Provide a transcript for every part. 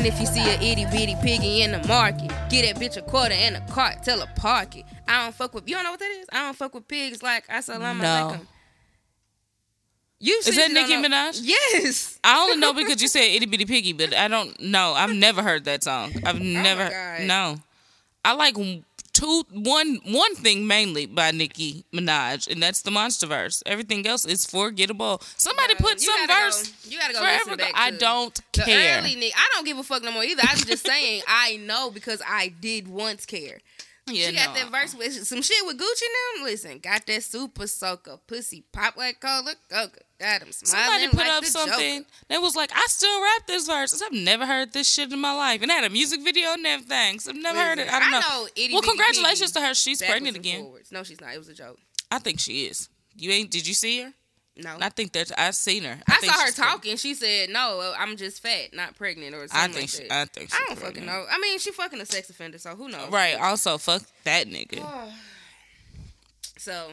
And if you see a itty bitty piggy in the market, get that bitch a quarter and a cart, tell her park it. I don't fuck with, you don't know what that is? I don't fuck with pigs like assalamu alaikum. Is that Nicki Minaj? Yes. I only know because you said itty bitty piggy, but I don't know. I've never heard that song. I've never. Oh no. I like one thing mainly by Nicki Minaj, and that's the Monsterverse. Everything else is forgettable. Somebody put some verse. You gotta go listen back. I don't care. I don't give a fuck no more either. I was just saying I know because I did once care. Yeah, she got that verse with some shit with Gucci now. Listen, got that super soaker pussy pop like cola coca. Got him smiling. Somebody put like up something that was like, I still rap this verse. I've never heard this shit in my life, and I had a music video and everything. So I've never heard it. I don't know. Well, congratulations to her. She's pregnant again. Forwards. No, she's not. It was a joke. I think she is. You ain't? Did you see her? No. I think that I've seen her. I saw her talking. She said, "No, I'm just fat, not pregnant," or something like that. I think. I don't fucking know. I mean, she fucking a sex offender, so who knows? Right. Also, fuck that nigga. So,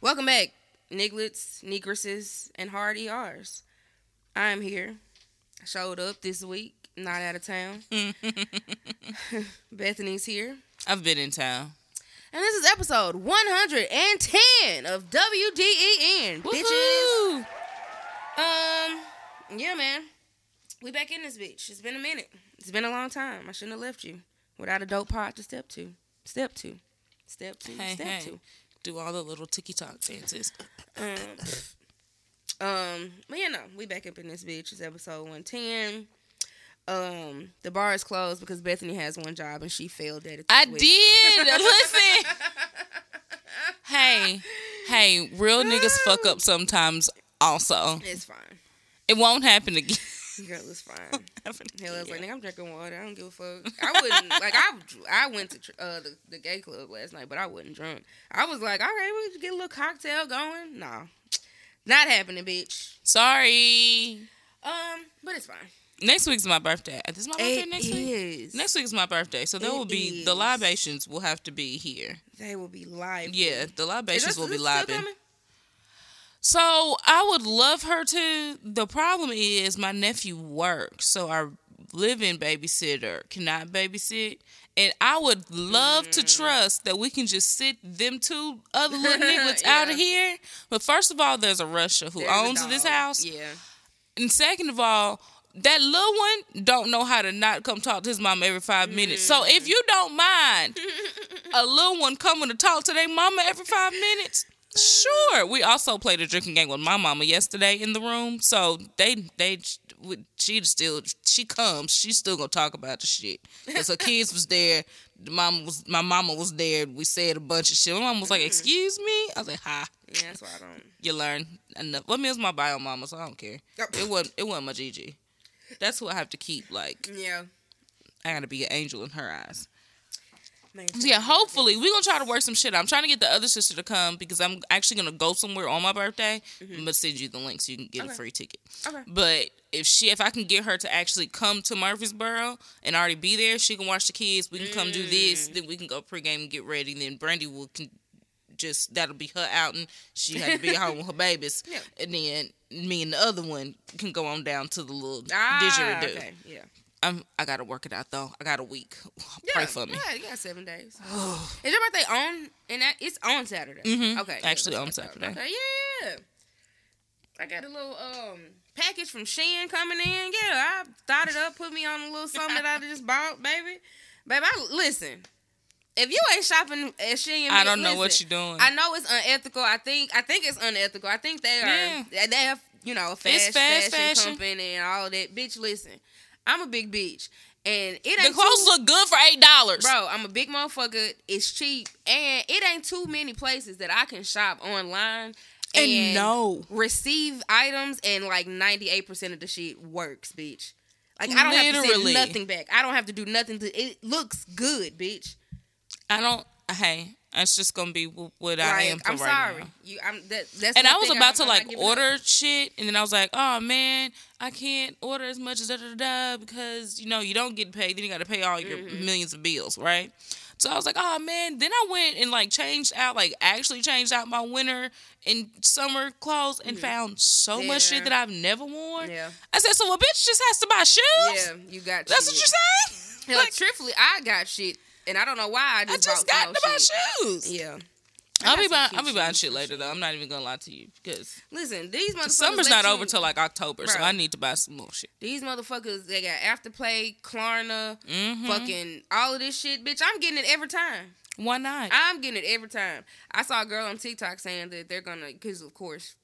welcome back, nigglets, negresses, and hard ERs. I am here. I showed up this week. Not out of town. Bethany's here. I've been in town. And this is episode 110 of WDEN, bitches. Yeah, man. We back in this bitch. It's been a minute. It's been a long time. I shouldn't have left you without a dope pod to step to. Do all the little TikTok dances. But yeah, no. We back up in this bitch. It's episode 110. The bar is closed because Bethany has one job and she failed at it. I did. Listen. Hey, real niggas fuck up sometimes also. It's fine. It won't happen again. Girl, it's fine. Hell, I was like, nigga, I'm drinking water. I don't give a fuck. I wouldn't, like, I went to the gay club last night, but I wasn't drunk. I was like, all right, we get a little cocktail going. No. Not happening, bitch. Sorry. But it's fine. Next week's my birthday. This is my birthday next week? It is. Next week's my birthday. So there will be, the libations will have to be here. They will be live. Yeah, the libations will be live. So I would love her to. The problem is my nephew works. So our live-in babysitter cannot babysit. And I would love to trust that we can just sit them two other little niggas out of here. But first of all, there's a Russia who owns this house. Yeah. And second of all, that little one don't know how to not come talk to his mama every 5 minutes. So if you don't mind a little one coming to talk to their mama every 5 minutes, sure. We also played a drinking game with my mama yesterday in the room. So she's still gonna talk about the shit. Cause her kids was there. My mama was there. We said a bunch of shit. My mama was like, "Excuse me." I was like, "Hi." Yeah, that's why I don't. You learn enough. Well, I mean, it was my bio mama, so I don't care. It wasn't my Gigi. That's who I have to keep, like... Yeah. I gotta be an angel in her eyes. So yeah, hopefully, we're gonna try to work some shit out. I'm trying to get the other sister to come because I'm actually gonna go somewhere on my birthday. I'm gonna send you the link so you can get a free ticket. Okay. But if I can get her to actually come to Murfreesboro and already be there, she can watch the kids, we can come do this, then we can go pregame and get ready, and then Brandy that'll be her outing. She had to be at home with her babies. Yeah. And then me and the other one can go on down to the little didgeridoo. Okay. Yeah. I gotta work it out though. I got a week. Pray for me. Yeah, you got 7 days. Is your birthday on? And it's on Saturday. Mm-hmm. Okay. Actually, on Saturday. Okay. Yeah. I got a little package from Shein coming in. Yeah, I thought it up. Put me on a little something that I just bought, baby. Baby, listen. If you ain't shopping at Shein, I don't know what you're doing. I know it's unethical. I think it's unethical. I think they are. Yeah. They have, a fashion company and all that. Bitch, listen, I'm a big bitch, and it ain't the clothes look good for $8. Bro, I'm a big motherfucker. It's cheap, and it ain't too many places that I can shop online and receive items, and like 98% of the shit works, bitch. Like I don't have to send nothing back. I don't have to do nothing. It looks good, bitch. I don't. Hey, that's just gonna be what I am. For I'm right sorry. Now. That's and I was about to like order shit, and then I was like, oh man, I can't order as much as because you don't get paid. Then you got to pay all your millions of bills, right? So I was like, oh man. Then I went and like changed out, like actually changed out my winter and summer clothes and found so much shit that I've never worn. Yeah. I said, so a bitch just has to buy shoes? Yeah, you got that's shit. That's what you're saying? Like, truthfully, I got shit. And I don't know why I just got to buy shoes. Yeah. I'll be buying shit later though. I'm not even gonna lie to you because listen, these motherfuckers. Summer's not over till like October, right. So I need to buy some more shit. These motherfuckers, they got Afterplay, Klarna, fucking all of this shit, bitch. I'm getting it every time. Why not? I'm getting it every time. I saw a girl on TikTok saying that they're gonna, because of course,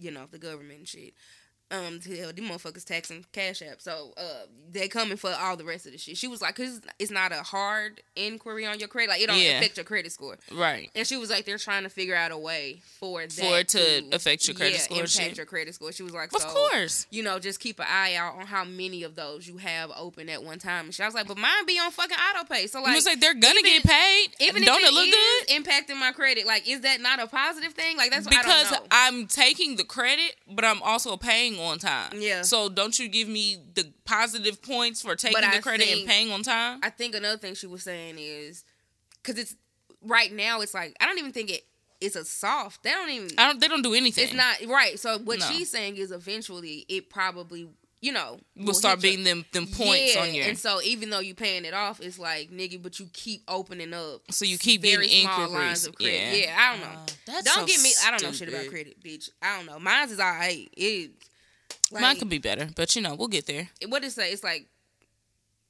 you know, the government and shit. These motherfuckers taxing Cash App, so they coming for all the rest of the shit. She was like, "Cause it's not a hard inquiry on your credit, like it don't affect your credit score, right?" And she was like, "They're trying to figure out a way for it to affect your credit score, impact your credit score." She was like, "Of course, you know, just keep an eye out on how many of those you have open at one time." And she, I was like, "But mine be on fucking auto pay, so like, they're gonna get paid. Even don't if it look is good? Impacting my credit, like, is that not a positive thing? Like that's what I don't know. I'm taking the credit, but I'm also paying." On time. Yeah. So don't you give me the positive points for taking the credit and paying on time? I think another thing she was saying is because it's right now it's like I don't even think it's a soft. They don't do anything. It's not right. So what she's saying is eventually it probably will start being them points on your. And so even though you paying it off, it's like nigga, but you keep opening up. So you keep getting small lines of credit. Yeah, I don't know. I don't know shit about credit, bitch. I don't know. Mine's is all right. Like, mine could be better, but we'll get there. What it say? It's like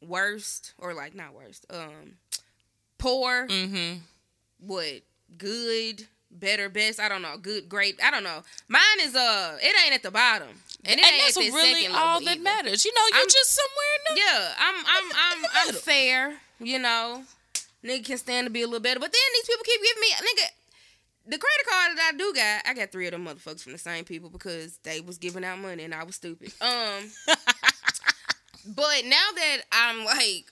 worst or like not worst. Poor. Mm-hmm. What? Good. Better. Best. I don't know. Good. Great. I don't know. Mine is it ain't at the bottom, and that's really all that matters. You're just somewhere in the I'm fair. Nigga can stand to be a little better, but then these people keep giving me nigga. The credit card that I do got, I got 3 of them motherfuckers from the same people because they was giving out money and I was stupid. But now that I'm like,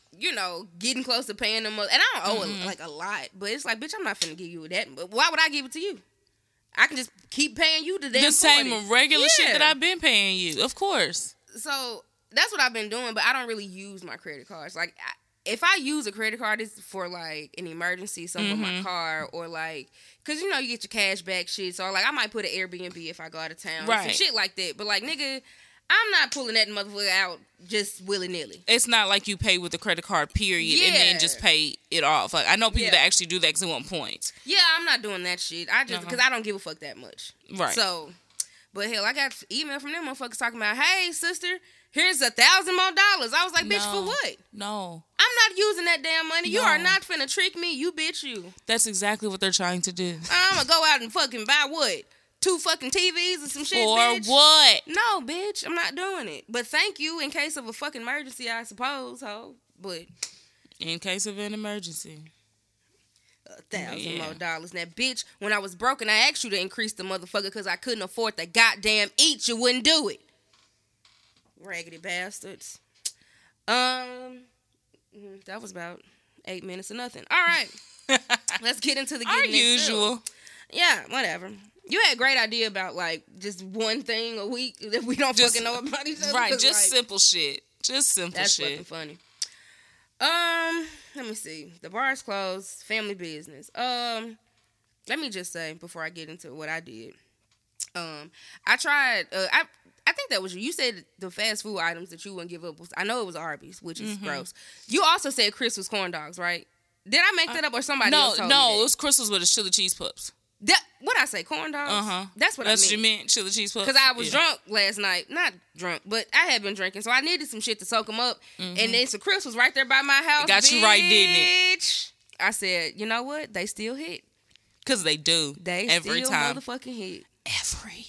getting close to paying them, and I don't owe like a lot, but it's like, bitch, I'm not finna give you that. But why would I give it to you? I can just keep paying you the same regular shit that I've been paying you, of course. So that's what I've been doing, but I don't really use my credit cards. Like, if I use a credit card, it's for, like, an emergency, something with my car, or, like... Because, you get your cash back shit, so, like, I might put an Airbnb if I go out of town. Right. Some shit like that. But, like, nigga, I'm not pulling that motherfucker out just willy-nilly. It's not like you pay with a credit card, period, and then just pay it off. Like, I know people that actually do that because they want points. Yeah, I'm not doing that shit. I just... Because I don't give a fuck that much. Right. So... But, hell, I got email from them motherfuckers talking about, hey, sister... Here's $1,000 more. I was like, bitch, for what? No. I'm not using that damn money. You are not finna trick me. You bitch you. That's exactly what they're trying to do. I'm gonna go out and fucking buy what? 2 fucking TVs and some shit, or bitch. Or what? No, bitch. I'm not doing it. But thank you in case of a fucking emergency, I suppose, ho. But. In case of an emergency. $1,000 more. Now, bitch, when I was broke and I asked you to increase the motherfucker because I couldn't afford the goddamn eat, you wouldn't do it. Raggedy bastards. That was about 8 minutes of nothing. All right. Let's get into the getting our usual. Yeah, whatever. You had a great idea about, like, just one thing a week that we don't fucking know about each other. Right, just like, simple shit. Just simple shit. That's fucking funny. Let me see. The bar's closed. Family business. Let me just say, before I get into what I did, I tried... I think that was you. You said the fast food items that you wouldn't give up. I know it was Arby's, which is gross. You also said Krystal's corn dogs, right? Did I make that up or somebody else told me that? It was Krystal's with the chili cheese puffs. What I say, corn dogs? That's what I mean. That's what you meant, chili cheese puffs? Because I was drunk last night. Not drunk, but I had been drinking, so I needed some shit to soak them up. And then some Krystal's was right there by my house. It got you right, didn't it? I said, you know what? They still hit. Because they do. They every still time. Motherfucking hit. Every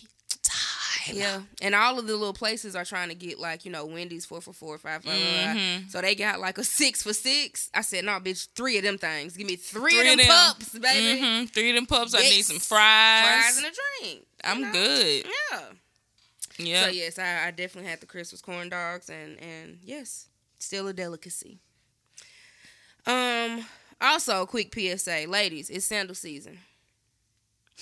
yeah, and all of the little places are trying to get, like, Wendy's 4 for $4, 5 for $5. So they got, like, a 6 for $6. I said, no, bitch, 3 of them things. Give me three of them pups, baby. 3 of them pups. Yes. I need some fries. Fries and a drink. I'm good. Yeah. Yeah. So, yes, I definitely had the Krystal's corn dogs, and yes, still a delicacy. Also, quick PSA. Ladies, it's sandal season.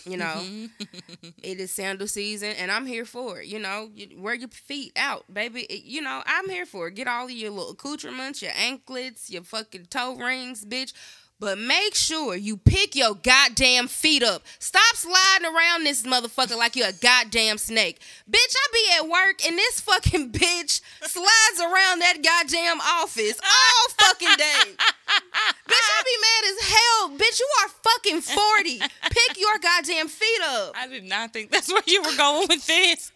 It is sandal season, and I'm here for it. Wear your feet out, baby. I'm here for it. Get all of your little accoutrements, your anklets, your fucking toe rings, bitch. But make sure you pick your goddamn feet up. Stop sliding around this motherfucker like you're a goddamn snake. Bitch, I be at work and this fucking bitch slides around that goddamn office all fucking day. Bitch, I be mad as hell. Bitch, you are fucking 40. Pick your goddamn feet up. I did not think that's where you were going with this.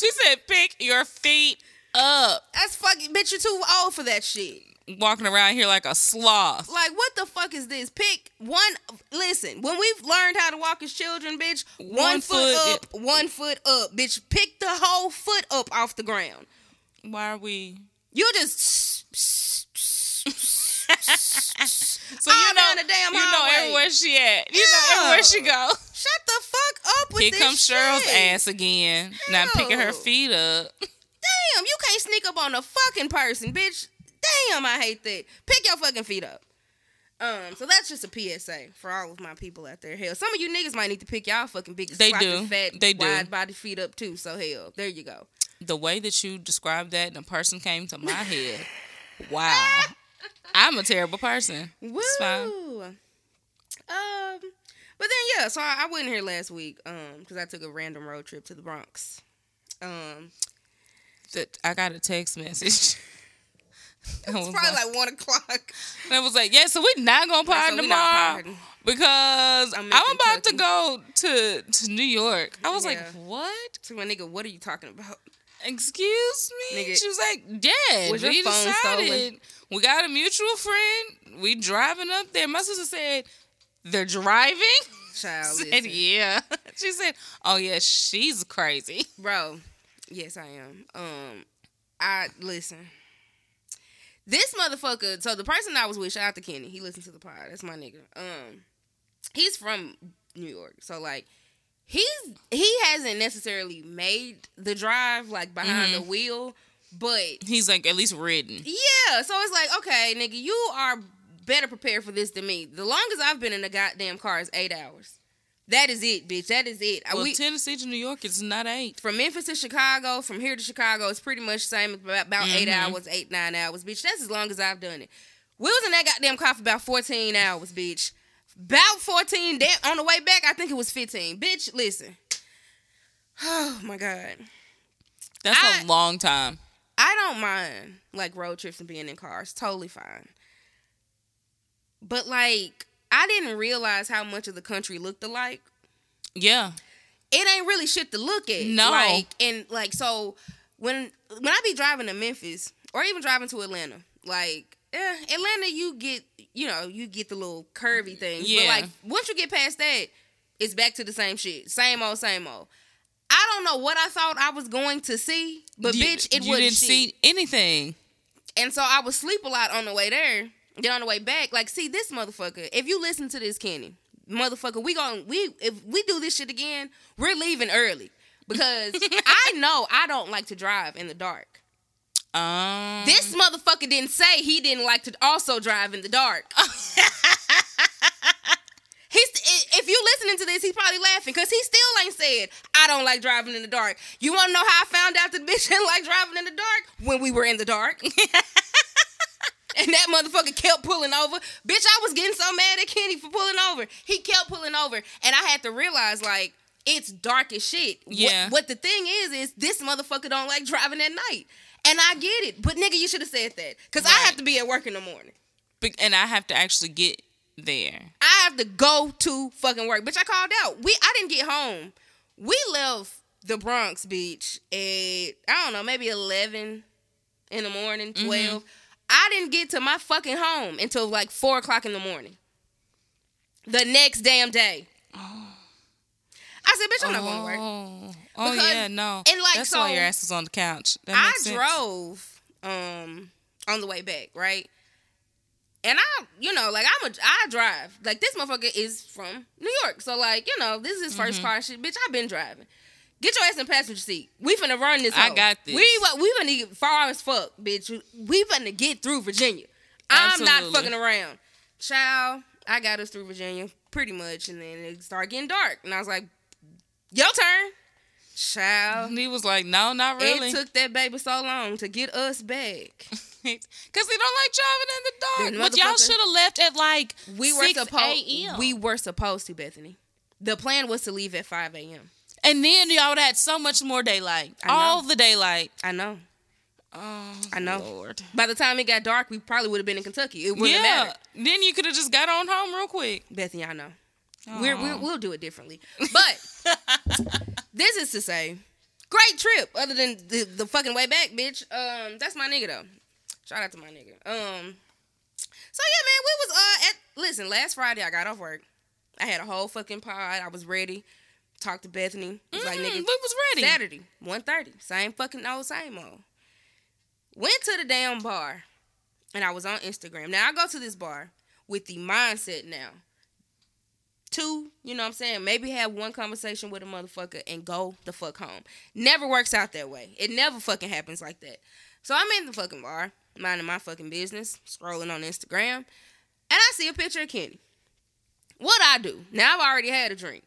She said pick your feet up. That's fucking, bitch, you're too old for that shit. Walking around here like a sloth. Like, what the fuck is this? Pick one. Listen, when we've learned how to walk as children, bitch, one foot up. Bitch, pick the whole foot up off the ground. Why are we? You just. So you know, the damn hallway. You know everywhere she at. You know everywhere she go. Shut the fuck up with this shit. Here comes Cheryl's ass again. Hell. Not picking her feet up. Damn, you can't sneak up on a fucking person, bitch. Damn, I hate that. Pick your fucking feet up. So that's just a PSA for all of my people out there. Hell, some of you niggas might need to pick y'all fucking big, sloppy, fat, wide body feet up too. So hell, there you go. The way that you described that, the person came to my head. Wow, I'm a terrible person. Woo. It's fine. But then yeah, so I wasn't here last week because I took a random road trip to the Bronx. I got a text message. It was probably like 1 o'clock. And I was like, yeah, so we're not going to party tomorrow because I'm about to go to New York. I was like, what? So my nigga, what are you talking about? Excuse me? Nigga, she was like, yeah, was we decided. Stolen? We got a mutual friend. We driving up there. My sister said, they're driving? Child. Said, yeah. She said, oh, yeah, she's crazy. Bro, yes, I am. Listen. This motherfucker, so the person I was with, shout out to Kenny. He listens to the pod. That's my nigga. He's from New York. So, like, he hasn't necessarily made the drive, like, behind the wheel, but... He's, like, at least ridden. Yeah. So, it's like, okay, nigga, you are better prepared for this than me. The longest I've been in a goddamn car is 8 hours. That is it, bitch. That is it. Well, Tennessee to New York is not 8. From Memphis to Chicago, from here to Chicago, it's pretty much the same. About 8 hours, 8, 9 hours, bitch. That's as long as I've done it. We was in that goddamn car for about 14 hours, bitch. About 14. On the way back, I think it was 15. Bitch, listen. Oh, my God. That's a long time. I don't mind, like, road trips and being in cars. Totally fine. But, like... I didn't realize how much of the country looked alike. Yeah. It ain't really shit to look at. No. So when I be driving to Memphis or even driving to Atlanta, Atlanta, you get the little curvy things. Yeah. But, once you get past that, it's back to the same shit. Same old, same old. I don't know what I thought I was going to see, but, bitch, it wasn't shit. You didn't see anything. And so I would sleep a lot on the way there. Then on the way back, see this motherfucker. If you listen to this, Kenny, motherfucker, if we do this shit again, we're leaving early because I know I don't like to drive in the dark. This motherfucker didn't say he didn't like to also drive in the dark. If you listening to this, he's probably laughing because he still ain't said I don't like driving in the dark. You want to know how I found out the bitch didn't like driving in the dark? When we were in the dark. And that motherfucker kept pulling over. Bitch, I was getting so mad at Kenny for pulling over. He kept pulling over. And I had to realize, it's dark as shit. Yeah. What the thing is this motherfucker don't like driving at night. And I get it. But, nigga, you should have said that. Because I have to be at work in the morning. And I have to actually get there. I have to go to fucking work. Bitch, I called out. I didn't get home. We left the Bronx, bitch, at, I don't know, maybe 11 in the morning, 12. Mm-hmm. I didn't get to my fucking home until 4 o'clock in the morning. The next damn day. Oh. I said, bitch, I'm not going to work. Oh, yeah, no. And that's why your ass is on the couch. That makes sense. I drove on the way back, right? And I drive. This motherfucker is from New York. So, this is his first car shit. Bitch, I've been driving. Get your ass in the passenger seat. We finna run this hole. I got this. We finna get far as fuck, bitch. We finna get through Virginia. Absolutely. I'm not fucking around. Child, I got us through Virginia pretty much, and then it started getting dark. And I was like, your turn. Child. And he was like, no, not really. It took that baby so long to get us back. Because they don't like driving in the dark. Then but y'all should have left at like 6 a.m. We were supposed to, Bethany. The plan was to leave at 5 a.m. And then y'all would have had so much more daylight. All the daylight. I know. Oh, I know. Lord. By the time it got dark, we probably would have been in Kentucky. It wouldn't have mattered. Then you could have just got on home real quick. Bethany, I know. We'll do it differently. But this is to say, great trip other than the fucking way back, bitch. That's my nigga, though. Shout out to my nigga. So, yeah, man, we was last Friday I got off work. I had a whole fucking pod. I was ready. Talked to Bethany. Was like, nigga, we was ready. Saturday, 1:30. Same fucking old, same old. Went to the damn bar, and I was on Instagram. Now, I go to this bar with the mindset now. Two, you know what I'm saying, maybe have one conversation with a motherfucker and go the fuck home. Never works out that way. It never fucking happens like that. So, I'm in the fucking bar, minding my fucking business, scrolling on Instagram, and I see a picture of Kenny. What I do? Now, I've already had a drink.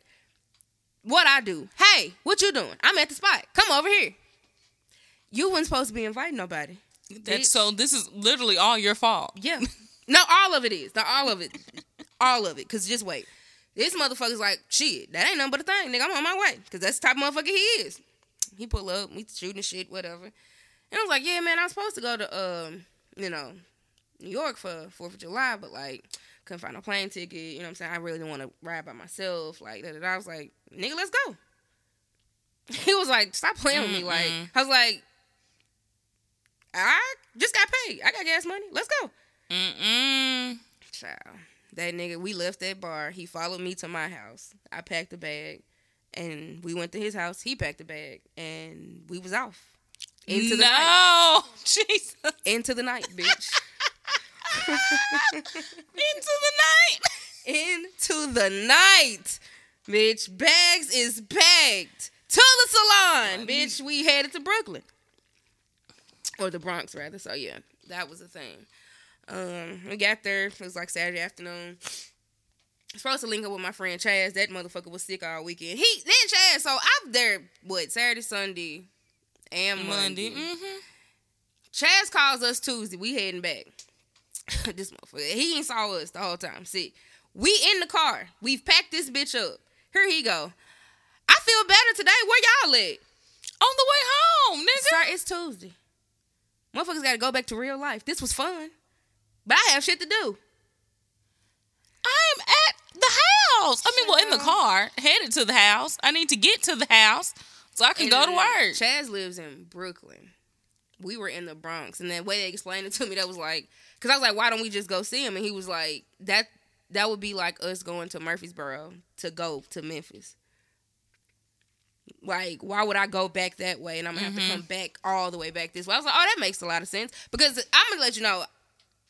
What I do? Hey, what you doing? I'm at the spot. Come over here. You wasn't supposed to be inviting nobody. So this is literally all your fault. Yeah. No, all of it is. No, all of it. All of it. Because just wait. This motherfucker's like, shit, that ain't nothing but a thing. Nigga, I'm on my way. Because that's the type of motherfucker he is. He pull up. We shooting shit, whatever. And I was like, yeah, man, I was supposed to go to, New York for 4th of July. But, like, couldn't find a plane ticket. You know what I'm saying? I really didn't want to ride by myself. Like, that. I was like, nigga, let's go. He was like, stop playing with me. Like, I was like, I just got paid. I got gas money. Let's go. Child. That nigga, we left that bar. He followed me to my house. I packed a bag, and we went to his house. He packed a bag, and we was off. Into the night. No! Jesus. Into the night, bitch. Into the night, bitch. Bags is packed. To the salon, bitch. We headed to Brooklyn. Or the Bronx, rather. So, yeah, that was the thing. We got there. It was like Saturday afternoon. I was supposed to link up with my friend Chaz. That motherfucker was sick all weekend. Chaz. So, I'm there, Saturday, Sunday, and Monday. Chaz calls us Tuesday. We heading back. This motherfucker. He ain't saw us the whole time. See, we in the car. We've packed this bitch up. Here he go. I feel better today. Where y'all at? On the way home, nigga. Sir, it's Tuesday. Motherfuckers got to go back to real life. This was fun. But I have shit to do. I'm at the house. I mean, in the car. Headed to the house. I need to get to the house so I can go to work. Chaz lives in Brooklyn. We were in the Bronx. And the way they explained it to me, that was like... Because I was like, why don't we just go see him? And he was like, that would be like us going to Murfreesboro to go to Memphis. Like, why would I go back that way and I'm going to have to come back all the way back this way? I was like, oh, that makes a lot of sense. Because I'm going to let you know,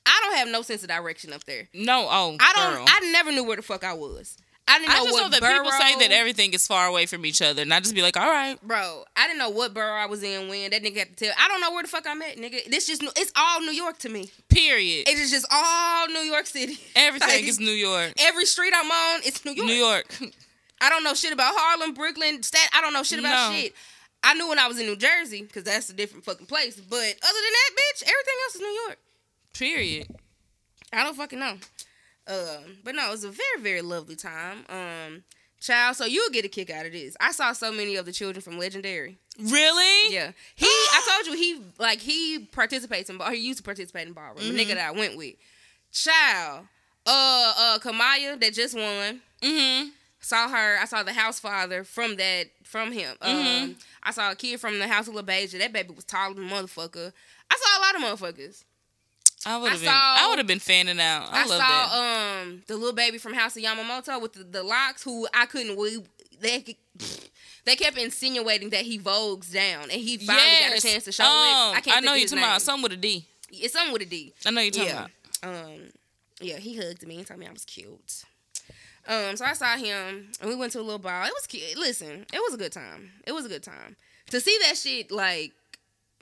I don't have no sense of direction up there. No, girl. I never knew where the fuck I was. I just know that people say that everything is far away from each other. And I just be like, all right. Bro, I didn't know what borough I was in when. That nigga had to tell. I don't know where the fuck I'm at, nigga. It's all New York to me. Period. It is just all New York City. Everything is New York. Every street I'm on, it's New York. New York. I don't know shit about Harlem, Brooklyn, I don't know shit about shit. I knew when I was in New Jersey, because that's a different fucking place. But other than that, bitch, everything else is New York. Period. I don't fucking know. But no, it was a very, very lovely time. Child, so you'll get a kick out of this. I saw so many of the children from Legendary. Really? Yeah. I told you, he participates in ball. He used to participate in ballroom. The nigga that I went with. Child. Kamaya, that just won. Saw her. I saw the house father from him. I saw a kid from the house of LaBeija. That baby was taller than a motherfucker. I saw a lot of motherfuckers. I would have been fanning out. I love that. I saw the little baby from House of Yamamoto with the locks who I couldn't. They kept insinuating that he vogues down and he finally got a chance to show it. I know you're talking about something with a D. It's something with a D. I know you're talking about. Yeah, he hugged me and told me I was cute. So I saw him, and we went to a little ball. It was cute. Listen, it was a good time. It was a good time. To see that shit, like,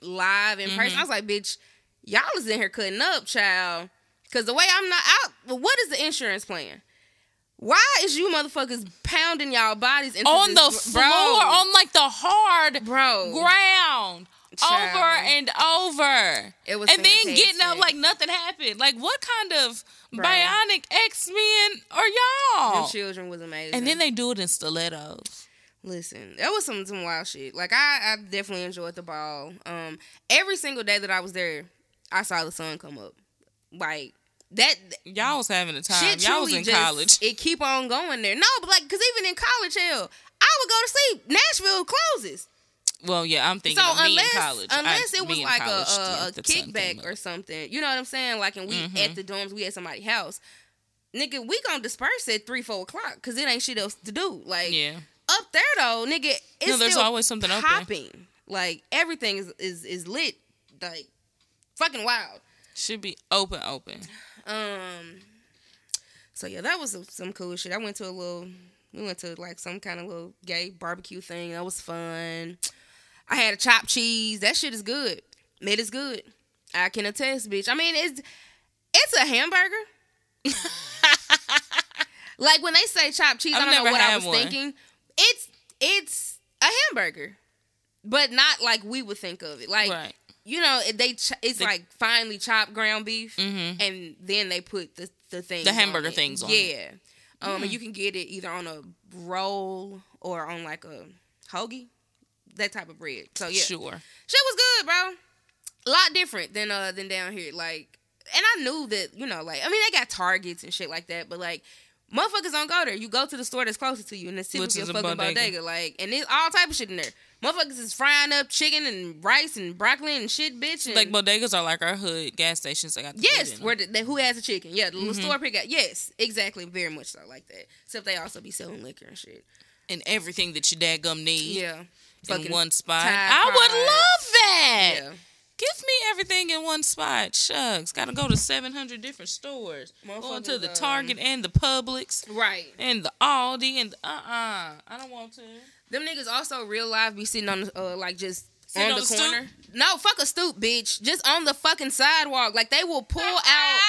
live in person, I was like, bitch, y'all is in here cutting up, child. Because the way I'm not out, what is the insurance plan? Why is you motherfuckers pounding y'all bodies? On the floor, on, like, the hard ground. Child. Over and over. It was and fantastic. Then getting up like nothing happened. Like, what kind of bionic X-Men are y'all? Them children was amazing. And then they do it in stilettos. Listen, that was some wild shit. Like, I definitely enjoyed the ball. Every single day that I was there, I saw the sun come up. Like, that... Y'all was having a time. Y'all was in college. It keep on going there. No, but like, because even in college, hell, I would go to sleep. Nashville closes. Well, yeah, I'm thinking so of me in college. Unless it was like a kickback or something. You know what I'm saying? Like, and we at the dorms, we at somebody's house. Nigga, we gonna disperse at 3, 4 o'clock because it ain't shit else to do. Like, yeah. Up there, though, nigga, it's no, there's still always something popping. Up there. Like, everything is lit. Like, fucking wild. Should be open. So, yeah, that was some cool shit. We went to, like, some kind of little gay barbecue thing. That was fun. I had a chopped cheese. That shit is good. It is good. I can attest, bitch. I mean, it's a hamburger. Like, when they say chopped cheese, I don't know what I was thinking. It's a hamburger, but not like we would think of it. Like, you know, it's like finely chopped ground beef, and then they put the things the hamburger on things on it. Yeah. And you can get it either on a roll or on like a hoagie, that type of bread. So yeah, sure, shit was good, bro. A lot different than down here. Like, and I knew that, you know, like, I mean, they got Targets and shit like that, but like, motherfuckers don't go there. You go to the store that's closest to you, and it's typically a fucking bodega. Like, and there's all type of shit in there. Motherfuckers is frying up chicken and rice and broccoli and shit, bitch. And like, bodegas are like our hood gas stations. That got the food in where who has the chicken? Yeah, the little store pick out. Yes, exactly, very much so like that. Except they also be selling liquor and shit and everything that your dadgum needs. Yeah, in one spot. I would love that. Yeah. Give me everything in one spot. Shucks. Got to go to 700 different stores. Going to the Target and the Publix. Right. And the Aldi and the I don't want to. Them niggas also real live be sitting on the, like, just sitting on the corner. Stoop? No, fuck a stoop, bitch. Just on the fucking sidewalk. Like, they will pull out.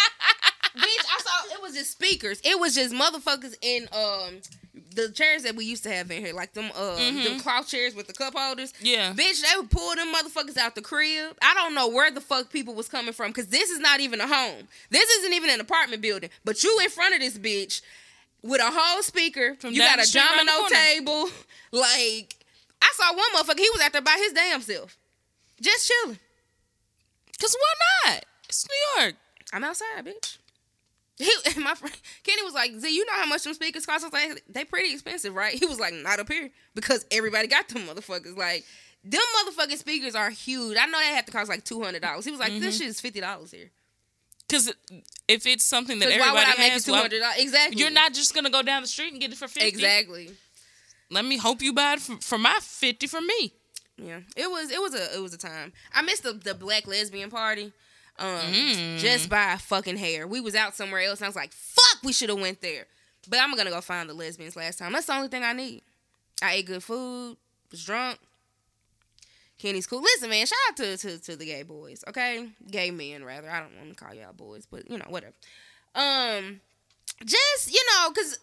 Bitch, I saw, it was just speakers. It was just motherfuckers in, the chairs that we used to have in here, like them them cloth chairs with the cup holders. Yeah. Bitch, they would pull them motherfuckers out the crib. I don't know where the fuck people was coming from, because this is not even a home. This isn't even an apartment building. But you in front of this bitch with a whole speaker. You got a domino table. Like, I saw one motherfucker, he was out there by his damn self. Just chilling. Because why not? It's New York. I'm outside, bitch. My friend Kenny was like, Z, you know how much them speakers cost? I was like, they pretty expensive, right? He was like, not up here, because everybody got them motherfuckers. Like, them motherfucking speakers are huge. I know they have to cost like $200. He was like, this shit is $50 here. Because if it's something that everybody why would I has, make it $200? Exactly. You're not just going to go down the street and get it for $50. Exactly. Let me hope you buy it for my $50 for me. Yeah. It was a time. I missed the black lesbian party. Just by fucking hair. We was out somewhere else, and I was like, fuck, we should have went there. But I'm going to go find the lesbians last time. That's the only thing I need. I ate good food, was drunk. Kenny's cool. Listen, man, shout out to the gay boys, okay? Gay men, rather. I don't want to call y'all boys, but, you know, whatever. Just, you know, because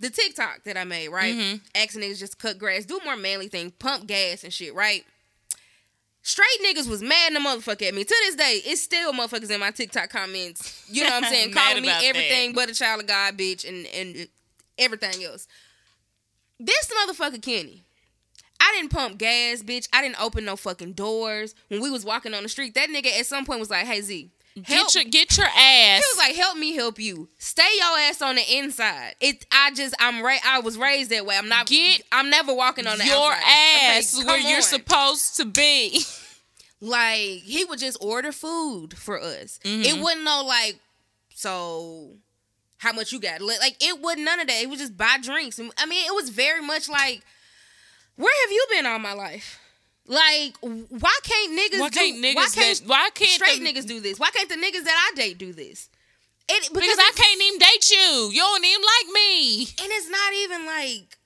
the TikTok that I made, right? Asking niggas just cut grass, do more manly things, pump gas and shit, right? Straight niggas was mad and the motherfucker at me. To this day, it's still motherfuckers in my TikTok comments. You know what I'm saying? Calling me everything but a child of God, bitch, and everything else. This motherfucker Kenny. I didn't pump gas, bitch. I didn't open no fucking doors. When we was walking on the street, that nigga at some point was like, hey, Z, get your ass. He was like, help me help you. Stay your ass on the inside. I was raised that way. I'm never walking on the outside. Your ass where you're supposed to be. Like, he would just order food for us. It wasn't no like, so how much you got? Like, it wasn't none of that. It was just buy drinks. I mean, it was very much like, where have you been all my life? Like, why can't straight niggas do this? Why can't the niggas that I date do this? Because I can't even date you. You don't even like me. And it's not even like,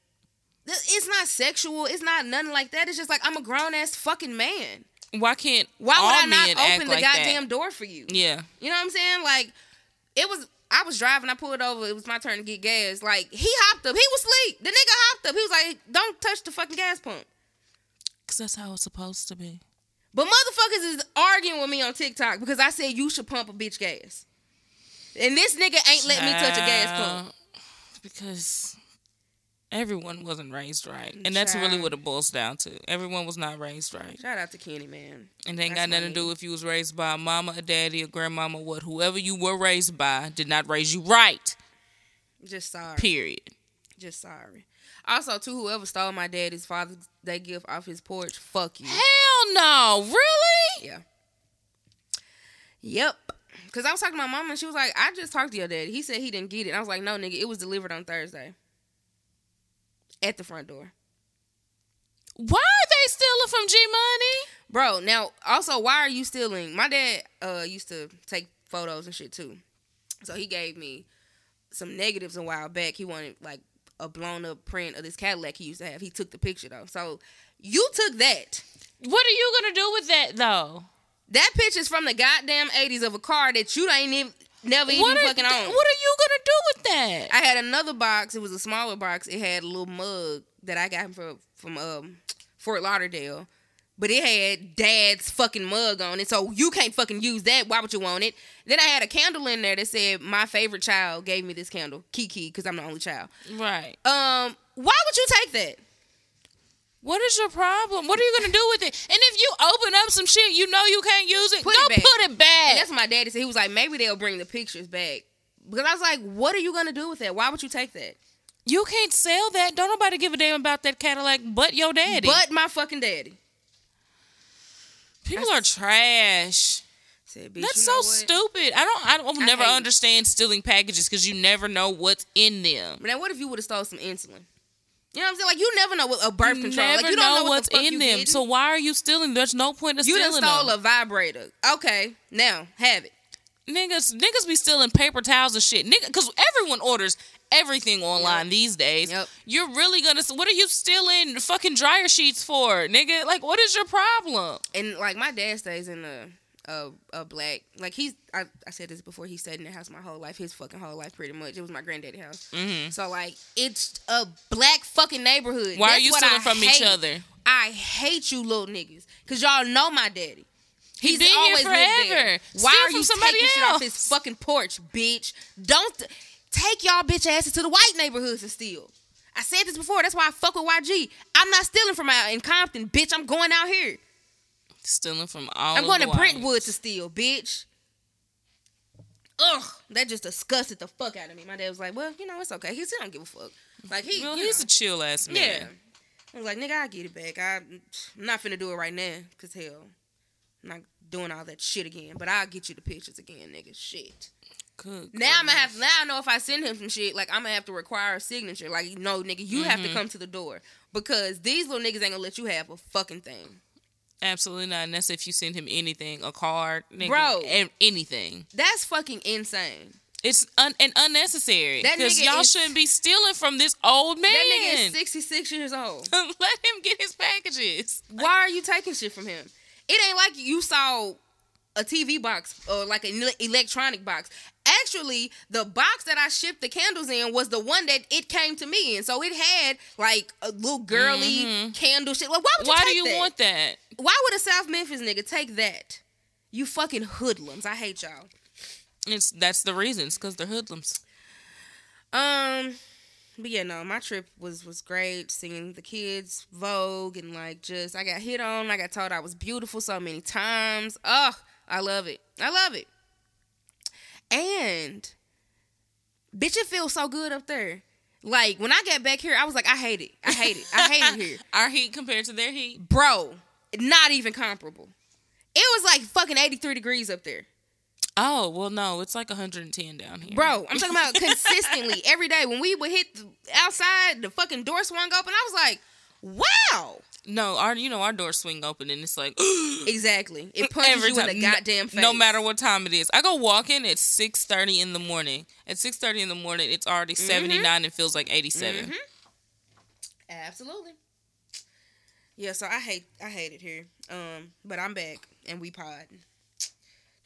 it's not sexual. It's not nothing like that. It's just like, I'm a grown-ass fucking man. Why would I not open the goddamn door for you? Yeah. You know what I'm saying? Like, I was driving. I pulled over. It was my turn to get gas. Like, he hopped up. He was asleep. The nigga hopped up. He was like, don't touch the fucking gas pump. Because that's how it's supposed to be. But motherfuckers is arguing with me on TikTok because I said you should pump a bitch gas. And this nigga ain't let me touch a gas pump. Because everyone wasn't raised right. And that's really what it boils down to. Everyone was not raised right. Shout out to Kenny, man. And they ain't got nothing to do if you was raised by a mama, a daddy, a grandmama, what. Whoever you were raised by did not raise you right. Just sorry. Period. Just sorry. Also, too, whoever stole my daddy's Father's Day gift off his porch, fuck you. Hell no. Really? Yeah. Yep. Because I was talking to my mom and she was like, I just talked to your daddy. He said he didn't get it. And I was like, no, nigga, it was delivered on Thursday. At the front door. Why are they stealing from G Money? Bro, now, also, why are you stealing? My dad used to take photos and shit, too. So he gave me some negatives a while back. He wanted, like, a blown up print of this Cadillac he used to have. He took the picture though. So you took that. What are you gonna do with that though? That picture's from the goddamn 80s of a car that you ain't even never even fucking owned. What are you gonna do with that? I had another box. It was a smaller box. It had a little mug that I got from Fort Lauderdale, but it had dad's fucking mug on it. So you can't fucking use that. Why would you want it? Then I had a candle in there that said, my favorite child gave me this candle. Kiki, because I'm the only child. Right. Why would you take that? What is your problem? What are you going to do with it? And if you open up some shit, you know you can't use it. Put it back. And that's what my daddy said. He was like, maybe they'll bring the pictures back. Because I was like, what are you going to do with that? Why would you take that? You can't sell that. Don't nobody give a damn about that Cadillac but your daddy. But my fucking daddy. People are trash. Said, that's so stupid. I never understand stealing packages because you never know what's in them. Now, what if you would have stole some insulin? You know what I'm saying? Like, you never know what a birth control. Like, you don't know what's in them. So why are you stealing? There's no point in stealing them. You done stole a vibrator. Okay, now have it. Niggas be stealing paper towels and shit. Nigga, because everyone orders everything online these days. Yep. You're really gonna. What are you stealing fucking dryer sheets for, nigga? Like, what is your problem? And like, my dad stays in a black. Like, he's. I said this before. He stayed in the house my whole life. His fucking whole life, pretty much. It was my granddaddy's house. Mm-hmm. So like, it's a black fucking neighborhood. Why are you stealing from each other? I hate you, little niggas, because y'all know my daddy. He's been always here forever. Why are you taking shit off his fucking porch, bitch? Don't take y'all bitch asses to the white neighborhoods and steal. I said this before. That's why I fuck with YG. I'm not stealing from out in Compton, bitch. I'm going out here. Stealing from all. I'm going to Brentwood to steal, bitch. Ugh, that just disgusted the fuck out of me. My dad was like, "Well, you know, it's okay. He don't give a fuck." Like he's a chill ass man. Yeah. I was like, "Nigga, I get it back. I'm not finna do it right now, cause hell." I'm not doing all that shit again, but I'll get you the pictures again, nigga. Shit. Good now goodness. Now I know if I send him some shit, like, I'm gonna have to require a signature. Like, no, nigga, you have to come to the door because these little niggas ain't gonna let you have a fucking thing. Absolutely not. And that's if you send him anything, a card, nigga, bro, anything. That's fucking insane. It's unnecessary. Because y'all shouldn't be stealing from this old man. That nigga is 66 years old. Let him get his packages. Why are you taking shit from him? It ain't like you saw a TV box or like an electronic box. Actually, the box that I shipped the candles in was the one that it came to me in. So it had like a little girly candle shit. Like, why do you want that? Why would a South Memphis nigga take that? You fucking hoodlums. I hate y'all. That's the reasons, because they're hoodlums. But yeah, no, my trip was great, seeing the kids, Vogue, and like just, I got hit on, I got told I was beautiful so many times. Ugh, I love it. I love it. And, bitch, it feels so good up there. Like, when I got back here, I was like, I hate it here. Our heat compared to their heat? Bro, not even comparable. It was like fucking 83 degrees up there. Oh, well, no, it's like 110 down here. Bro, I'm talking about consistently, every day. When we would hit outside, the fucking door swung open. I was like, wow. No, our door swing open and it's like. Exactly. It punches every you time. In the goddamn face. No matter what time it is. I go walking at 6:30 in the morning. At 6:30 in the morning, it's already 79 and feels like 87. Mm-hmm. Absolutely. Yeah, so I hate it here. But I'm back and we podding.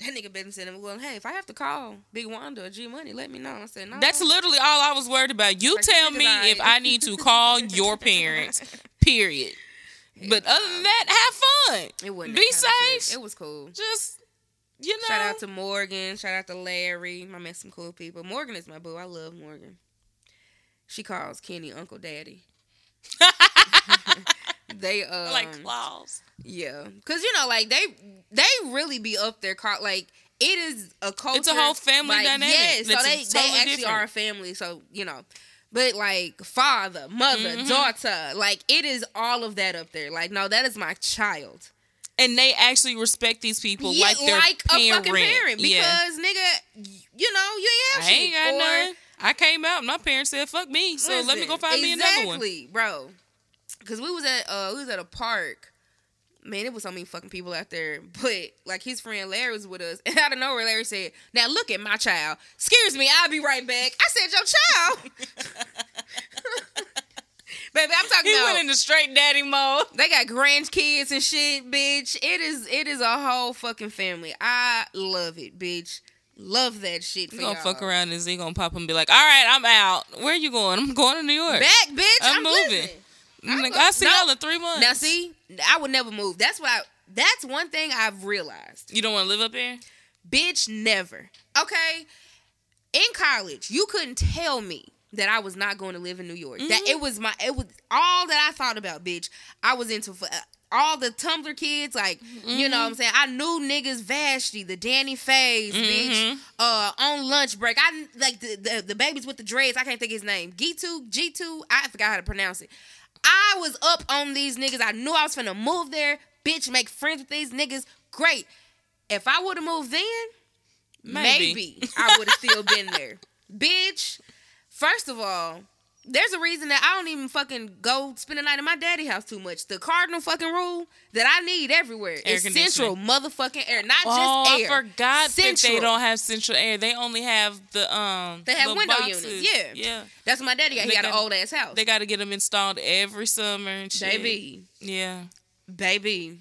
That nigga been sending me, well, hey, if I have to call Big Wanda or G Money, let me know. I said, no. That's literally all I was worried about. You like, tell me if I need to call your parents. Period. But other than that, have fun. It wasn't be safe. It was cool. Just, you know. Shout out to Morgan. Shout out to Larry. I met some cool people. Morgan is my boo. I love Morgan. She calls Kenny Uncle Daddy. They like claws. Yeah, cause you know, like they really be up there. Like it is a culture. It's a whole family like, dynamic. Yes, so they actually different. Are a family. So you know, but like father, mother, mm-hmm. daughter, like it is all of that up there. Like no, that is my child. And they actually respect these people yeah, like their like parent. A fucking parent because yeah. nigga, you know you ain't have shit. I ain't got none. I came out. My parents said fuck me, so listen, let me go find exactly, me another one. Exactly, bro. Cause we was at a park, man. It was so many fucking people out there. But like his friend Larry was with us, and out of nowhere Larry said, "Now look at my child. Excuse me, I'll be right back." I said, "Your child, baby." I'm talking. He about, went into straight daddy mode. They got grandkids and shit, bitch. It is a whole fucking family. I love it, bitch. Love that shit. He's gonna y'all. Fuck around and Z gonna pop up and be like, "All right, I'm out. Where you going? I'm going to New York. Back, bitch. I'm moving." Living. I see y'all in 3 months. Now, see, I would never move. That's one thing I've realized. You don't want to live up there? Bitch, never. Okay? In college, you couldn't tell me that I was not going to live in New York. Mm-hmm. That it was all that I thought about, bitch. I was into all the Tumblr kids, like, mm-hmm. you know what I'm saying? I knew niggas Vashti, the Danny Faze, mm-hmm. bitch, on lunch break. I like the babies with the dreads. I can't think his name. G2, I forgot how to pronounce it. I was up on these niggas. I knew I was finna move there. Bitch, make friends with these niggas. Great. If I would have moved then, maybe I would have still been there. Bitch, first of all, there's a reason that I don't even fucking go spend the night in my daddy house too much. The cardinal fucking rule that I need everywhere is central motherfucking air, not just air. Oh, I forgot central. That they don't have central air. They only have the They have window boxes. Units. Yeah. That's what my daddy got. He got an old ass house. They got to get them installed every summer and shit. Baby. Yeah. Baby.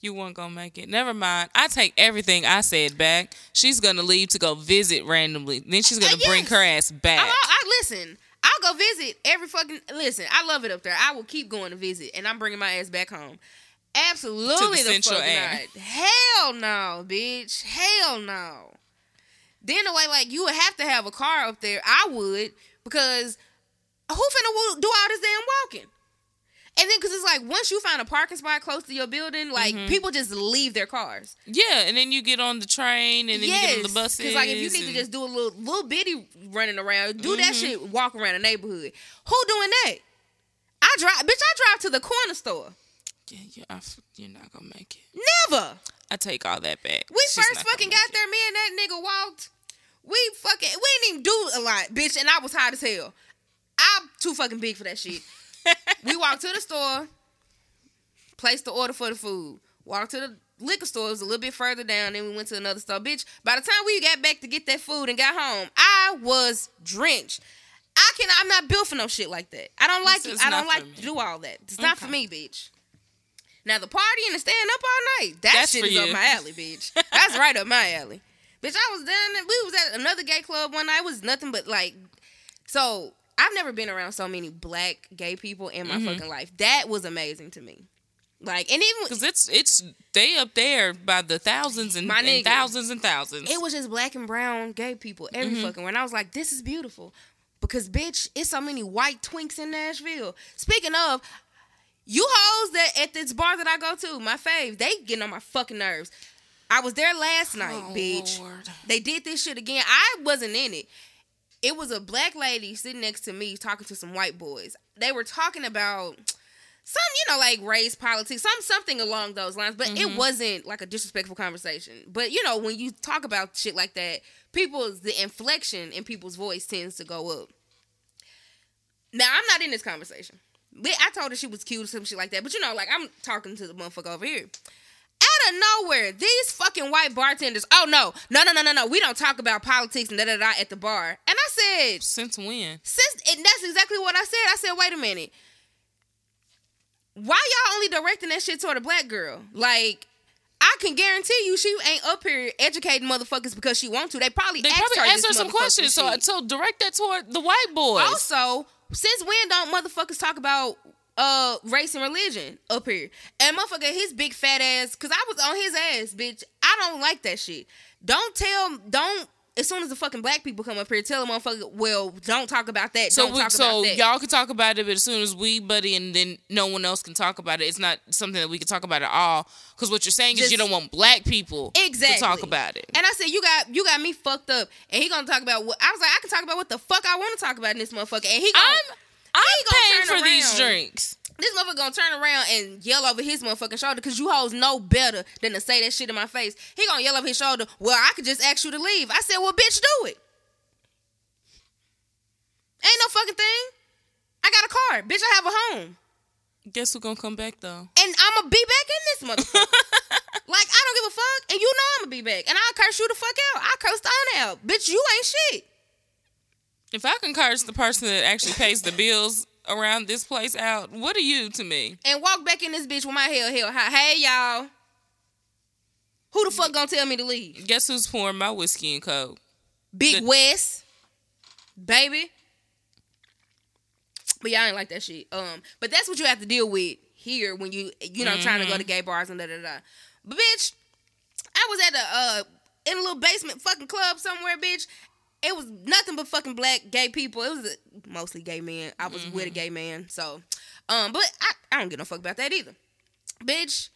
You weren't going to make it. Never mind. I take everything I said back. She's going to leave to go visit randomly. Then she's going to bring her ass back. Listen. I'll go visit every fucking... Listen, I love it up there. I will keep going to visit, and I'm bringing my ass back home. Absolutely to the fuck not. Hell no, bitch. Hell no. Then the way, like, you would have to have a car up there. I would, because who finna do all this damn walking? And then, because it's like, once you find a parking spot close to your building, like, mm-hmm. people just leave their cars. Yeah, and then you get on the train, and then you get on the buses. Because, like, if you need to just do a little bitty running around, do mm-hmm. that shit, walk around the neighborhood. Who doing that? I drive to the corner store. Yeah, you're not going to make it. Never. I take all that back. We first fucking got there, me and that nigga walked. We didn't even do a lot, bitch, and I was hot as hell. I'm too fucking big for that shit. We walked to the store, placed the order for the food, walked to the liquor store, it was a little bit further down, then we went to another store. Bitch, by the time we got back to get that food and got home, I was drenched. I'm not built for no shit like that. I don't like it. I don't like to do all that. It's not for me, bitch. Now, the party and the staying up all night, that shit is up my alley, bitch. That's right up my alley. Bitch, I was down there. We was at another gay club one night. It was nothing but like... So... I've never been around so many black gay people in my mm-hmm. fucking life. That was amazing to me. Like, and even because it's they up there by the thousands and, my nigga, and thousands and thousands. It was just black and brown gay people every mm-hmm. fucking one. I was like, this is beautiful because bitch, it's so many white twinks in Nashville. Speaking of, you hoes that at this bar that I go to, my fave, they getting on my fucking nerves. I was there last night, bitch. Lord. They did this shit again. I wasn't in it. It was a black lady sitting next to me talking to some white boys. They were talking about some, you know, like race politics, something along those lines. But mm-hmm. it wasn't like a disrespectful conversation. But, you know, when you talk about shit like that, the inflection in people's voice tends to go up. Now, I'm not in this conversation. I told her she was cute or some shit like that. But, you know, like I'm talking to the motherfucker over here. Out of nowhere, these fucking white bartenders, no, we don't talk about politics and da-da-da at the bar. And I said... Since when? And that's exactly what I said. I said, wait a minute. Why y'all only directing that shit toward a black girl? Like, I can guarantee you she ain't up here educating motherfuckers because she wants to. They probably asked her some questions, so direct that toward the white boys. Also, since when don't motherfuckers talk about... race and religion up here. And motherfucker, his big fat ass, because I was on his ass, bitch. I don't like that shit. Don't, as soon as the fucking black people come up here, tell them motherfucker, well, don't talk about that. So y'all can talk about it, but as soon as we buddy and then no one else can talk about it, it's not something that we can talk about at all. Because what you're saying is you don't want black people to talk about it. And I said, you got me fucked up. And he gonna talk about what, I was like, I can talk about what the fuck I want to talk about in this motherfucker. And he I'm paying for these drinks. This motherfucker gonna turn around and yell over his motherfucking shoulder because you hoes know better than to say that shit in my face. He gonna yell over his shoulder, well, I could just ask you to leave. I said, well, bitch, do it. Ain't no fucking thing. I got a car. Bitch, I have a home. Guess who's gonna come back, though? And I'ma be back in this motherfucker. Like, I don't give a fuck, and you know I'ma be back. And I'll curse you the fuck out. I curse Stone out. Bitch, you ain't shit. If I can curse the person that actually pays the bills around this place out, what are you to me? And walk back in this bitch with my hell high. Hey, y'all. Who the fuck gonna tell me to leave? Guess who's pouring my whiskey and coke? Big West. Baby. But y'all ain't like that shit. But that's what you have to deal with here when you know, trying to go to gay bars and da-da-da. But, bitch, I was at in a little basement fucking club somewhere, bitch. It was nothing but fucking black gay people. It was mostly gay men. I was with a gay man. So, but I don't give no fuck about that either. Bitch,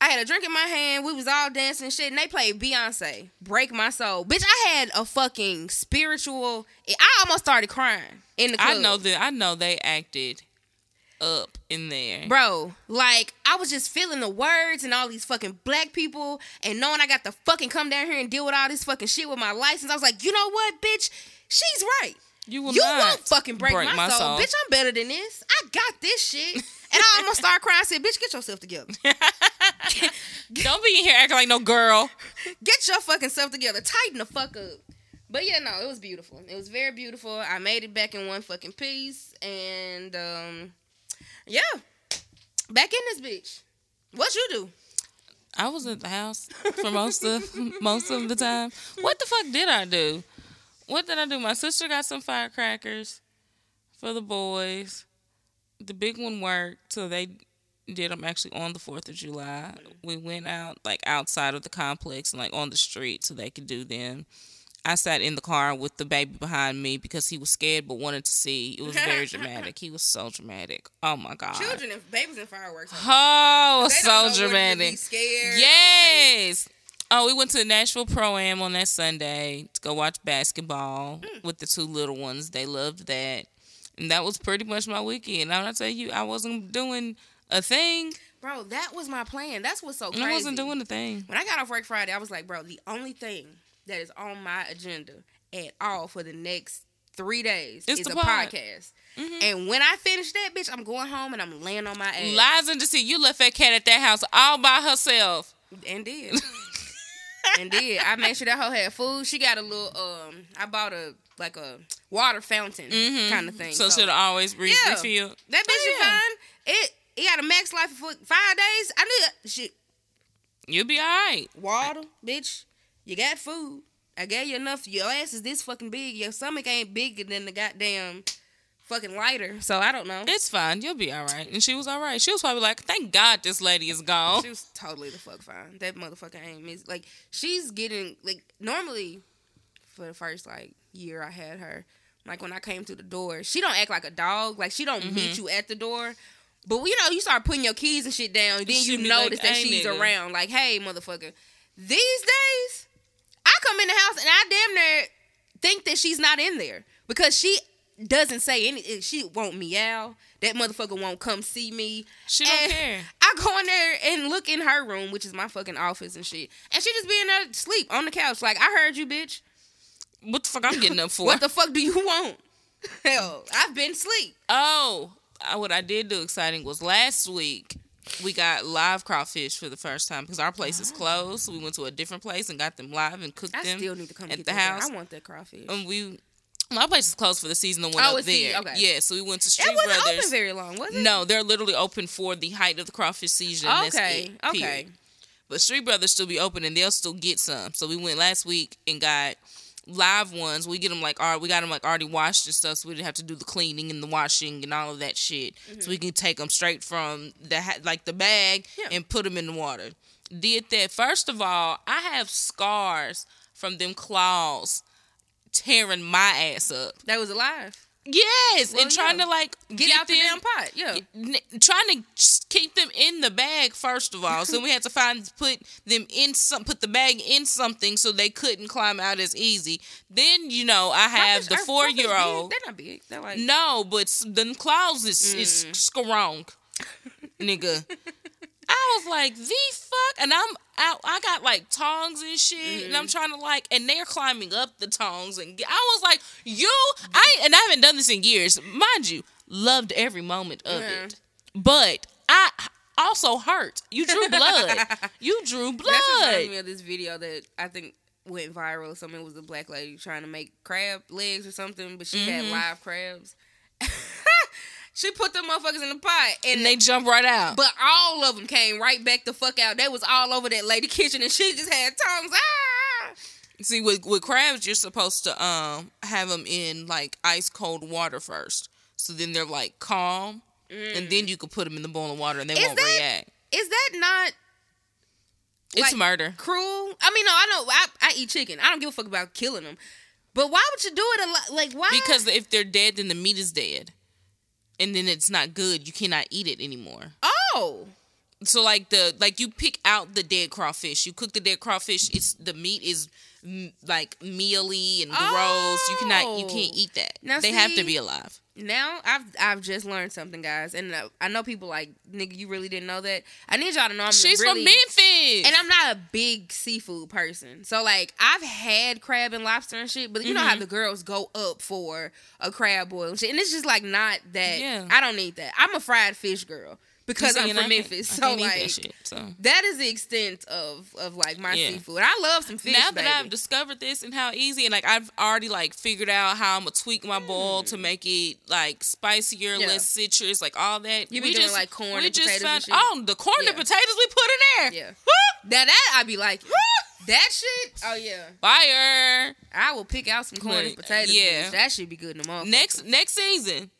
I had a drink in my hand. We was all dancing and shit. And they played Beyonce, Break My Soul. Bitch, I had a fucking spiritual. I almost started crying in the club. I know they acted up in there. Bro, like, I was just feeling the words and all these fucking black people and knowing I got to fucking come down here and deal with all this fucking shit with my license. I was like, you know what, bitch? She's right. You won't fucking break my soul. Bitch, I'm better than this. I got this shit. And I almost started crying. I said, bitch, get yourself together. Don't be in here acting like no girl. Get your fucking self together. Tighten the fuck up. But yeah, no, it was beautiful. It was very beautiful. I made it back in one fucking piece. And, yeah, back in this bitch. What you do? I was at the house for most of the time. What the fuck did I do? What did I do? My sister got some firecrackers for the boys. The big one worked, so they did them actually on the 4th of July. We went out, like, outside of the complex and, like, on the street so they could do them. I sat in the car with the baby behind me because he was scared but wanted to see. It was very dramatic. He was so dramatic. Oh, my God. Children and babies and fireworks. Oh, so dramatic. Yes. Oh, we went to the Nashville Pro-Am on that Sunday to go watch basketball with the two little ones. They loved that. And that was pretty much my weekend. I'm not telling you, I wasn't doing a thing. Bro, that was my plan. That's what's so crazy. I wasn't doing a thing. When I got off work Friday, I was like, bro, the only thing that is on my agenda at all for the next 3 days is a podcast. Mm-hmm. And when I finish that, bitch, I'm going home and I'm laying on my ass. Lies and deceit. You left that cat at that house all by herself. And did. I made sure that hoe had food. She got a little, I bought a water fountain kind of thing. So she'll always refill. That bitch is fine. It got a max life for 5 days. I knew that shit. You'll be all right. Water, bitch. You got food. I gave you enough. Your ass is this fucking big. Your stomach ain't bigger than the goddamn fucking lighter. So, I don't know. It's fine. You'll be all right. And she was all right. She was probably like, thank God this lady is gone. She was totally the fuck fine. That motherfucker ain't miss. Like, she's getting, like, normally, for the first, like, year I had her, like, when I came through the door, she don't act like a dog. Like, she don't meet you at the door. But, you know, you start putting your keys and shit down, then you notice like, that she's around. Like, hey, motherfucker. These days, I come in the house and I damn near think that she's not in there because she doesn't say anything. She won't meow. That motherfucker won't come see me. She don't care. I go in there and look in her room, which is my fucking office and shit, and she just be in there sleep on the couch. Like, I heard you, bitch. What the fuck I'm getting up for? What the fuck do you want? Hell, I've been asleep. Oh, what I did do exciting was last week. We got live crawfish for the first time because our place is closed. So we went to a different place and got them live and cooked them. I still need to come at the house. I want that crawfish. And my place is closed for the season. The one up there, okay. Yeah. So we went to Street Brothers. It wasn't open very long, was it? No, they're literally open for the height of the crawfish season. Okay, But Street Brothers still be open and they'll still get some. So we went last week and got live ones, we get them like, all right, we got them like already washed and stuff, so we didn't have to do the cleaning and the washing and all of that shit. Mm-hmm. So we can take them straight from the bag and put them in the water. Did that. First of all, I have scars from them claws tearing my ass up. That was alive. Yes, well, and trying to like get out them, the damn pot. Yeah, trying to keep them in the bag first of all. So we had to put the bag in something so they couldn't climb out as easy. Then I have the 4-year-old. They're not big. They're like no, but the claws is strong, nigga. I was like, the fuck? And I got like tongs and shit, and I'm trying to like, and they're climbing up the tongs, and I was like, I haven't done this in years, mind you. Loved every moment of it, but I also hurt. You drew blood. That's what reminded me of this video that I think went viral. It was a black lady trying to make crab legs or something, but she had live crabs. She put them motherfuckers in the pot. And they jumped right out. But all of them came right back the fuck out. They was all over that lady kitchen, and she just had tongues. Ah! See, with crabs, you're supposed to have them in, like, ice-cold water first. So then they're, like, calm. Mm. And then you can put them in the boiling water, and they won't react. Is that not... It's like, murder. Cruel? I mean, no, I know. I eat chicken. I don't give a fuck about killing them. But why would you do it a lot? Like, why? Because if they're dead, then the meat is dead. And then it's not good. You cannot eat it anymore. Oh. So, like, you pick out the dead crawfish. You cook the dead crawfish. The meat is, like, mealy and gross. Oh. You can't eat that. Now, they have to be alive. Now, I've just learned something, guys. And I know people like, nigga, you really didn't know that? I need y'all to know she's really, from Memphis. And I'm not a big seafood person. So, like, I've had crab and lobster and shit. But you know how the girls go up for a crab boil and shit. And it's just, like, not that. Yeah. I don't need that. I'm a fried fish girl. Because I'm from Memphis. So, like, that is the extent of like, my seafood. I love some fish, now that I've discovered this and how easy, and, like, I've already, like, figured out how I'm going to tweak my boil to make it, like, spicier, less citrus, like, all that. You be doing, like, corn and potatoes and shit. Oh, the corn and potatoes we put in there. Yeah. Now, that I be like, that shit? Oh, yeah. Fire. I will pick out some corn and potatoes. Yeah. That should be good in the motherfucker. Next season.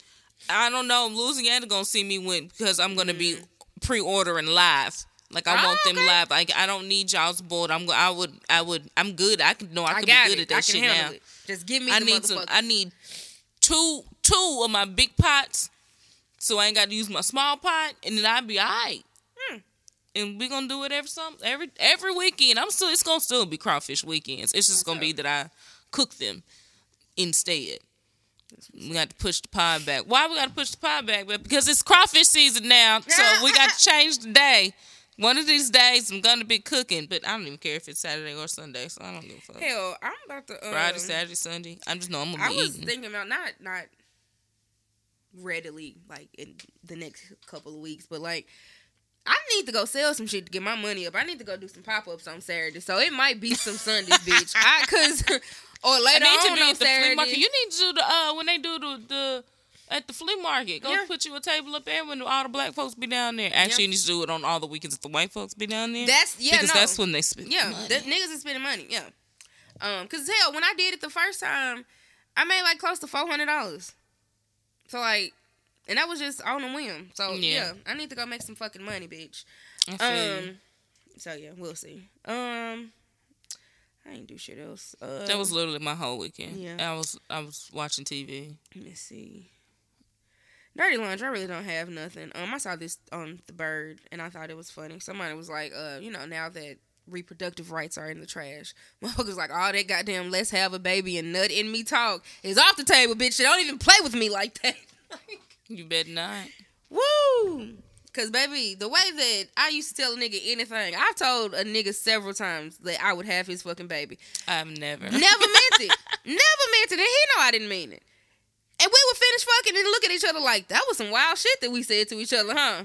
I don't know. Louisiana gonna see me because I'm gonna be pre-ordering live. Like I want them live. Like I don't need y'all's board. I'm good. I can be good at that shit now. It. Just give me. I need two of my big pots, so I ain't got to use my small pot, and then I'll be all right. And we are gonna do it every weekend. It's gonna still be crawfish weekends. It's just gonna be that I cook them instead. We got to push the pod back. Why we got to push the pod back? Because it's crawfish season now, so we got to change the day. One of these days, I'm going to be cooking, but I don't even care if it's Saturday or Sunday, so I don't give a fuck. Hell, I'm about to... Friday, Saturday, Sunday. I just know I'm going to be eating. I was thinking about not readily, like, in the next couple of weeks, but, like, I need to go sell some shit to get my money up. I need to go do some pop-ups on Saturday, so it might be some Sundays, bitch. Because... Or later on the Saturday. Flea market. You need to do the when they do the at the flea market. Go put you a table up there when all the black folks be down there. Actually, you need to do it on all the weekends if the white folks be down there. Because that's when they spend money. The niggas is spending money. Yeah, because hell, when I did it the first time, I made like close to $400. So like, and that was just on a whim. So yeah I need to go make some fucking money, bitch. I feel you. So yeah, we'll see. I ain't do shit else. That was literally my whole weekend. Yeah. I was watching TV. Let me see. Dirty laundry. I really don't have nothing. I saw this on The Bird, and I thought it was funny. Somebody was like, now that reproductive rights are in the trash, motherfuckers like, all that goddamn let's have a baby and nut in me talk is off the table, bitch. They don't even play with me like that. You better not. Woo! Because, baby, the way that I used to tell a nigga anything, I've told a nigga several times that I would have his fucking baby. I've never meant it. Never meant it. And he know I didn't mean it. And we would finish fucking and look at each other like, that was some wild shit that we said to each other, huh?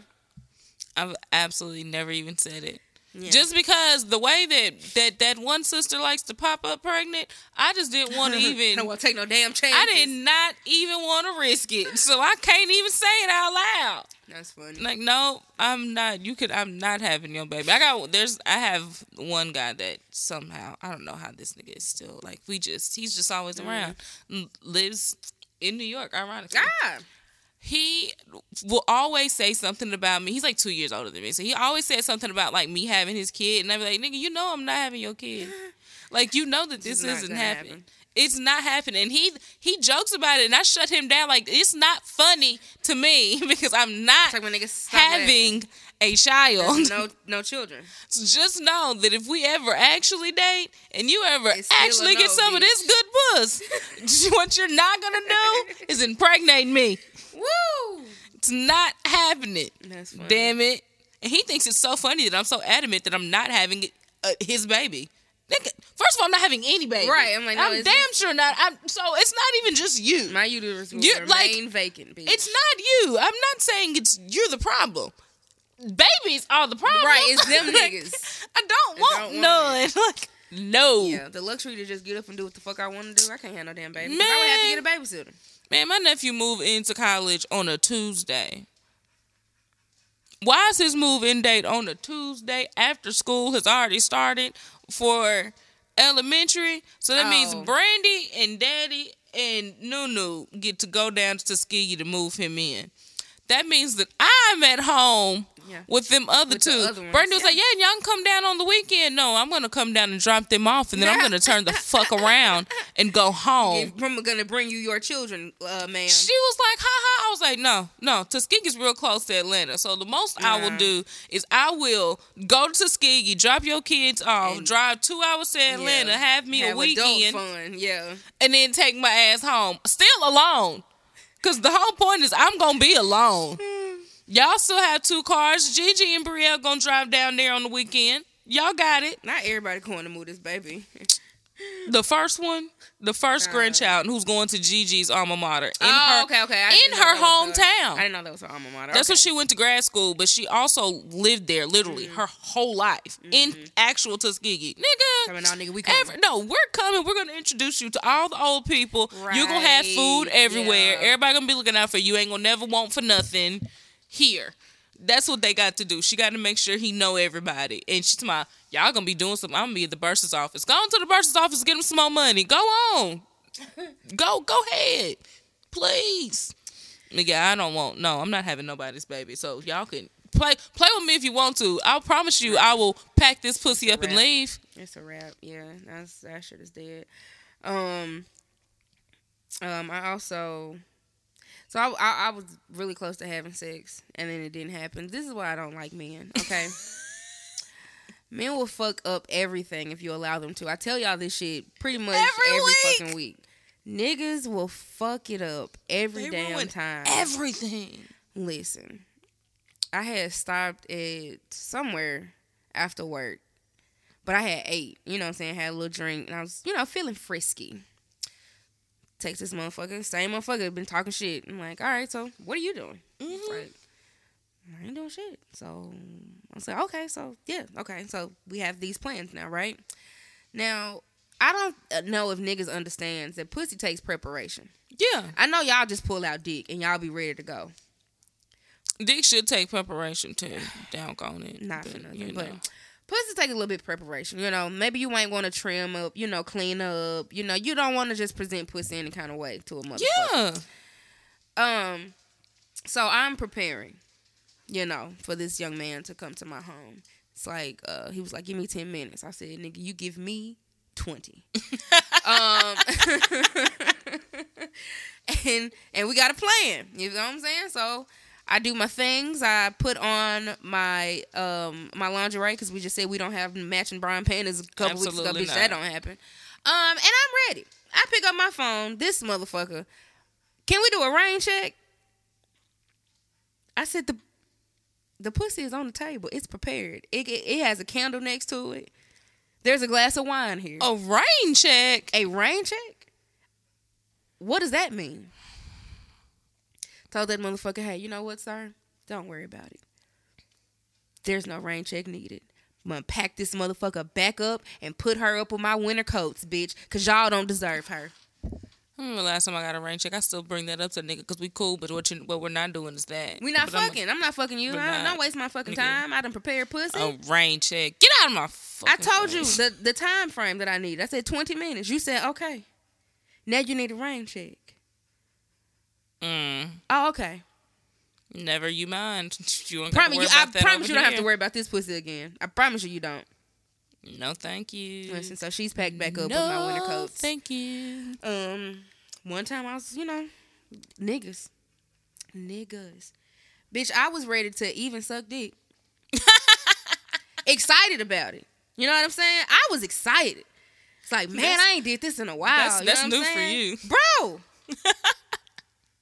I've absolutely never even said it. Yeah. Just because the way that one sister likes to pop up pregnant, I just didn't want to even... I don't want to take no damn chances. I did not even want to risk it. So I can't even say it out loud. That's funny. Like, no, I'm not. You could. I'm not having your baby. I have one guy that somehow I don't know how this nigga is still like. He's just always around. Lives in New York, ironically. Ah. He will always say something about me. He's like 2 years older than me, so he always said something about like me having his kid, and I'm like, nigga, you know I'm not having your kid. Like, you know that this isn't happening. It's not happening. And he jokes about it, and I shut him down. Like, it's not funny to me because I'm not having a child. No children. So just know that if we ever actually date and you ever actually get some of this good puss, what you're not going to do is impregnate me. Woo! It's not happening. That's funny. Damn it. And he thinks it's so funny that I'm so adamant that I'm not having his baby. First of all, I'm not having any baby. Right. I'm like, no, I'm damn sure not. So it's not even just you. My uterus will remain vacant, bitch. It's not you. I'm not saying you're the problem. Babies are the problem. Right. It's them niggas. I don't want none. Like, no. Yeah. The luxury to just get up and do what the fuck I want to do. I can't have no damn baby. Man, I would have to get a babysitter. Man, my nephew moved into college on a Tuesday. Why is his move-in date on a Tuesday after school has already started for elementary? So that means Brandy and Daddy and Nunu get to go down to Tuskegee to move him in. That means that I'm at home with them two. The other ones. Brandy was like, yeah, y'all can come down on the weekend. No, I'm going to come down and drop them off, and then I'm going to turn the fuck around and go home. I'm going to bring you your children, ma'am. She was like, ha-ha. I was like, no. Tuskegee's real close to Atlanta, so the most I will do is I will go to Tuskegee, drop your kids off, and drive 2 hours to Atlanta, have a weekend. Adult fun, and then take my ass home. Still alone. Because the whole point is I'm going to be alone. Y'all still have two cars. Gigi and Brielle going to drive down there on the weekend. Y'all got it. Not everybody going to move this baby. The first one, the first grandchild who's going to Gigi's alma mater. In her hometown. I didn't know that was her alma mater. That's where she went to grad school, but she also lived there literally her whole life in actual Tuskegee. Nigga. Coming out, nigga, we coming. We're coming. We're going to introduce you to all the old people. Right. You're going to have food everywhere. Yeah. Everybody going to be looking out for you. Ain't going to never want for nothing here. That's what they got to do. She got to make sure he know everybody. And she's my, y'all going to be doing something. I'm going to be at the bursar's office. Go on to the bursar's office. Get him some more money. Go on. Go ahead. Please. Nigga, I don't want. No, I'm not having nobody's baby. So y'all can play with me if you want to. I'll promise you I will pack this pussy up and leave. It's a wrap. Yeah, that shit is dead. I also... So I was really close to having sex, and then it didn't happen. This is why I don't like men, okay? Men will fuck up everything if you allow them to. I tell y'all this shit pretty much every fucking week. Niggas will fuck it up every damn time. Everything. Listen, I had stopped at somewhere after work, but I had ate. You know what I'm saying? Had a little drink, and I was, feeling frisky. Text this motherfucker. Same motherfucker been talking shit. I'm like, all right, so what are you doing? Mm-hmm. Like, I ain't doing shit. So I was like, okay, so yeah, okay. So we have these plans now, right? Now, I don't know if niggas understands that pussy takes preparation. Yeah. I know y'all just pull out dick and y'all be ready to go. Dick should take preparation too. Doggone it. Not for nothing, but... Pussy take a little bit of preparation, Maybe you ain't want to trim up, clean up, You don't want to just present pussy any kind of way to a motherfucker. Yeah. So I'm preparing, for this young man to come to my home. It's like he was like, "Give me 10 minutes." I said, "Nigga, you give me 20." And we got a plan. You know what I'm saying? So. I do my things. I put on my my lingerie because we just said we don't have matching brown panties a couple weeks ago. Bitch, that don't happen. And I'm ready. I pick up my phone. This motherfucker. Can we do a rain check? I said the pussy is on the table. It's prepared. It has a candle next to it. There's a glass of wine here. A rain check. A rain check. What does that mean? Told that motherfucker, hey, you know what, sir? Don't worry about it. There's no rain check needed. I'm going to pack this motherfucker back up and put her up with my winter coats, bitch, because y'all don't deserve her. I remember last time I got a rain check. I still bring that up to a nigga because we cool, but what we're not doing is that. We not fucking. I'm not fucking you. I don't waste my fucking time. I done prepared pussy. Oh, rain check. Get out of my fucking I told you the time frame that I need. I said 20 minutes. You said, okay. Now you need a rain check. Mm. Oh, okay. Never you mind. You don't have to worry about that. I promise you don't have to worry about this pussy again. I promise you don't. No, thank you. Listen, so she's packed back up with my winter coats. Thank you. One time I was, niggas. Bitch, I was ready to even suck dick. Excited about it. You know what I'm saying? I was excited. It's like, man, I ain't did this in a while. That's new for you. Bro.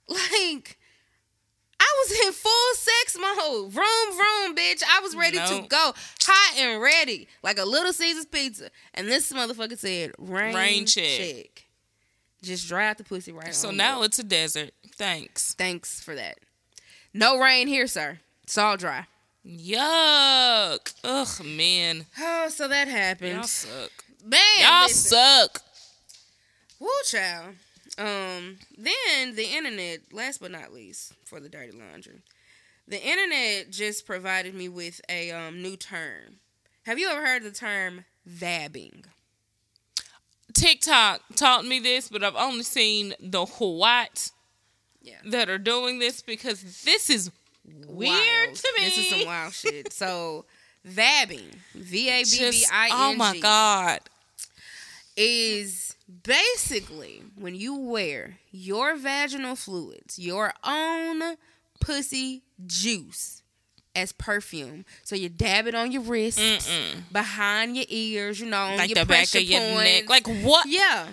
Like, I was in full sex mode. Vroom, vroom, bitch. I was ready to go. Hot and ready. Like a Little Caesar's pizza. And this motherfucker said, rain check. Just dry out the pussy right so on. So now it's a desert. Thanks for that. No rain here, sir. It's all dry. Yuck. Ugh, man. Oh, so that happened. Y'all suck. Man, Y'all suck. Woo, child. Then the internet, last but not least, for the dirty laundry. The internet just provided me with a new term. Have you ever heard the term vabbing? TikTok taught me this, but I've only seen the white that are doing this because this is weird to me. This is some wild shit. So, vabbing, V-A-B-B-I-N-G. Oh my God. Is basically when you wear your vaginal fluids, your own pussy juice as perfume. So you dab it on your wrists, behind your ears, on like your the back of your neck. Like what? Yeah.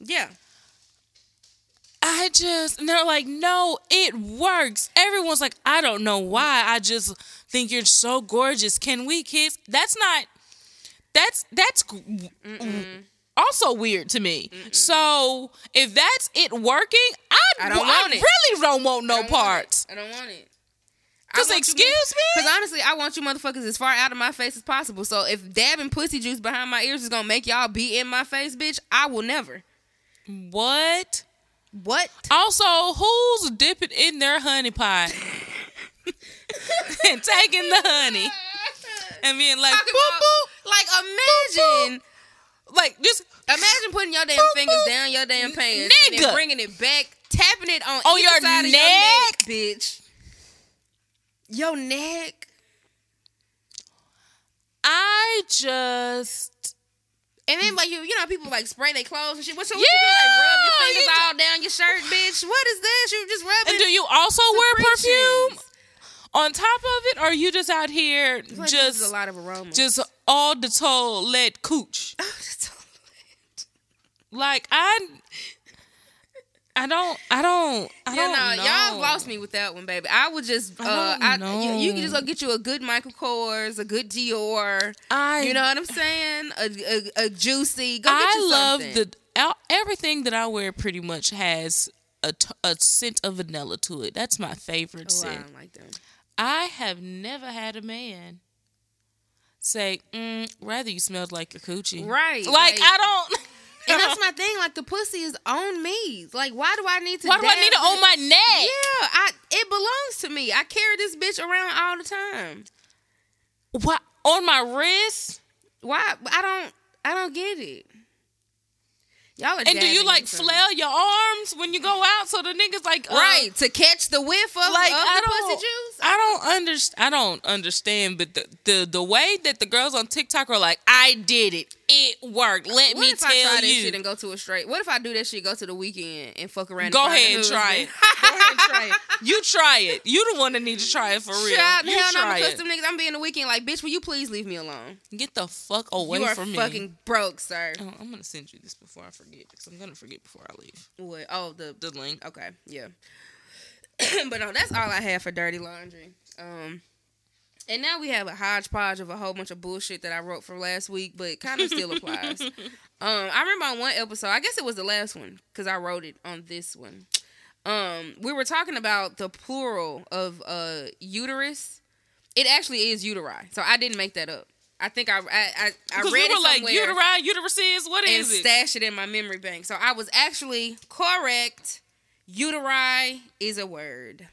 Yeah. I just, and they're like, no, it works. Everyone's like, I don't know why. I just think you're so gorgeous. Can we kiss? That's not. That's also weird to me. Mm-mm. So if that's it working, I really don't want no parts. I don't want it. Because excuse me? Because honestly, I want you motherfuckers as far out of my face as possible. So if dabbing pussy juice behind my ears is going to make y'all be in my face, bitch, I will never. What? Also, who's dipping in their honey pot and taking the honey? And being like, boop, boop. Like, imagine. Boop, boop. Like, just. Imagine putting your damn boop, fingers boop. Down your damn pants. Nigga. And then bringing it back, tapping it on either your side neck? Of your neck, bitch. Your neck. I just. And then, like, you know, people, like, spray their clothes and shit. What you do? Like, rub your fingers all down your shirt, bitch. What is this? You just rubbing. And do you also wear perfume? On top of it, or are you just out here like just a lot of aroma, just all the toll lead cooch? Oh, the toll lead. Like I don't know. Y'all lost me with that one, baby. I would just I you can just go get you a good Michael Kors, a good Dior. You know what I'm saying? A juicy. Go get you something. Everything that I wear pretty much has a scent of vanilla to it. That's my favorite scent. I don't like that. I have never had a man say, rather you smelled like your coochie. Right. Like I don't. And that's my thing. Like, the pussy is on me. Like, why do I need to? Why do I need it on my neck? Yeah, it belongs to me. I carry this bitch around all the time. Why on my wrist? Why? I don't get it. Y'all are. And do you like flail your arms when you go out so the niggas like right to catch the whiff of like the pussy juice? I don't understand. But the way that the girls on TikTok are like, I did it, it worked. Let me tell you. What if I try that shit and go to a straight? What if I do that shit, go to the weekend and fuck around? Go ahead and try it. Go ahead and try it. You try it. You the one that need to try it for real. Child, you hell try no, because them niggas. I'm being the weekend like, bitch, will you please leave me alone? Get the fuck away from me. You are fucking broke, sir. Oh, I'm gonna send you this before I forget because I'm gonna forget before I leave. What? Oh, the link. Okay, yeah. But no, that's all I have for dirty laundry. And now we have a hodgepodge of a whole bunch of bullshit that I wrote from last week, but kind of still applies. I remember on one episode, I guess it was the last one, because I wrote it on this one. We were talking about the plural of uterus. It actually is uteri, so I didn't make that up. I think I read it somewhere. Because you were like, uteruses, what is it? And stash it in my memory bank. So I was actually correct. Uteri is a word.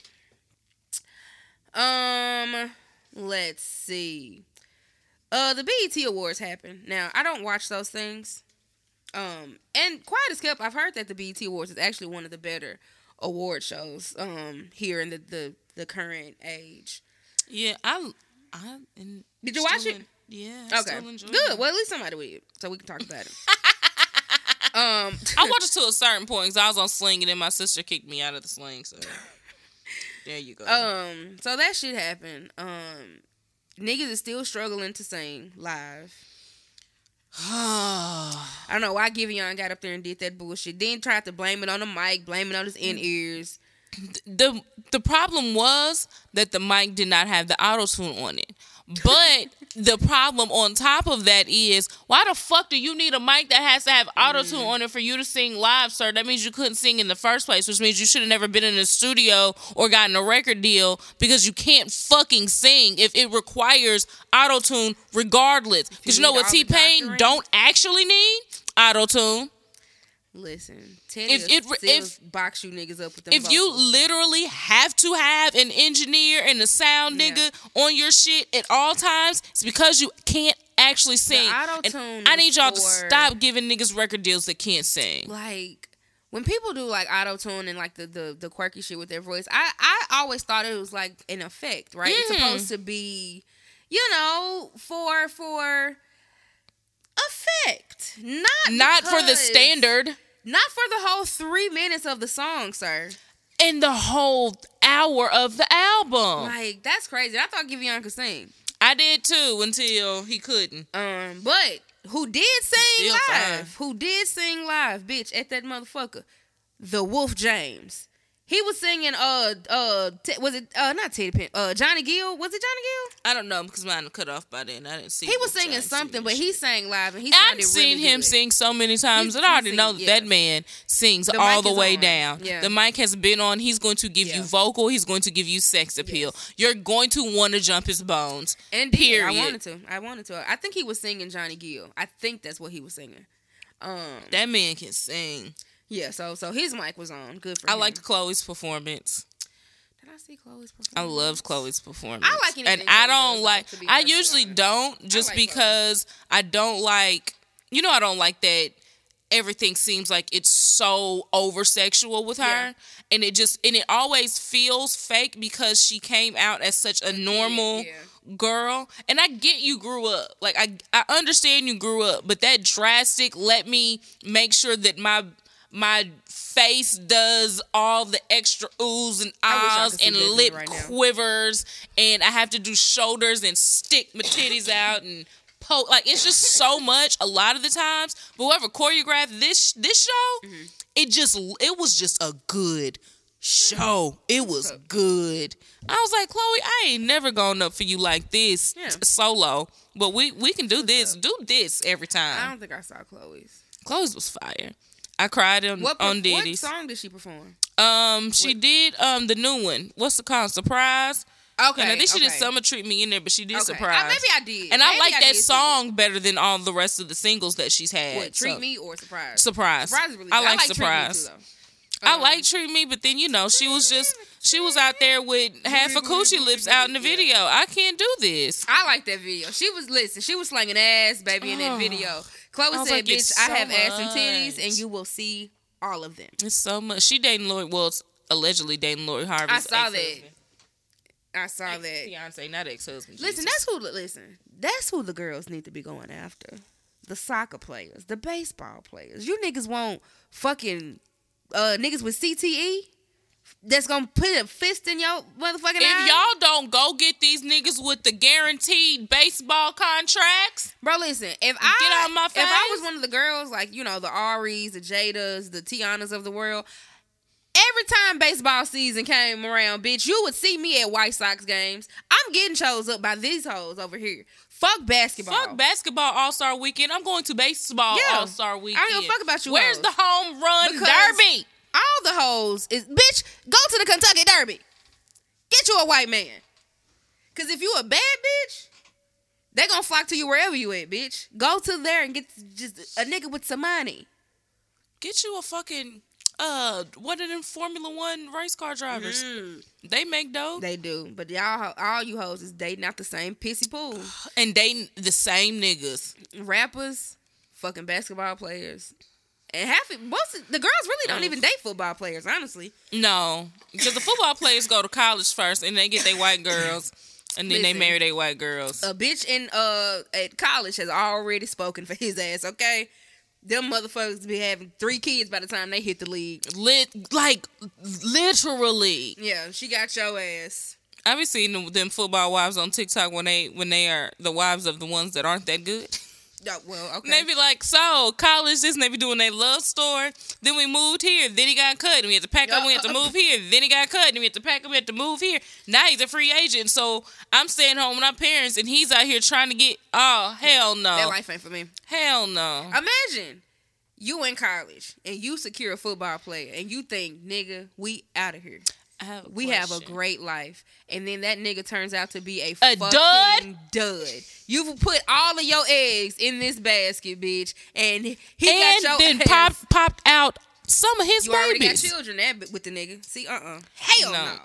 Let's see. The BET Awards happened. Now, I don't watch those things. And quiet as kept, I've heard that the BET Awards is actually one of the better award shows here in the current age. Yeah, I did you watch it? Yeah. Okay. Good. Well, at least somebody with you, so we can talk about it. I watched it to a certain point because I was on Sling and then my sister kicked me out of the Sling. So there you go. So that shit happened. Niggas is still struggling to sing live. I don't know why Giveon got up there and did that bullshit. Then tried to blame it on the mic, blame it on his in-ears. The problem was that the mic did not have the auto-tune on it. But the problem on top of that is, why the fuck do you need a mic that has to have auto-tune on it for you to sing live, sir? That means you couldn't sing in the first place, which means you should have never been in a studio or gotten a record deal because you can't fucking sing if it requires auto-tune regardless. Because you know what T-Pain don't actually need? Auto-tune. Listen, Teddy if box you niggas up with them. If vocals. You literally have to have an engineer and a sound nigga on your shit at all times, it's because you can't actually sing. I need y'all to stop giving niggas record deals that can't sing. Like when people do like auto-tune and like the quirky shit with their voice, I always thought it was like an effect, right? Mm. It's supposed to be, you know, for effect, not for the standard, not for the whole 3 minutes of the song, sir, and the whole hour of the album. Like that's crazy. I thought Giveon could sing. I did too until he couldn't. But who did sing live? Who did sing live, bitch? At that motherfucker, the Wolf James. He was singing. Was it not Teddy Penn? Johnny Gill. Was it Johnny Gill? I don't know because mine cut off by then. I didn't see. He was singing Johnny something, but he sang live and he. I've seen really him good. Sing so many times that I already know that man sings the all the way down. Yeah. The mic has been on. He's going to give you vocal. He's going to give you sex appeal. Yes. You're going to want to jump his bones. And period. I wanted to. I think he was singing Johnny Gill. I think that's what he was singing. That man can sing. Yeah, so his mic was on. Good for him. I liked Chloe's performance. Did I see Chloe's performance? I love Chloe's performance. I like anything. And I don't like... I usually don't just because I don't like... You know I don't like that everything seems like it's so over-sexual with her. Yeah. And it just... And it always feels fake because she came out as such a normal... Yeah. Girl, and I get you grew up. Like, I understand you grew up, but that drastic, let me make sure that my face does all the extra oohs and ahs and lip quivers, and I have to do shoulders and stick my titties out and poke. Like, it's just so much a lot of the times. But whoever choreographed this show, it was just a good show. It was good. I was like, Chloe, I ain't never gone up for you like this solo, but we can do this. Do this every time. I don't think I saw Chloe's. Chloe's was fire. I cried on Diddy's. What song did she perform? She did the new one. What's it called? Surprise. Okay. And I think she did Summer Treat Me in there, but she did Surprise. Maybe I did. And maybe I like that song better than all the rest of the singles that she's had. What, Treat Me or Surprise? Surprise. Surprise is really good. I like Surprise. Treat Me too, though. I like Treat Me, but then, you know, she was out there with half a coochie lips out in the video. I can't do this. I like that video. She was slanging ass, baby, in that video. Chloe said, like, bitch, so I have ass and titties, and you will see all of them. It's so much. She allegedly dating Lori Harvey's I saw that. Fiancé, not ex-husband. Listen, that's who the girls need to be going after. The soccer players, the baseball players. You niggas want fucking niggas with CTE? That's gonna put a fist in your motherfucking eye. If y'all don't go get these niggas with the guaranteed baseball contracts, bro, listen. If I was one of the girls, like, you know, the Aries, the Jadas, the Tianas of the world, every time baseball season came around, bitch, you would see me at White Sox games. I'm getting chose up by these hoes over here. Fuck basketball. Fuck basketball all-star weekend. I'm going to baseball all-star weekend. I don't give a fuck about you. Where's the home run derby? All the hoes is, bitch, go to the Kentucky Derby. Get you a white man. Because if you a bad bitch, They gonna flock to you wherever you at, bitch. Go to there and get just a nigga with some money. Get you a fucking one of them Formula One race car drivers. Mm. They make dope. They do, but y'all, all you hoes is dating out the same pissy pool and dating the same niggas, rappers, fucking basketball players. And half it, the girls really don't even date football players, honestly. No, because the football players go to college first, and they get their white girls, and then they marry their white girls. A bitch in at college has already spoken for his ass. Okay, them motherfuckers be having 3 kids by the time they hit the league. Literally. Yeah, she got your ass. I be seeing them football wives on TikTok when they are the wives of the ones that aren't that good. Oh, well, okay. And they be like, so, college this, and they be doing their love story. Then we moved here. Then he got cut, and we had to pack up. We had to move here. Then he got cut, and we had to pack up. We had to move here. Now he's a free agent, so I'm staying home with my parents, and he's out here trying to get. Oh, hell no, that life ain't for me. Hell no. Imagine you in college and you secure a football player, and you think, nigga, we out of here. We have a great life. And then that nigga turns out to be a fucking dud. You've put all of your eggs in this basket, bitch. And popped out some of his babies. You already got children with the nigga. See, hell no.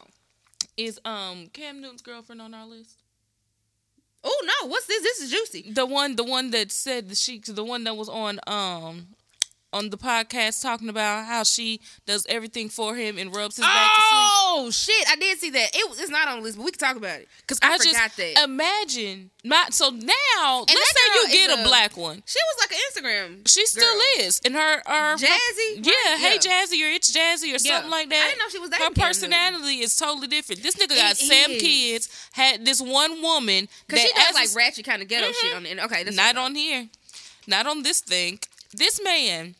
Is Cam Newton's girlfriend on our list? Oh, no. What's this? This is juicy. The one that said the one that was on the podcast talking about how she does everything for him and rubs his back to sleep. Oh, shit. I did see that. It's not on the list, but we can talk about it. Because I forgot that. Imagine. So now, let's say you get a black one. She was like an Instagram She still girl. Is. And her Jazzy? Yeah, right? Hey, Jazzy, or it's Jazzy, or something like that. I didn't know she was that. Her personality is totally different. This nigga got 7 kids, had this one woman. Because she does like ratchet kind of ghetto shit on the end. Okay, that's not on here. Not on this thing. This man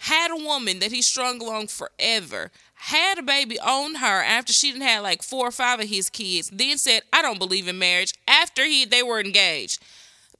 had a woman that he strung along forever, had a baby on her after she done had like 4 or 5 of his kids, then said, I don't believe in marriage, after they were engaged,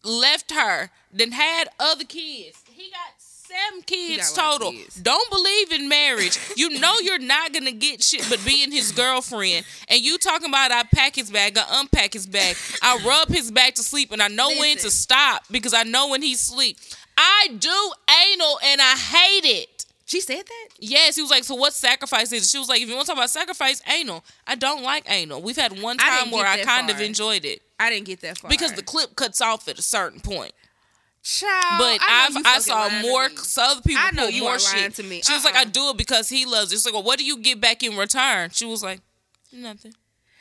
left her, then had other kids. He got 7 kids total. Don't believe in marriage. You know you're not going to get shit but being his girlfriend. And you talking about I pack his bag, I unpack his bag, I rub his back to sleep, and I know when to stop because I know when he sleeps. I do anal and I hate it. She said that? Yes. He was like, so what sacrifice is it? She was like, if you want to talk about sacrifice, anal. I don't like anal. We've had one time where I kind of enjoyed it. I didn't get that far. Because the clip cuts off at a certain point. Child, but I saw more. So other people I know you more are shit. Lying to me. She was like, I do it because he loves it. She's like, well, what do you get back in return? She was like, nothing.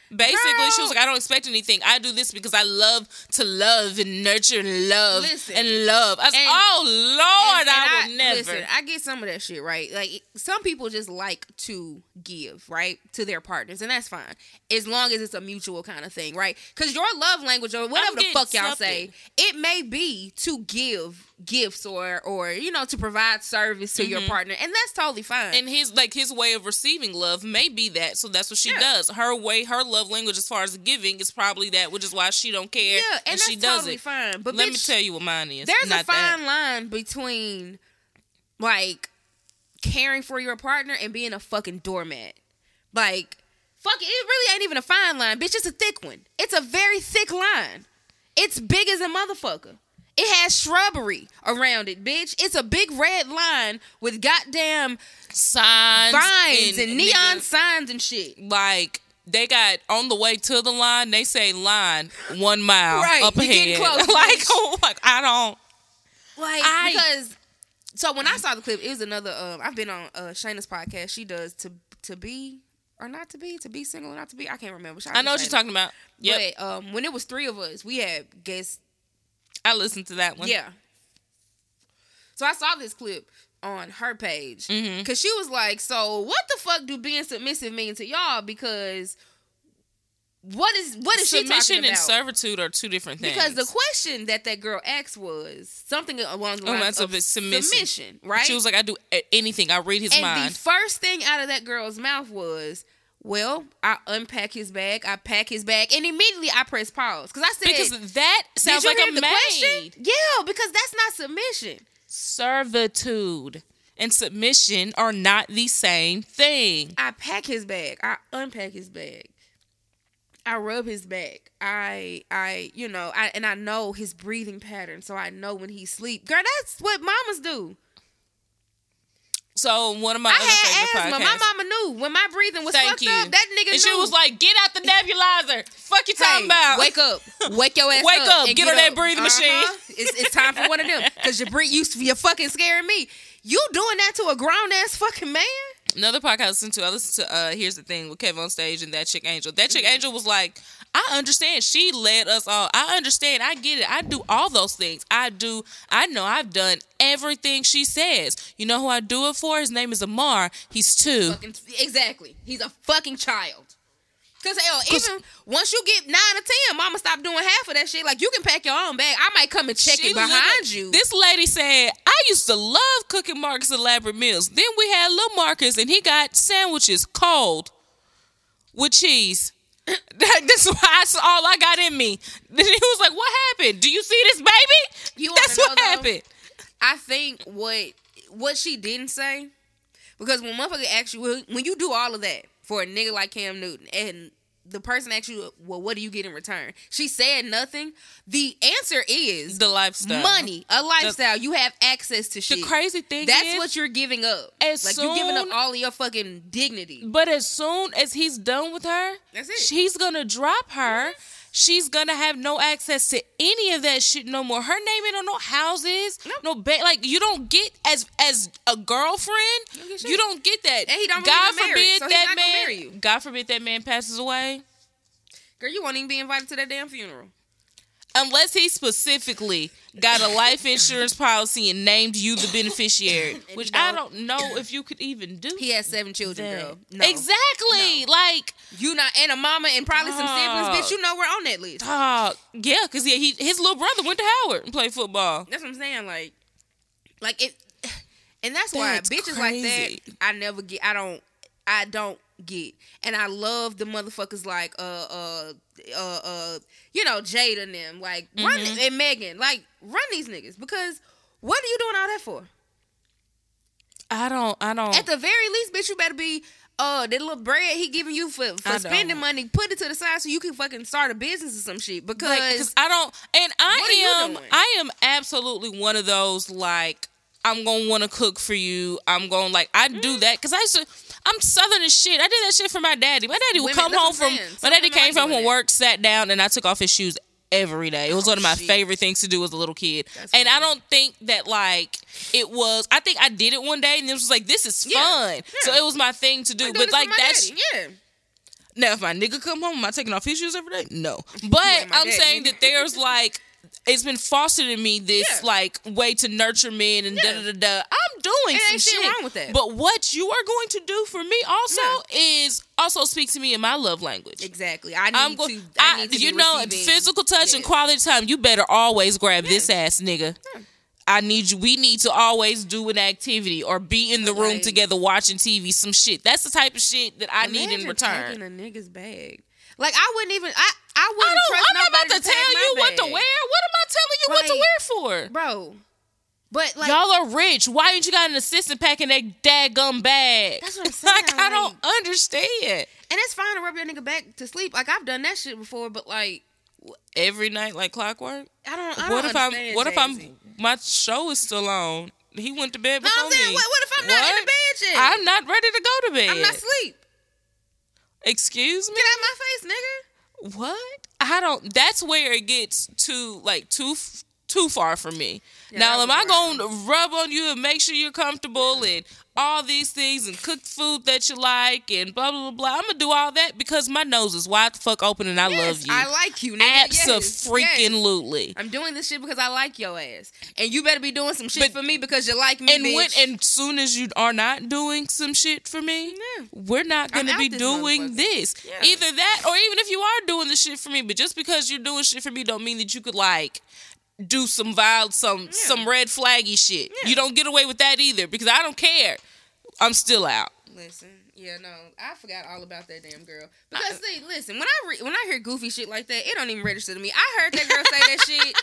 Basically, girl. She was like, I don't expect anything. I do this because I love to love and nurture and love and love. I was like, oh, Lord, I would never. Listen, I get some of that shit, right? Like, some people just like to give, right, to their partners, and that's fine. As long as it's a mutual kind of thing, right? Because your love language or whatever the fuck y'all say, it may be to give gifts or you know, to provide service to your partner, and that's totally fine. And his way of receiving love may be that, so that's what she does. Her love language as far as giving is probably that, which is why she don't care and she does totally it. Fine. But let me tell you what mine is. There's a fine line between like caring for your partner and being a fucking doormat. Like, fuck it, really ain't even a fine line, bitch. It's a thick one. It's a very thick line. It's big as a motherfucker. It has shrubbery around it, bitch. It's a big red line with goddamn signs and neon signs and shit. Like, they got on the way to the line, they say line 1 mile right, up ahead. Close, like, I don't. Like, because, so when I saw the clip, it was another, I've been on Shayna's podcast. She does to be or not to be single or not to be. I can't remember. I know what you're talking about. Yeah. But when it was 3 of us, we had guests. I listened to that one. Yeah. So I saw this clip on her page because she was like, so what the fuck do being submissive mean to y'all? Because what is she talking about? Submission and servitude are 2 different things. Because the question that girl asked was something along the lines of submission, right? She was like, I do anything. I read his mind. And the first thing out of that girl's mouth was, well, I unpack his bag, I pack his bag, and immediately I press pause. Because I said... Because that sounds like a maid. Yeah, because that's not submission. Servitude and submission are not the same thing. I pack his bag, I unpack his bag. I rub his back. I know his breathing pattern, so I know when he sleep. Girl, that's what mamas do. So one of my other favorite asthma. Podcasts. My mama knew when my breathing was fucked up. That nigga knew. She was like, "Get out the nebulizer. Fuck you talking about. Wake up. Wake your ass Wake up. Get on that breathing machine. It's time for one of them because you're fucking scaring me. You doing that to a grown ass fucking man." Another podcast I listened to. I listened to Here's the Thing with Kev on Stage and that chick Angel. That chick Angel was like, I understand. She led us all. I understand. I get it. I do all those things. I do. I know I've done everything she says. You know who I do it for? His name is Amar. He's 2. Exactly. He's a fucking child. Because even once you get 9 or 10, mama stop doing half of that shit. Like, you can pack your own bag. I might come and check it behind you. This lady said, I used to love cooking Marcus elaborate meals. Then we had little Marcus, and he got sandwiches cold with cheese. That's all I got in me. He was like, what happened? Do you see this, baby? That's what happened. I think what she didn't say, because when motherfucker asks you, when you do all of that for a nigga like Cam Newton, and the person asks you, well, what do you get in return? She said nothing. The answer is the lifestyle. Money. A lifestyle. You have access to shit. The crazy thing is, that's what you're giving up. You're giving up all of your fucking dignity. But as soon as he's done with her, that's it. He's gonna drop her. Yes. She's gonna have no access to any of that shit no more. Her name ain't on no houses, no bed. Like, you don't get as a girlfriend, you don't get that. And he don't God forbid that man passes away. Girl, you won't even be invited to that damn funeral. Unless he specifically got a life insurance policy and named you the beneficiary, which I don't know if you could even do. He has 7 children, girl. No. Exactly. No. Like, you not, and a mama and probably some siblings, bitch. You know we're on that list. Yeah, because his little brother went to Howard and played football. That's what I'm saying. Like it, and that's why bitches crazy. Like that. I don't get. And I love the motherfuckers like Jade and them, like, run and Megan, like, run these niggas, because what are you doing all that for? I don't at the very least, bitch, you better be that little bread he giving you for spending money, put it to the side so you can fucking start a business or some shit, because I don't, and I am absolutely one of those, like, I'm gonna want to cook for you. I'm gonna, like, I do that because I'm Southern as shit. I did that shit for my daddy. My daddy would come home from work, sat down, and I took off his shoes every day. It was one of my favorite things to do as a little kid. That's and funny. I don't think that, like, it was, I think I did it one day and it was like, this is fun. Yeah. So it was my thing to do. But like that's daddy. Yeah. Now if my nigga come home, am I taking off his shoes every day? No. But I'm saying that there's like, it's been fostered in me this like way to nurture men and da-da-da-da. I'm doing some shit. Wrong with that. But what you are going to do for me also is also speak to me in my love language. Exactly. I need to you know, physical touch and quality time. You better always grab this ass nigga. Yeah. I need you. We need to always do an activity or be in the room together watching TV, some shit. That's the type of shit that I need in return. Taking a nigga's bag. Like, I wouldn't even, I wouldn't trust nobody. I'm not about to tell you what to wear. What am I telling you what to wear for? Bro. But like, y'all are rich. Why ain't you got an assistant packing that daggum bag? That's what I'm saying. Like, I don't understand. And it's fine to rub your nigga back to sleep. Like, I've done that shit before, but like, every night, like clockwork? What if my show is still on? He went to bed before me. What if I'm not in the bed yet? I'm not ready to go to bed. I'm not asleep. Excuse me? Get out my face, nigga. What? I don't... That's where it gets too, like, too far for me. Yeah, now, am I going to rub on you and make sure you're comfortable and all these things and cook food that you like and blah, blah, blah, blah. I'm going to do all that because my nose is wide the fuck open and I love you. I like you, nigga. Abso-freaking-lutely. Yes. I'm doing this shit because I like your ass. And you better be doing some shit for me because you like me, bitch. And soon as you are not doing some shit for me, we're not going to be doing this. Yeah. Either that or even if you are doing the shit for me, but just because you're doing shit for me don't mean that you could, like, do some vile, some red flaggy shit. Yeah. You don't get away with that either because I don't care. I'm still out. Listen, I forgot all about that damn girl. Because when I hear goofy shit like that, it don't even register to me. I heard that girl say that shit, and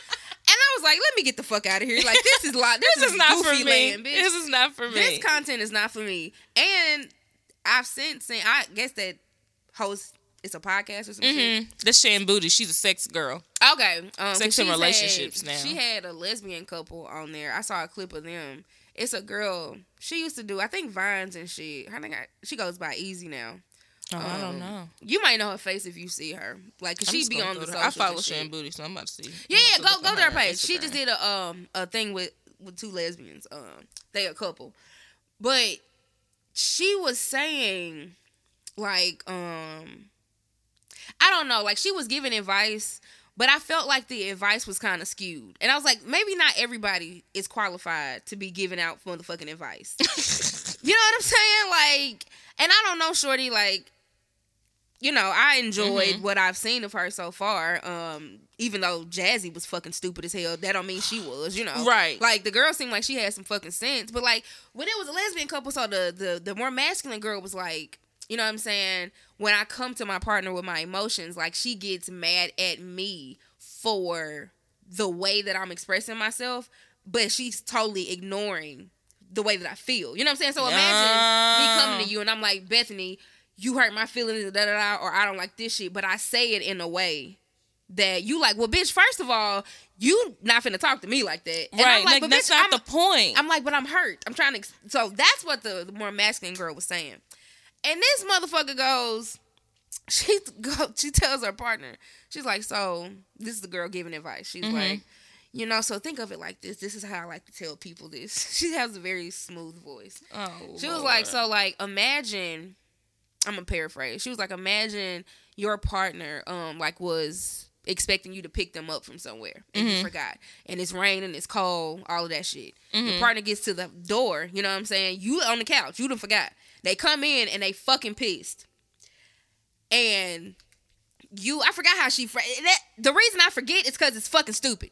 I was like, let me get the fuck out of here. Like, this is this is not for me. Land, bitch. This is not for me. This content is not for me. And I've since I guess that host it's a podcast or some shit? That's Shan Booty. She's a sex girl. Okay. Sex and relationships now. She had a lesbian couple on there. I saw a clip of them. It's a girl. She used to do, I think, Vines and shit. She goes by Easy now. Oh, I don't know. You might know her face if you see her. Like, cause she be on the socials. I follow Shan Booty, so I'm about to see. Yeah, go to her page. Instagram. She just did a thing with two lesbians. They a couple. But she was saying, like, I don't know. Like, she was giving advice, but I felt like the advice was kind of skewed. And I was like, maybe not everybody is qualified to be giving out motherfucking advice. You know what I'm saying? Like, and I don't know, shorty, like, you know, I enjoyed what I've seen of her so far. Even though Jazzy was fucking stupid as hell, that don't mean she was, you know. Right. Like, the girl seemed like she had some fucking sense. But, like, when it was a lesbian couple, so the more masculine girl was like, you know what I'm saying? When I come to my partner with my emotions, like, she gets mad at me for the way that I'm expressing myself, but she's totally ignoring the way that I feel. You know what I'm saying? So imagine me coming to you and I'm like, Bethany, you hurt my feelings, da da da, or I don't like this shit, but I say it in a way that you like, well, bitch, first of all, you not finna talk to me like that. And right. I'm like, but that's bitch, not the point. I'm like, but I'm hurt. I'm trying to... So that's what the more masculine girl was saying. And this motherfucker goes, she tells her partner, she's like, so this is the girl giving advice. She's like, you know, so think of it like this. This is how I like to tell people this. She has a very smooth voice. Oh, she was like, so like, imagine, I'm gonna paraphrase. She was like, imagine your partner, like was expecting you to pick them up from somewhere and you forgot. And it's raining, it's cold, all of that shit. Your partner gets to the door, you know what I'm saying? You on the couch, you done forgot. They come in and they fucking pissed. And I forgot how she... the reason I forget is because it's fucking stupid.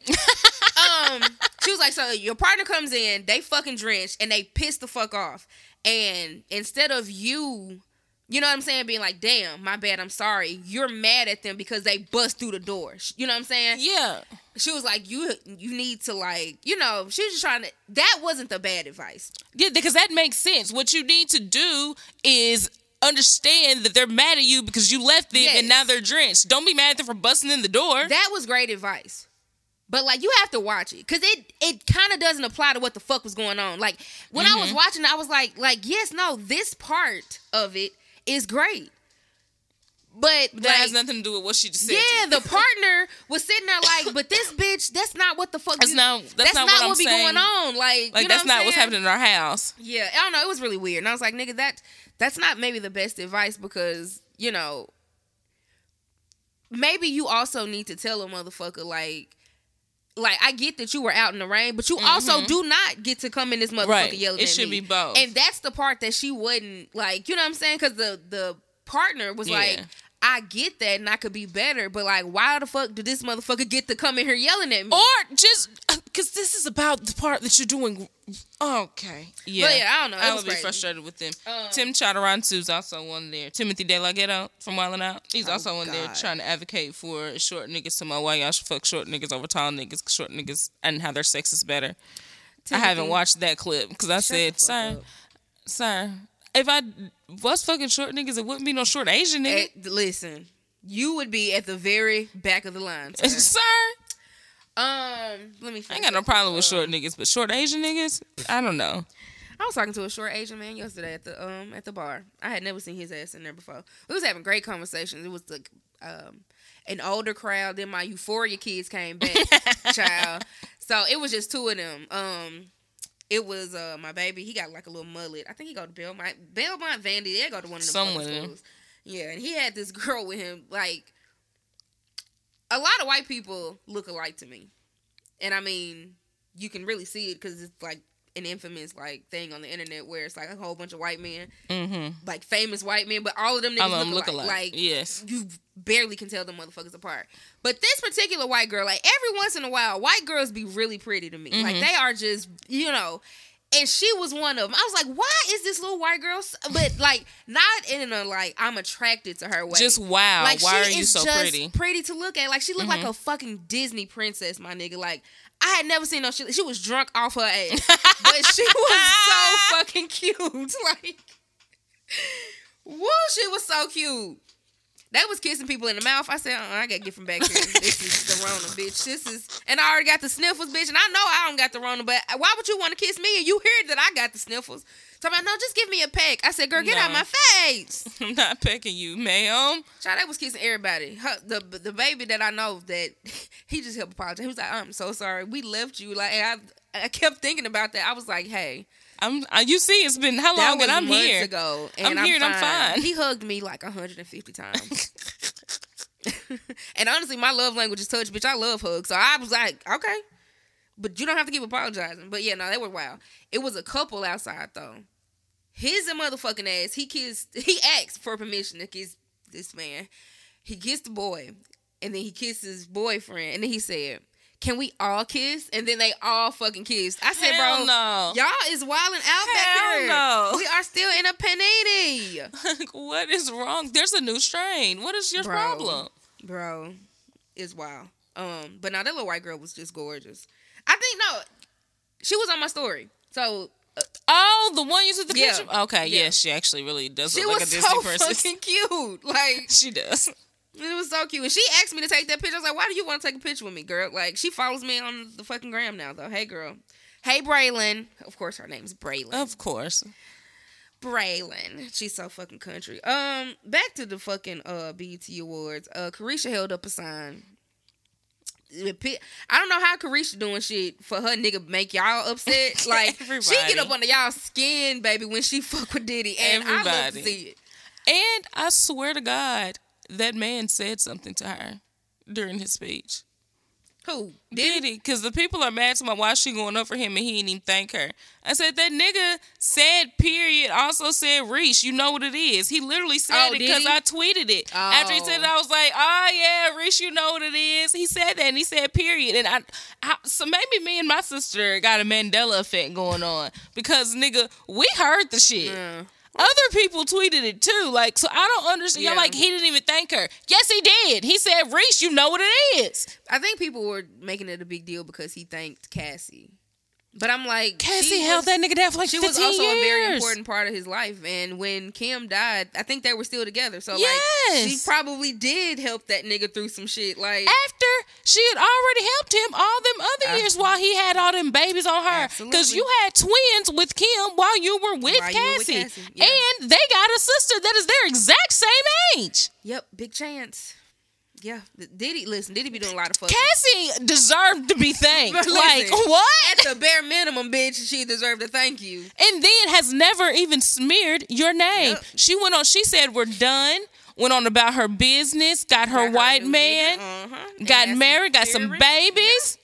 She was like, so your partner comes in, they fucking drenched, and they piss the fuck off. And instead of you... You know what I'm saying? Being like, damn, my bad, I'm sorry. You're mad at them because they bust through the door. You know what I'm saying? Yeah. She was like, you need to like, you know, she was just trying to, that wasn't the bad advice. Yeah, because that makes sense. What you need to do is understand that they're mad at you because you left them and now they're drenched. Don't be mad at them for busting in the door. That was great advice. But, like, you have to watch it. Because it kind of doesn't apply to what the fuck was going on. Like, when I was watching, I was like, yes, no, this part of it is great, but that has nothing to do with what she just said. Yeah, the partner was sitting there like, but this bitch, that's not what the fuck. That's not what be going on. Like you know that's not what's happening in our house. Yeah, I don't know. It was really weird, and I was like, nigga, that's not maybe the best advice because you know, maybe you also need to tell a motherfucker like I get that you were out in the rain, but you also do not get to come in this motherfucker yelling at me. It should be both. And that's the part that she wasn't like, you know what I'm saying? Because the partner was like, I get that and I could be better, but like, why the fuck did this motherfucker get to come in here yelling at me? Or just, because this is about the part that you're doing. Okay. Yeah. But yeah, I don't know. I would be frustrated with them. Tim Chatarantu's also on there. Timothy De La Ghetto from Wild 'N Out. He's also on there trying to advocate for short niggas to why y'all should fuck short niggas over tall niggas, short niggas, and how their sex is better. Timothy, I haven't watched that clip because I said, sir, if I was fucking short niggas, it wouldn't be no short Asian nigga. Listen, you would be at the very back of the line, sir. Let me. I ain't got no problem with short niggas, but short Asian niggas, I don't know. I was talking to a short Asian man yesterday at the bar. I had never seen his ass in there before. We was having great conversations. It was like an older crowd. Then my Euphoria kids came back, child. So it was just two of them. It was my baby. He got like a little mullet. I think he go to Belmont, Vandy. They go to one of them public schools. Yeah, and he had this girl with him. Like, a lot of white people look alike to me. And I mean, you can really see it because it's like an infamous like thing on the internet where it's like a whole bunch of white men, like famous white men, but all of them niggas look alike. Like, yes, you barely can tell them motherfuckers apart. But this particular white girl, like every once in a while, white girls be really pretty to me. Like they are just, you know. And she was one of them. I was like, why is this little white girl? But like, not in a like I'm attracted to her way. Just wow. Like, why are you so pretty? Pretty to look at. Like she looked like a fucking Disney princess, my nigga. Like. I had never seen no shit. She was drunk off her ass. But she was so fucking cute. Like, woo, she was so cute. They was kissing people in the mouth. I said, I gotta get from back here. This is the Rona, bitch. This is, and I already got the sniffles, bitch. And I know I don't got the Rona, but why would you want to kiss me? And you hear that I got the sniffles. So I'm like, no, just give me a peck. I said, girl, get out of my face. I'm not pecking you, ma'am. Child, they was kissing everybody. The baby that I know that he just helped apologize. He was like, I'm so sorry. We left you. Like, I kept thinking about that. I was like, hey. You see, it's been how long that I'm months here? Ago, and I'm here fine. And I'm fine. He hugged me like 150 times. And honestly, my love language is touch, bitch. I love hugs. So I was like, okay. But you don't have to keep apologizing. But yeah, no, they were wild. It was a couple outside, though. His motherfucking ass, he asked for permission to kiss this man. He kissed the boy, and then he kissed his boyfriend, and then he said, can we all kiss? And then they all fucking kissed. I said, hell bro, no. Y'all is wilding out back here. No. We are still in a panini. Like, what is wrong? There's a new strain. What is your problem? Bro, it's wild. But now that little white girl was just gorgeous. I think, she was on my story. So... the one you took the picture? Okay, yeah, she actually really does look like a Disney person. She was so fucking cute. Like... she does. It was so cute. And she asked me to take that picture. I was like, why do you want to take a picture with me, girl? Like, she follows me on the fucking gram now, though. Hey, girl. Hey, Braylon. Of course, her name's Braylon. Of course. Braylon. She's so fucking country. Back to the fucking BET Awards. Carisha held up a sign. I don't know how Carisha doing shit for her nigga make y'all upset. Like, she get up under y'all skin, baby, when she fuck with Diddy. And everybody. I love to see it. And I swear to God, that man said something to her during his speech. Who? Diddy. Because the people are mad to my why she going up for him and he didn't even thank her. I said, that nigga said period, also said Reese. You know what it is. He literally said it because I tweeted it. Oh. After he said it, I was like, oh yeah, Reese, you know what it is. He said that and he said period. And so maybe me and my sister got a Mandela effect going on because nigga, we heard the shit. Yeah. Other people tweeted it too. Like, so I don't understand. Yeah. Y'all like, he didn't even thank her. Yes, he did. He said, Reese, you know what it is. I think people were making it a big deal because he thanked Cassie. But I'm like, Cassie held that nigga down for like 15 years. She was also a very important part of his life. And when Kim died, I think they were still together. So, like, she probably did help that nigga through some shit. Like, after she had already helped him all them other years while he had all them babies on her. Because you had twins with Kim while you were with Cassie. Yeah. And they got a sister that is their exact same age. Yep, big chance. Yeah, Diddy be doing a lot of fucking. Cassie deserved to be thanked. Listen, like, what? At the bare minimum, bitch, she deserved a thank you. And then has never even smeared your name. Yep. She went on, she said, we're done. Went on about her business, got her white man, got married, got some babies.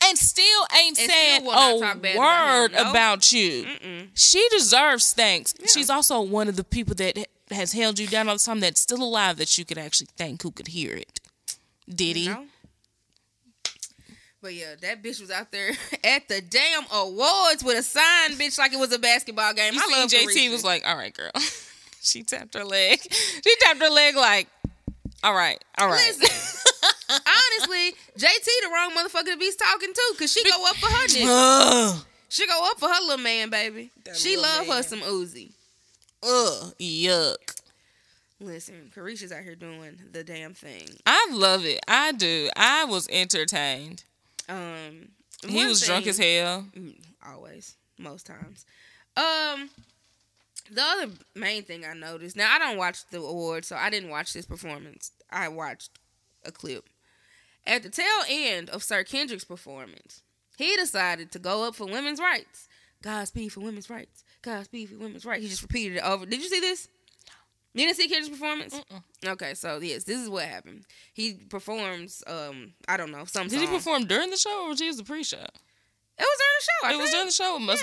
Yep. And still ain't saying a word about you. Mm-mm. She deserves thanks. Yeah. She's also one of the people that has held you down all the time that's still alive that you could actually think who could hear it. Diddy. You know? But yeah, that bitch was out there at the damn awards with a sign, bitch, like it was a basketball game. I love JT Carisha. Was like, all right, girl. She tapped her leg. She tapped her leg like, all right. Listen, honestly, JT the wrong motherfucker to be talking to because she go up for her nigga. She go up for her little man, baby. That she love man. Her some Uzi. Ugh, yuck. Listen, Carisha's out here doing the damn thing. I love it. I do. I was entertained. He was drunk as hell. Always. Most times. The other main thing I noticed, now I don't watch the awards, so I didn't watch this performance. I watched a clip. At the tail end of Sir Kendrick's performance, he decided to go up for women's rights. Godspeed for women's rights. Godspeed for women's rights. He just repeated it over. Did you see this? No. You didn't see Kendrick's performance? Mm-mm. Okay, so yes, this is what happened. He performs, I don't know, some song. Did he perform during the show or was he the pre-show? It was during the show. It must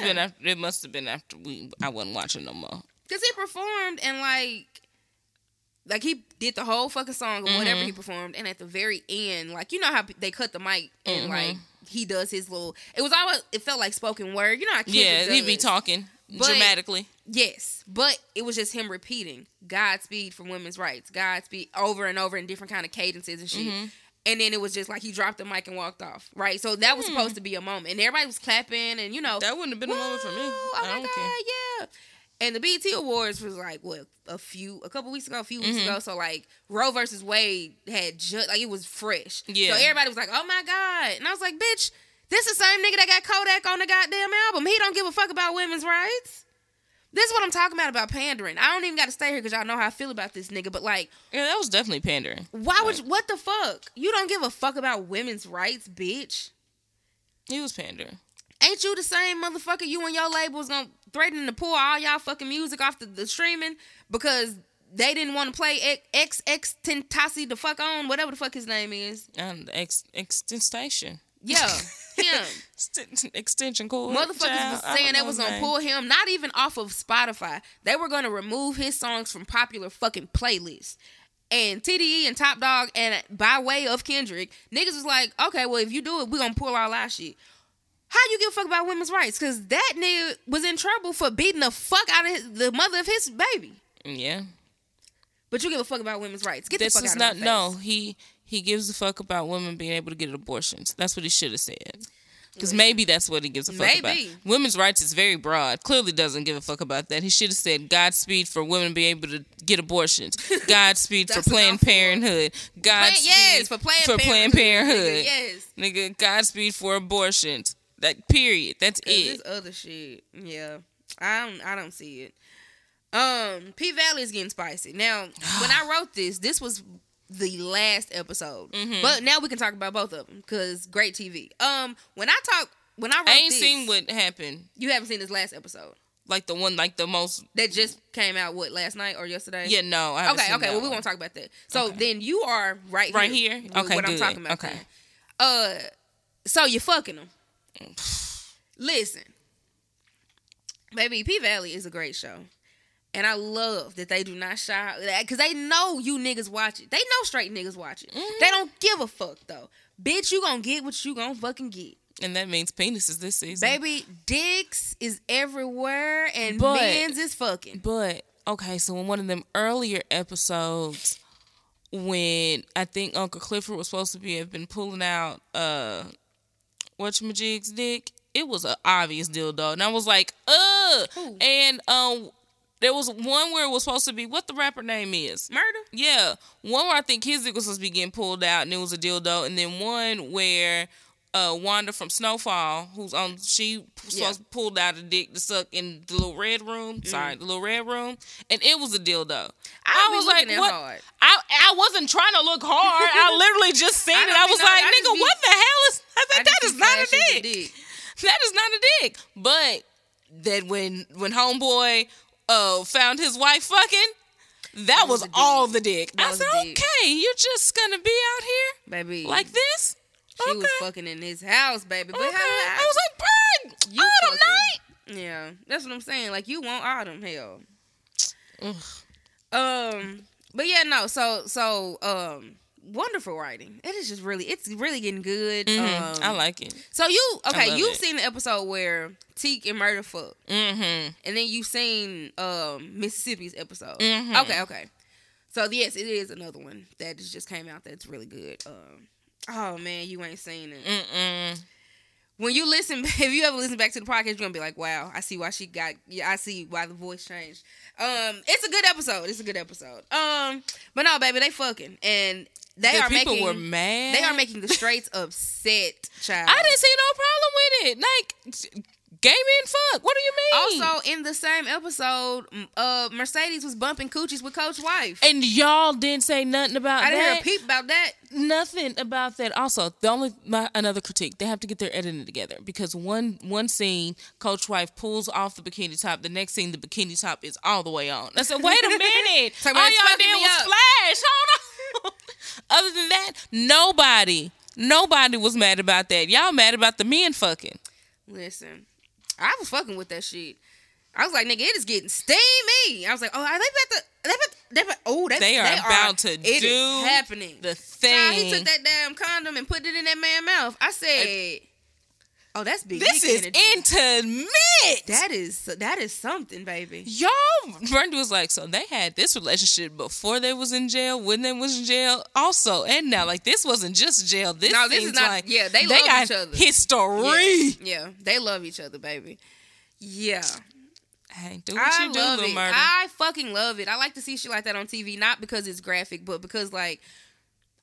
have been after, I wasn't watching no more. Because he performed and like he did the whole fucking song or whatever he performed. And at the very end, like, you know how they cut the mic and like, he does his little... It was always... It felt like spoken word. You know how kids does. He'd be talking dramatically. Yes. But it was just him repeating Godspeed for women's rights. Godspeed over and over in different kind of cadences and shit. Mm-hmm. And then it was just like he dropped the mic and walked off. Right? So that was supposed to be a moment. And everybody was clapping and, you know... That wouldn't have been a moment for me. Oh, my God. Yeah. And the BET Awards was like, what, a couple weeks ago. So, like, Roe versus Wade had just, like, it was fresh. Yeah. So, everybody was like, oh, my God. And I was like, bitch, this is the same nigga that got Kodak on the goddamn album. He don't give a fuck about women's rights. This is what I'm talking about pandering. I don't even got to stay here because y'all know how I feel about this nigga. But, like. Yeah, that was definitely pandering. Why would you, what the fuck? You don't give a fuck about women's rights, bitch. He was pandering. Ain't you the same motherfucker you and your label's gonna threaten to pull all y'all fucking music off the streaming because they didn't want to play XX Tentacion the fuck on, whatever the fuck his name is. Extension. Yeah, him. Extension cord. Motherfuckers was saying they was gonna pull him, not even off of Spotify. They were gonna remove his songs from popular fucking playlists. And TDE and Top Dog and by way of Kendrick, niggas was like, okay, well, if you do it, we're gonna pull all our shit. How you give a fuck about women's rights? Because that nigga was in trouble for beating the fuck out of the mother of his baby. Yeah. But you give a fuck about women's rights. Get this the fuck is out not, of my face. No, he gives a fuck about women being able to get abortions. That's what he should have said. Because maybe that's what he gives a fuck about. Women's rights is very broad. Clearly doesn't give a fuck about that. He should have said Godspeed for women being able to get abortions. Godspeed for Planned Parenthood. Godspeed for Planned Parenthood. Yes. Nigga, Godspeed for abortions. That period. That's it. This other shit. Yeah. I don't see it. P-Valley is getting spicy. Now, when I wrote this, this was the last episode. Mm-hmm. But now we can talk about both of them because great TV. When I wrote this, I ain't seen what happened. You haven't seen this last episode. Like the one, like the most that just came out last night or yesterday? Yeah, no. I haven't seen that well, we won't talk about that. So then you are right here. Okay, what good. I'm talking about. Okay. So you're fucking them. Listen, baby, P-Valley is a great show, and I love that they do not shy, because they know you niggas watch it. They know straight niggas watch it. Mm-hmm. They don't give a fuck though. Bitch, you gonna get what you gonna fucking get, and that means penises this season. Baby, dicks is everywhere, and men's is fucking. But okay, so in one of them earlier episodes, when I think Uncle Clifford was supposed to have been pulling out whatchamajig's dick, it was an obvious dildo, and I was like, ugh. Ooh. And there was one where it was supposed to be what the rapper name is, Murder. Yeah, one where I think his dick was supposed to be getting pulled out, and it was a dildo, and then one where Wanda from Snowfall, pulled out a dick to suck in the little red room. Mm. Sorry, the little red room, and it was a dildo. I was like, "What?" Hard. I wasn't trying to look hard. I literally just seen it. I was like, "Nigga, what the hell is?" I said, "That is not a dick. That is not a dick." But that when homeboy found his wife fucking. That was all the dick. I said, okay, you're just gonna be out here, baby, like this. She was fucking in his house, baby. But I was like, Brad, autumn fucking night. Yeah, that's what I'm saying. Like, you want autumn hell. Ugh. But yeah, no. So, wonderful writing. It is just it's really getting good. Mm-hmm. I like it. So you've seen the episode where Teak and Murder fuck, mm-hmm. and then you've seen Mississippi's episode. Mm-hmm. Okay. So yes, it is another one that just came out that's really good. Oh, man, you ain't seen it. Mm-mm. When you listen, if you ever listen back to the podcast, you're going to be like, wow, I see why the voice changed. It's a good episode. But no, baby, they fucking. And people were mad. They are making the straights upset, child. I didn't see no problem with it. Like, gay men fuck. What do you mean? Also, in the same episode, Mercedes was bumping coochies with Coach's wife. And y'all didn't say nothing about that? I didn't hear a peep about that. Nothing about that. Also, another critique, they have to get their editing together. Because one scene, Coach's wife pulls off the bikini top. The next scene, the bikini top is all the way on. I said, wait a minute. All y'all did was flash. Hold on. Other than that, nobody was mad about that. Y'all mad about the men fucking. Listen. I was fucking with that shit. I was like, nigga, it is getting steamy. I was like, oh, they about to do the thing. Child, he took that damn condom and put it in that man's mouth. I said, oh, that's big. This is intimate. That is something, baby. Yo, Brandy was like, so they had this relationship before they was in jail, when they was in jail, also, and now. Like, this wasn't just jail. This is not. Yeah, they love each other. History. Yeah, they love each other, baby. Yeah, Hey, do what you do, Lil Murder. I fucking love it. I like to see shit like that on TV, not because it's graphic, but because, like,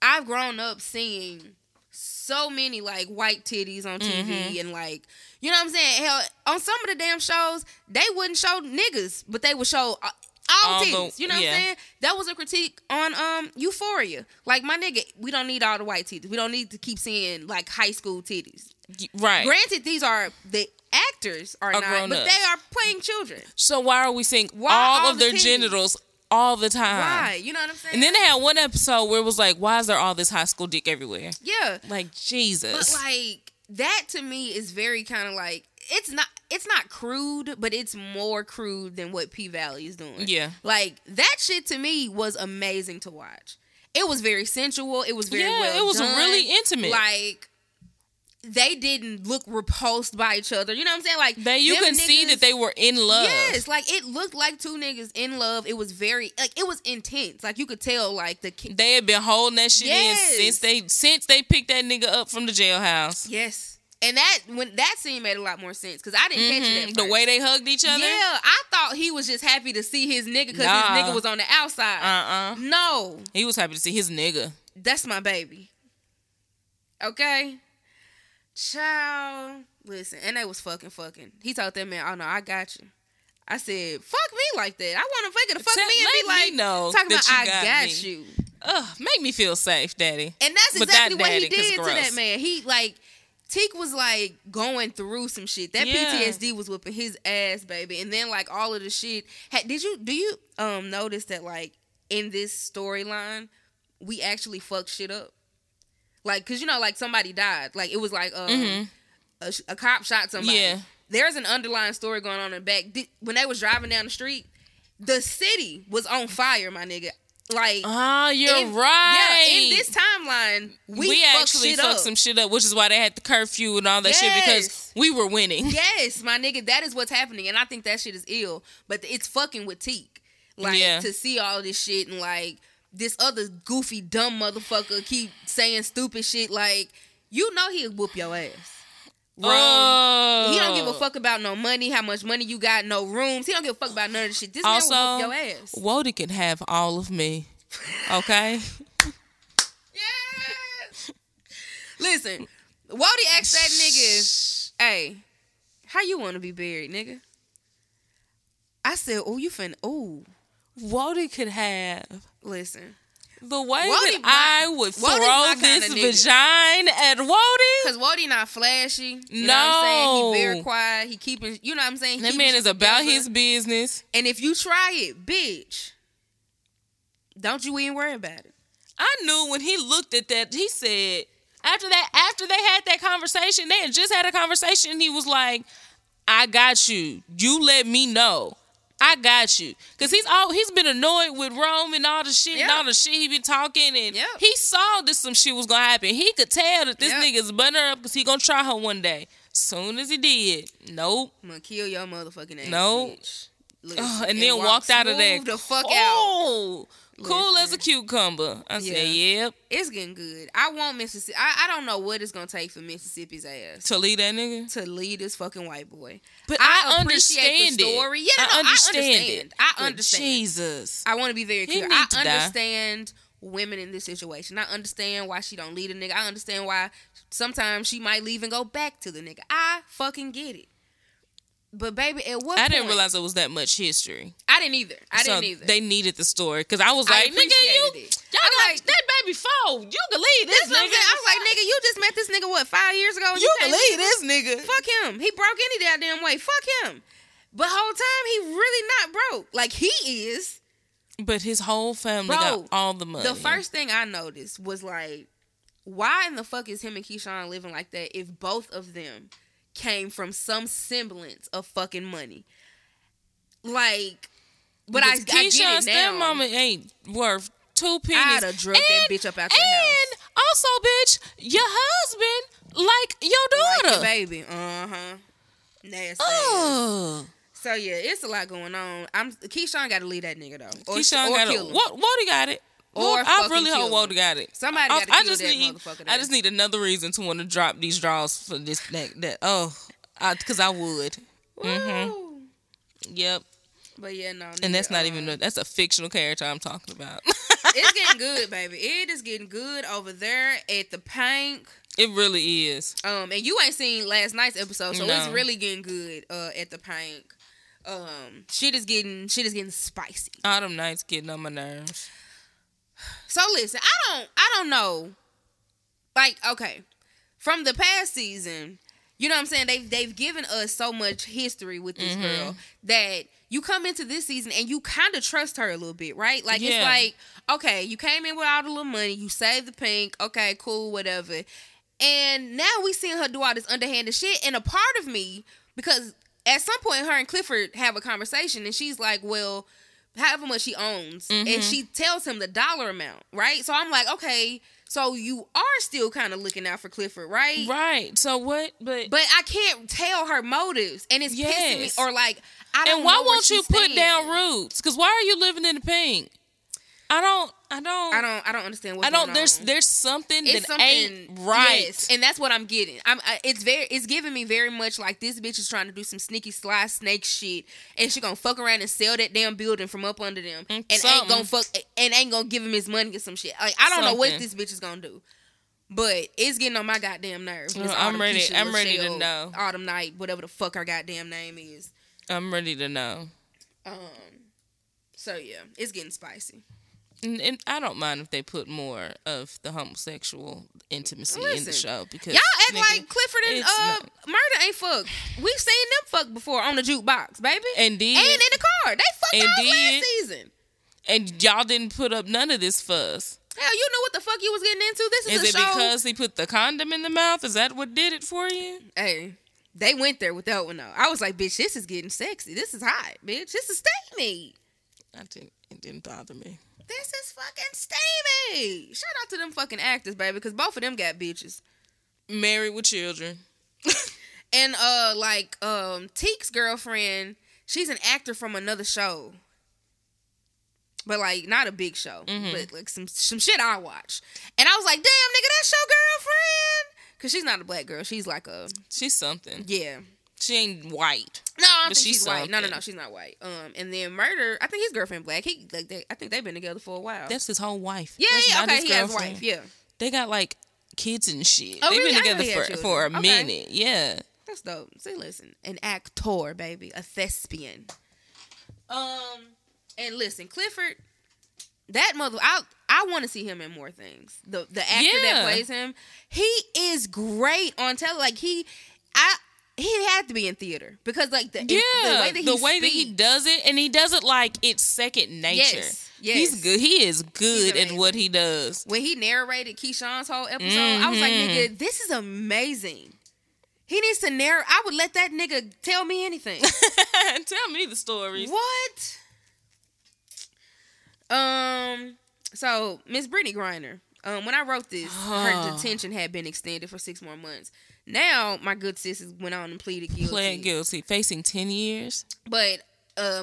I've grown up seeing so many, like, white titties on TV and, like, you know what I'm saying? Hell, on some of the damn shows, they wouldn't show niggas, but they would show all titties. You know what I'm saying? That was a critique on Euphoria. Like, my nigga, we don't need all the white titties. We don't need to keep seeing, like, high school titties. Right. Granted, these are... the actors are not, but they are playing children. So why are we seeing all of their genitals all the time? Why? You know what I'm saying? And then they had one episode where it was like, why is there all this high school dick everywhere? Yeah. Like, Jesus. But, like, that to me is very kind of like, it's not crude, but it's more crude than what P-Valley is doing. Yeah. Like, that shit to me was amazing to watch. It was very sensual. It was very well it was done. Really intimate. Like... they didn't look repulsed by each other. You know what I'm saying? Like, you could see that they were in love. Yes, like, it looked like two niggas in love. It was very, like, it was intense. Like, you could tell, like, they had been holding that shit in since they picked that nigga up from the jailhouse. Yes. And that scene made a lot more sense, because I didn't catch it at first. The way they hugged each other? Yeah, I thought he was just happy to see his nigga, because his nigga was on the outside. No. He was happy to see his nigga. That's my baby. Okay? Child, listen, and they was fucking. He told that man, "Oh no, I got you." I said, "Fuck me like that. I want a nigga to fuck me and be like, know talking about I got you." Ugh, make me feel safe, daddy. And that's exactly what he did to that man. He like, Teak was like going through some shit. That PTSD was whooping his ass, baby. And then like all of the shit. Did you notice that like in this storyline, we actually fucked shit up? Like, because, you know, like, somebody died. Like, it was like a cop shot somebody. Yeah. There's an underlying story going on in the back. When they was driving down the street, the city was on fire, my nigga. Like... oh, you're right. Yeah, in this timeline, we actually fucked some shit up, which is why they had the curfew and all that shit, because we were winning. Yes, my nigga, that is what's happening, and I think that shit is ill, but it's fucking with Teak. Like, to see all this shit and, like... this other goofy, dumb motherfucker keep saying stupid shit. Like, you know he'll whoop your ass. Bro, he don't give a fuck about no money, how much money you got, no rooms. He don't give a fuck about none of this shit. This also, man will whoop your ass. Wody can have all of me. Okay? Yes! Listen, Wody asked that nigga, "Hey, how you want to be buried, nigga?" I said, Wody could have... listen. The way Wody, that I would throw this vagina at Wody. Because Wody not flashy. You know what I'm saying? He very quiet. He keeping, you know what I'm saying? That man is about his business. And if you try it, bitch, don't you even worry about it. I knew when he looked at that, he said, after they had that conversation, they had just had a conversation, and he was like, "I got you. You let me know. I got you." Because he's been annoyed with Rome and all the shit and all the shit he been talking. And he saw that some shit was going to happen. He could tell that this nigga's butting her up because he going to try her one day. Soon as he did. Nope. I'm going to kill your motherfucking ass. Nope. Listen, and then walked out of there. The fuck out. Cool as a cucumber. I said, yep. It's getting good. I want Mississippi. I don't know what it's going to take for Mississippi's ass to lead that nigga. To lead this fucking white boy. But I understand the story. Yeah, no, I understand it. I understand. Jesus. I want to be very clear. I understand women in this situation. I understand why she don't lead a nigga. I understand why sometimes she might leave and go back to the nigga. I fucking get it. But baby, at what point? I didn't realize there was that much history. I didn't either. They needed the story. Because I was like, nigga, y'all got like, that baby foe. You can leave this nigga. I was like, nigga, you just met this nigga, what, 5 years ago? You can leave this nigga. Fuck him. He broke any goddamn way. Fuck him. But whole time, he really not broke. Like, he is. But his whole family got all the money. The first thing I noticed was like, why in the fuck is him and Keyshawn living like that if both of them came from some semblance of fucking money? Like, but I get it now. Keyshawn's stepmama ain't worth two pennies. I'd have drugged that bitch up out the house. And also, bitch, your husband like your daughter. Like your baby. Nasty. So, yeah, it's a lot going on. Keyshawn got to leave that nigga, though. Keyshawn got to kill him. Wody got it. Or I really hope Wody got it. Somebody got to kill that motherfucker. I just need another reason to want to drop these draws for this. Because I would. Mm-hmm. Yep. But yeah, no. Nigga, and that's not even that's a fictional character I'm talking about. It's getting good, baby. It is getting good over there at the Pink. It really is. And you ain't seen last night's episode, so it's really getting good at the Pink. Shit is getting spicy. Autumn night's getting on my nerves. So listen, I don't know. Like, okay, from the past season, you know what I'm saying? They've given us so much history with this girl that you come into this season and you kind of trust her a little bit, right? Like, yeah. It's like, okay, you came in with all the little money, you saved the Pink, okay, cool, whatever. And now we seeing her do all this underhanded shit. And a part of me, because at some point her and Clifford have a conversation and she's like, well, however much she owns, and she tells him the dollar amount, right? So I'm like, okay, so you are still kind of looking out for Clifford, right? Right. So what? But I can't tell her motives, and it's pissing me. Or like, I don't. And why know won't she's you put saying. Down roots? Because why are you living in the Pink? I don't understand what's going on. There's something it's that something, ain't right. Yes, and that's what I'm getting. It's giving me very much like this bitch is trying to do some sneaky sly snake shit, and she gonna fuck around and sell that damn building from up under them, and ain't gonna give him his money or some shit. Like, I don't know what this bitch is gonna do, but it's getting on my goddamn nerves. I'm ready to know. Autumn Night, whatever the fuck her goddamn name is. I'm ready to know. So yeah, it's getting spicy. And I don't mind if they put more of the homosexual intimacy in the show, because y'all act like Clifford and Murder ain't fucked. We've seen them fuck before on the jukebox, baby. And in the car. They fucked all last season. And y'all didn't put up none of this fuss. Hell, you knew what the fuck you was getting into. This is a show. Is it because he put the condom in the mouth? Is that what did it for you? Hey, they went there with that one though. I was like, bitch, this is getting sexy. This is hot, bitch. This is steamy. It didn't bother me. This is fucking steamy. Shout out to them fucking actors, baby, because both of them got bitches. Married with children. And, Teek's girlfriend, she's an actor from another show. But, like, not a big show. Mm-hmm. But, like, some shit I watch. And I was like, damn, nigga, that's your girlfriend? Because she's not a black girl. She's like a... She's something. Yeah. She ain't white. No, I don't think she's white. No, she's not white. And then Murder, I think his girlfriend black. I think they've been together for a while. That's his whole wife. Yeah, he has a wife, yeah. They got, like, kids and shit. Oh, they've been together for a minute, yeah. That's dope. See, listen, an actor, baby. A thespian. And listen, Clifford, that mother... I want to see him in more things. The actor that plays him, he is great on television. Like, he had to be in theater because, like, the way that he does it, and he does it like it's second nature. Yes. He's good. He is good at what he does. When he narrated Keyshawn's whole episode, I was like, nigga, this is amazing. He needs to narrate. I would let that nigga tell me anything. Tell me the stories. What? So, Miss Brittany Griner. When I wrote this, her detention had been extended for 6 more months. Now, my good sis went on and pleaded guilty. Facing 10 years. But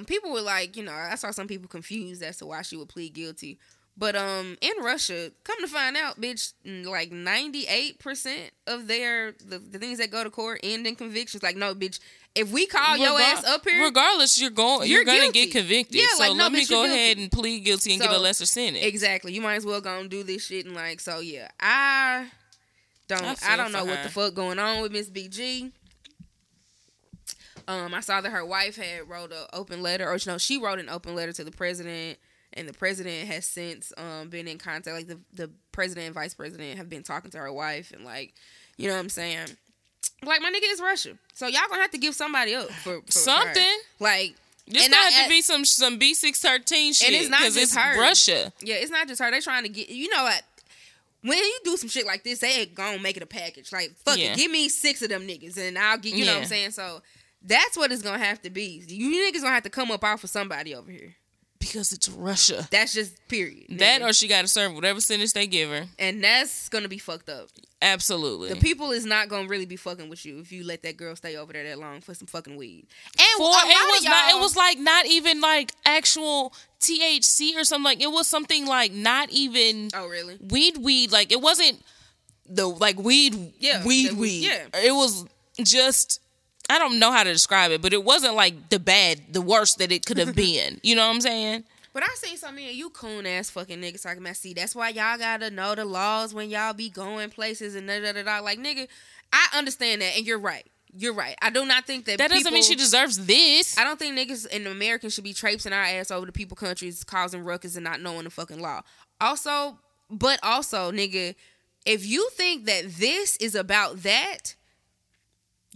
people were like, you know, I saw some people confused as to why she would plead guilty. But in Russia, come to find out, bitch, like 98% of the things that go to court end in convictions. Like, no, bitch, if we call your ass up here, regardless, you're gonna get convicted. Yeah, so like, no, let me go ahead and plead guilty and get a lesser sentence. Exactly, you might as well go and do this shit and like. So yeah, I don't know what the fuck going on with Miss BG. I saw that her wife had wrote an open letter, or no, she wrote an open letter to the president. And the president has since been in contact. Like, the president and vice president have been talking to her wife. And, like, you know what I'm saying? Like, my nigga, is Russia. So, y'all gonna have to give somebody up for something. Her. Like, this gonna have to be some B613 shit. And it's not just it's her. Russia. Yeah, it's not just her. They trying to get... You know what? Like, when you do some shit like this, they ain't gonna make it a package. Like, fuck it. Give me 6 of them niggas. And I'll get... You know what I'm saying? So, that's what it's gonna have to be. You niggas gonna have to come up off of somebody over here. Because it's Russia. That's just period. Nigga. That or she got to serve whatever sentence they give her. And that's going to be fucked up. Absolutely. The people is not going to really be fucking with you if you let that girl stay over there that long for some fucking weed. And it was like not even like actual THC or something. Like, it was something like not even... Oh, really? Weed. Like, it wasn't the like weed. Yeah. Weed. Yeah. It was just... I don't know how to describe it, but it wasn't like the worst that it could have been. You know what I'm saying? But I seen so many of you coon-ass fucking niggas talking about, see, that's why y'all gotta know the laws when y'all be going places and da-da-da-da. Like, nigga, I understand that, and you're right. You're right. I do not think that people... That doesn't mean she deserves this. I don't think niggas in America should be traipsing our ass over to people countries, causing ruckus and not knowing the fucking law. Also, but also, nigga, if you think that this is about that...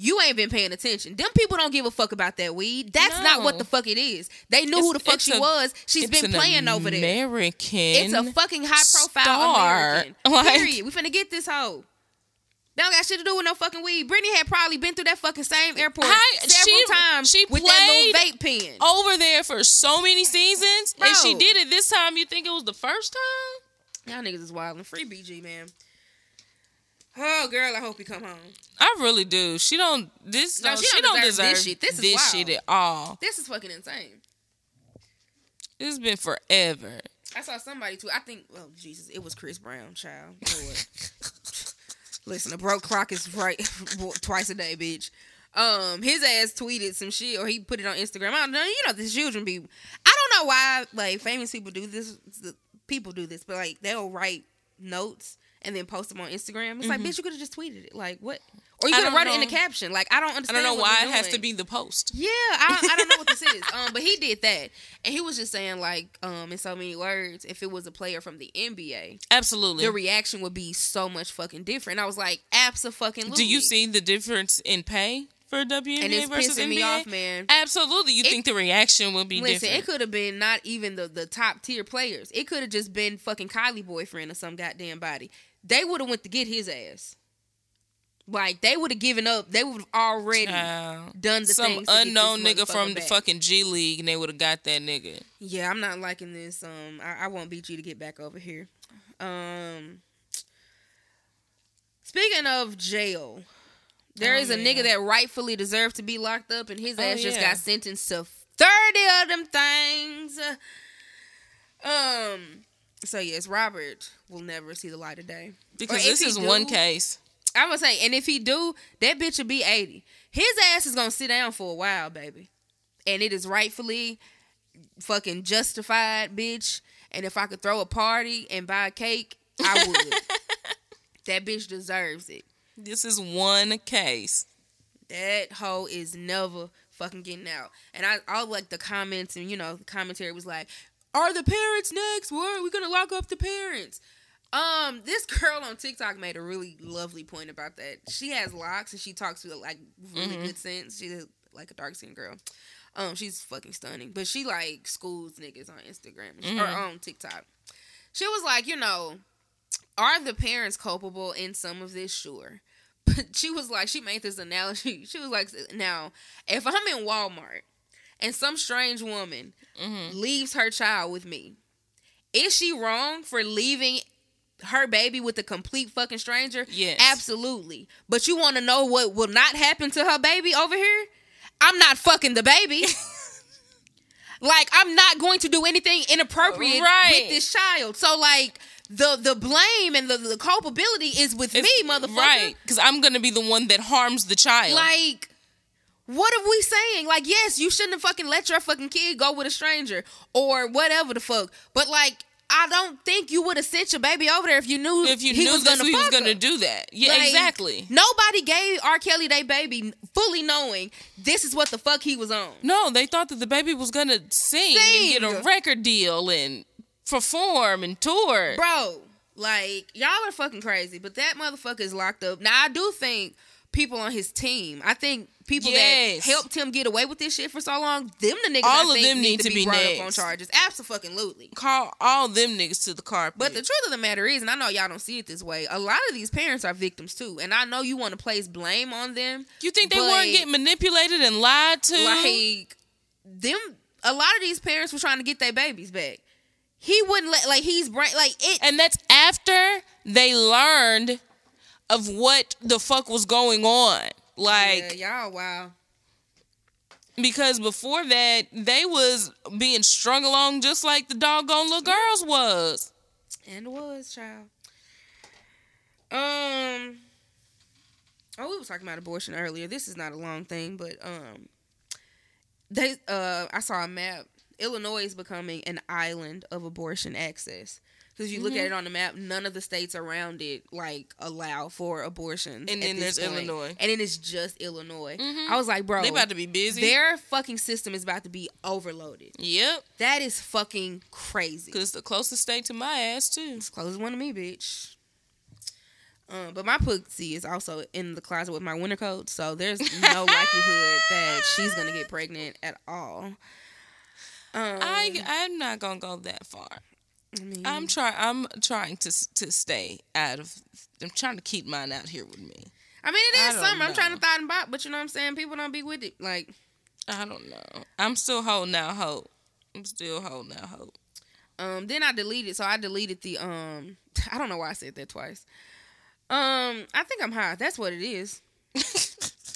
You ain't been paying attention. Them people don't give a fuck about that weed. That's not what the fuck it is. They knew who the fuck she was. She's been playing over there. It's a fucking high-profile American. Like, period. We finna get this hoe. They don't got shit to do with no fucking weed. Brittany had probably been through that fucking same airport several times she with that little vape pen. Over there for so many seasons. Bro. And she did it this time. You think it was the first time? Y'all niggas is wildin'. Free BG, man. Oh, girl, I hope you come home. I really do. She don't deserve this shit. This is wild at all. This is fucking insane. It's been forever. I saw somebody, too. I think, oh, Jesus, it was Chris Brown, child. Lord. Listen, a broke clock is right twice a day, bitch. His ass tweeted some shit, or he put it on Instagram. I don't know. You know, the children be... I don't know why, like, famous people do this. People do this, but, like, they'll write notes and then post them on Instagram. It's like, bitch, you could have just tweeted it. Like, what? Or you could have wrote it in the caption. Like, I don't understand. I don't know why it has to be the post. Yeah, I don't know what this is. But he did that. And he was just saying, like, in so many words, if it was a player from the NBA, absolutely, the reaction would be so much fucking different. I was like, abso-fucking-lutely. Do you see the difference in pay for WNBA and it's versus pissing NBA? Me off, man. Absolutely. You think the reaction would be different. It could have been not even the top tier players. It could have just been fucking Kylie boyfriend or some goddamn body. They would have went to get his ass. Like, they would have given up. They would have already done the things. Some unknown nigga from the fucking G League, and they would have got that nigga. Yeah, I'm not liking this. I want BG to get back over here. Speaking of jail, there is a nigga that rightfully deserved to be locked up, and his ass just got sentenced to 30 of them things. So, yes, Robert will never see the light of day. Because this is one case. I would say, and if he do, that bitch will be 80. His ass is going to sit down for a while, baby. And it is rightfully fucking justified, bitch. And if I could throw a party and buy a cake, I would. That bitch deserves it. This is one case. That hoe is never fucking getting out. And I like the comments and, you know, the commentary was like, are the parents next? What? We're going to lock up the parents. This girl on TikTok made a really lovely point about that. She has locks and she talks with, like, really good sense. She's, like, a dark-skinned girl. She's fucking stunning. But she, like, schools niggas on Instagram or on TikTok. She was like, you know, are the parents culpable in some of this? Sure. But she was like, she made this analogy. She was like, now, if I'm in Walmart, and some strange woman leaves her child with me, is she wrong for leaving her baby with a complete fucking stranger? Yes. Absolutely. But you want to know what will not happen to her baby over here? I'm not fucking the baby. Like, I'm not going to do anything inappropriate with this child. So, like... The blame and the culpability is with me, motherfucker. Right, because I'm going to be the one that harms the child. Like, what are we saying? Like, yes, you shouldn't have fucking let your fucking kid go with a stranger or whatever the fuck. But, like, I don't think you would have sent your baby over there if you knew he was going to do that. Yeah, like, exactly. Nobody gave R. Kelly their baby fully knowing this is what the fuck he was on. No, they thought that the baby was going to sing and get a record deal and... perform and tour. Bro, like, y'all are fucking crazy, but that motherfucker is locked up. Now, I do think people on his team, I think people that helped him get away with this shit for so long, them the niggas all I of think them need to be brought up on charges. Absolutely. Call all them niggas to the carpet. But the truth of the matter is, and I know y'all don't see it this way, a lot of these parents are victims too, and I know you want to place blame on them. You think they weren't getting manipulated and lied to? Like, a lot of these parents were trying to get their babies back. He wouldn't let, like, he's brain, like, it... And that's after they learned of what the fuck was going on. Like... Yeah, y'all, wow. Because before that, they was being strung along just like the doggone little girls was. And was, child. Oh, we were talking about abortion earlier. This is not a long thing, but I saw a map. Illinois is becoming an island of abortion access. Because you look at it on the map, none of the states around it, like, allow for abortions. And then there's Illinois. And then it's just Illinois. Mm-hmm. I was like, bro. They about to be busy. Their fucking system is about to be overloaded. Yep. That is fucking crazy. Because it's the closest state to my ass, too. It's the closest one to me, bitch. But my pussy is also in the closet with my winter coat. So there's no likelihood that she's going to get pregnant at all. I'm not going to go that far. I mean, I'm trying to stay out of. I'm trying to keep mine out here with me. I mean, it is something. I'm trying to thought and bop, but you know what I'm saying? People don't be with it. Like, I don't know. I'm still holding out hope. Then I deleted. So I deleted the. I don't know why I said that twice. I think I'm high. That's what it is.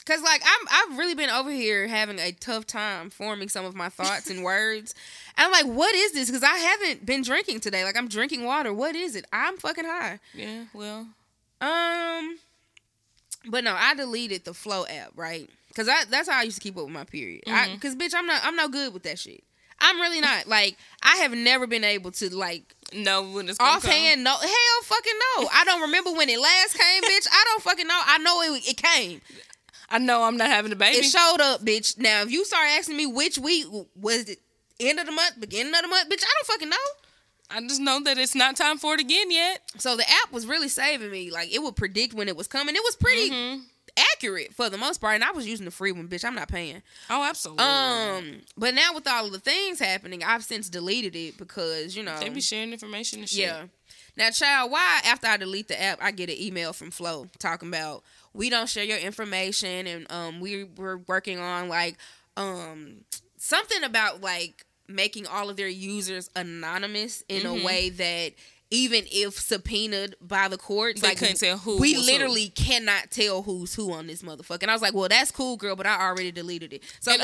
Cause like I've really been over here having a tough time forming some of my thoughts and words. And I'm like, what is this? Cause I haven't been drinking today. Like I'm drinking water. What is it? I'm fucking high. Yeah, well. But no, I deleted the Flow app, right? Cause that's how I used to keep up with my period. Mm-hmm. Cause bitch, I'm no good with that shit. I'm really not. Like I have never been able to like. No, when it's offhand, no, hell fucking no. I don't remember when it last came, bitch. I don't fucking know. I know it came. I know I'm not having a baby. It showed up, bitch. Now, if you start asking me which week, was it end of the month, beginning of the month, bitch, I don't fucking know. I just know that it's not time for it again yet. So the app was really saving me. Like, it would predict when it was coming. It was pretty accurate for the most part. And I was using the free one, bitch. I'm not paying. Oh, absolutely. But now with all of the things happening, I've since deleted it because, you know. They be sharing information and shit. Yeah. Now, child, why after I delete the app, I get an email from Flo talking about, we don't share your information, and we're working on, like, something about, like, making all of their users anonymous in a way that even if subpoenaed by the courts, they like, couldn't tell who we literally cannot tell who's who on this motherfucker. And I was like, well, that's cool, girl, but I already deleted it. So and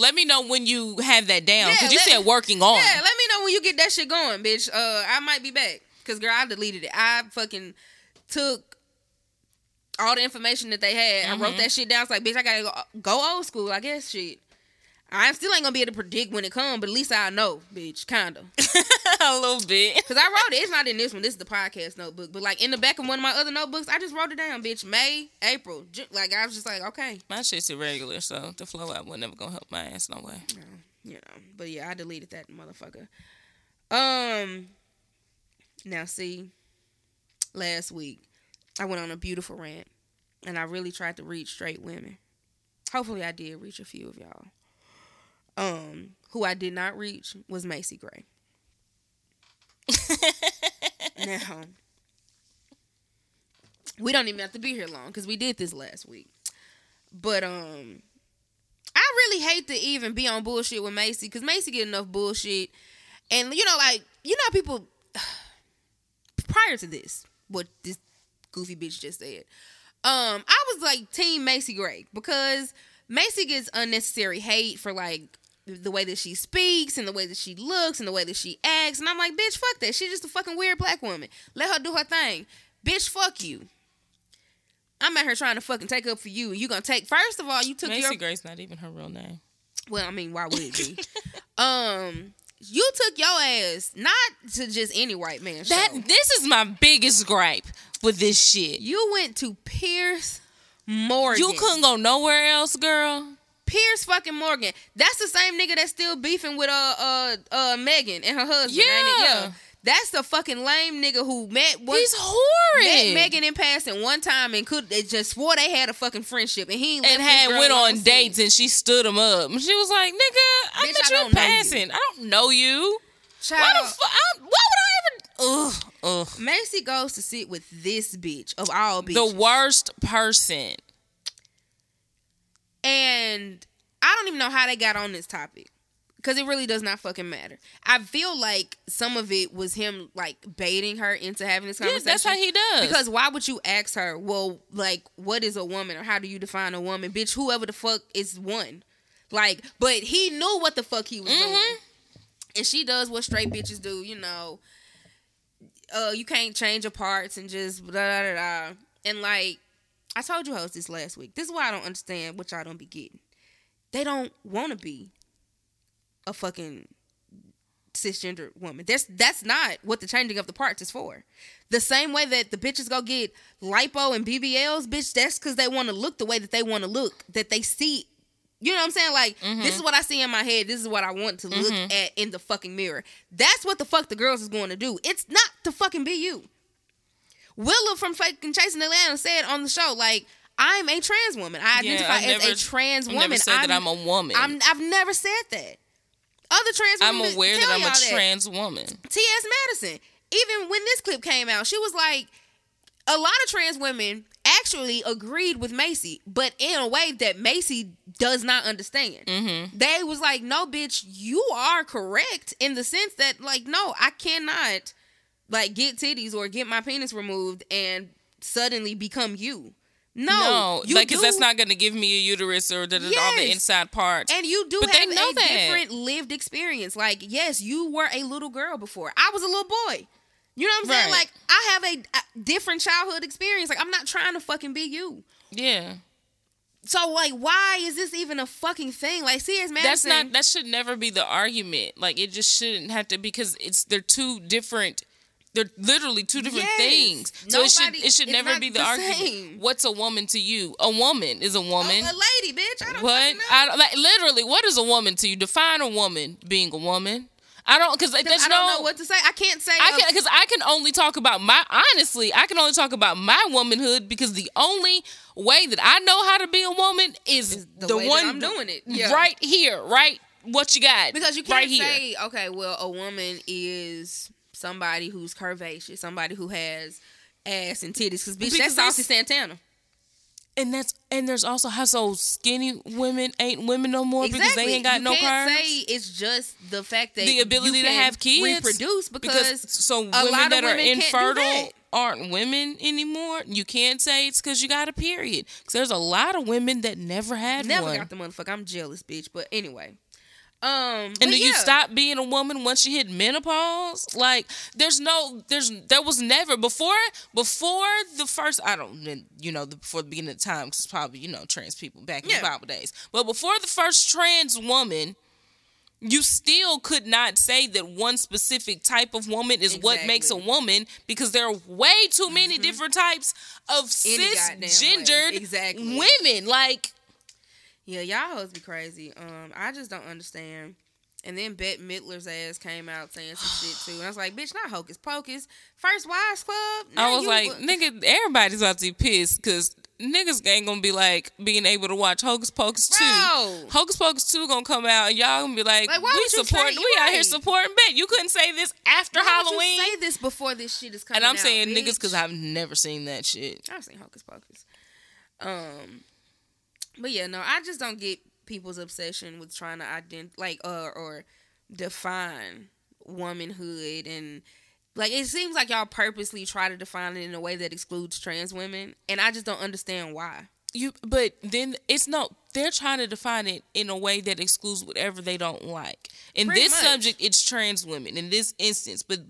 let me know when you have that down, because you said working on. Yeah, let me know when you get that shit going, bitch. I might be back, because, girl, I deleted it. I fucking took all the information that they had. I wrote that shit down. It's like, bitch, I gotta go old school, I guess, shit. I still ain't gonna be able to predict when it comes, but at least I know, bitch, kind of. A little bit. Because I wrote it. It's not in this one. This is the podcast notebook. But, like, in the back of one of my other notebooks, I just wrote it down, bitch. May, April. Like, I was just like, okay. My shit's irregular, so the flow out wasn't ever gonna help my ass no way. No, you know. But, yeah, I deleted that motherfucker. Now, see, last week, I went on a beautiful rant, and I really tried to reach straight women. Hopefully, I did reach a few of y'all. Who I did not reach was Macy Gray. Now, we don't even have to be here long, because we did this last week. But, I really hate to even be on bullshit with Macy, because Macy get enough bullshit. And, you know, like, you know people, prior to this, what this goofy bitch just said, I was like team Macy Gray, because Macy gets unnecessary hate for like the way that she speaks and the way that she looks and the way that she acts, and I'm like, bitch, fuck that. She's just a fucking weird black woman. Let her do her thing, bitch. Fuck you. I'm at her trying to fucking take up for you. You gonna take? First of all, you took Macy Gray's not even her real name. Well, I mean, why would it be? You took your ass not to just any white man show. This is my biggest gripe with this shit. You went to Pierce Morgan. You couldn't go nowhere else, girl. Pierce fucking Morgan. That's the same nigga that's still beefing with Megan and her husband. Yeah. Ain't it? Yeah. That's the fucking lame nigga who he's horrid. Met Megan in passing one time and they just swore they had a fucking friendship, and he ain't and had went on dates and she stood him up. And she was like, "Nigga, I met you in passing. I don't know you. Child, why the fuck? Why would I ever?" Ugh. Macy goes to sit with this bitch of all bitches, the worst person. And I don't even know how they got on this topic, because it really does not fucking matter. I feel like some of it was him, like, baiting her into having this conversation. Yeah, that's how he does. Because why would you ask her, well, like, what is a woman, or how do you define a woman? Bitch, whoever the fuck is one. Like, but he knew what the fuck he was doing. And she does what straight bitches do, you know. You can't change your parts and just blah, blah, blah. And, like, I told you hoes this last week. This is why I don't understand what y'all don't be getting. They don't want to be a fucking cisgender woman. That's not what the changing of the parts is for. The same way that the bitches go get lipo and BBLs, bitch, that's because they want to look the way that they want to look, that they see. You know what I'm saying? Like, This is what I see in my head. This is what I want to look at in the fucking mirror. That's what the fuck the girls is going to do. It's not to fucking be you. Willow from fucking Chasing Atlanta said on the show, like, I'm a trans woman. I identify as a trans woman. I've never said that I'm a woman. I've never said that. Other trans women, I'm aware that I'm a trans woman. T.S. Madison, even when this clip came out, she was like, a lot of trans women actually agreed with Macy, but in a way that Macy does not understand. Mm-hmm. They was like, no, bitch, you are correct in the sense that, like, no, I cannot, like, get titties or get my penis removed and suddenly become you. No, you like, because that's not going to give me a uterus or all the inside parts. And you do have a different lived experience. Like, yes, you were a little girl before. I was a little boy. You know what I'm saying? Like, I have a different childhood experience. Like, I'm not trying to fucking be you. Yeah. So, like, why is this even a fucking thing? Like, C.S. Madison... That should never be the argument. Like, it just shouldn't have to, because they're two different... They're literally two different things. So it should never be the argument. Same. What's a woman to you? A woman is a woman. A lady, bitch. I don't know. Literally, what is a woman to you? Define a woman being a woman. I don't know what to say. I can't say. Because I can only talk about my womanhood, because the only way that I know how to be a woman is the way one that I'm doing it. Yeah. Right here. Right. What you got. Because you can't say, okay, well, a woman is... somebody who's curvaceous, somebody who has ass and titties. Because, bitch, that's Saucy Santana. And there's also how so skinny women ain't women no more, because they ain't got no curves. You can't say it's just the fact that the ability you can to have kids, reproduce, because women that are infertile aren't women anymore. You can't say it's because you got a period. Because there's a lot of women that never had one. Never got the motherfucker. I'm jealous, bitch. But anyway. You stop being a woman once you hit menopause? Like, there was never before the first, before the beginning of time, because it's probably, trans people back in the Bible days. But before the first trans woman, you still could not say that one specific type of woman is what makes a woman, because there are way too many different types of cisgendered women. Like, yeah, y'all hoes be crazy. I just don't understand. And then Bette Midler's ass came out saying some shit too. And I was like, bitch, not Hocus Pocus. First Wives Club? I was like, nigga, everybody's about to be pissed, because niggas ain't gonna be like being able to watch Hocus Pocus 2. Hocus Pocus 2 gonna come out and y'all gonna be like out here supporting Bette. You couldn't say this after Halloween. You say this before this shit is coming out. And I'm saying niggas because I've never seen that shit. I've seen Hocus Pocus. But yeah, no, I just don't get people's obsession with trying to or define womanhood, and like it seems like y'all purposely try to define it in a way that excludes trans women, and I just don't understand why. But then they're trying to define it in a way that excludes whatever they don't like. In this subject, it's trans women in this instance, but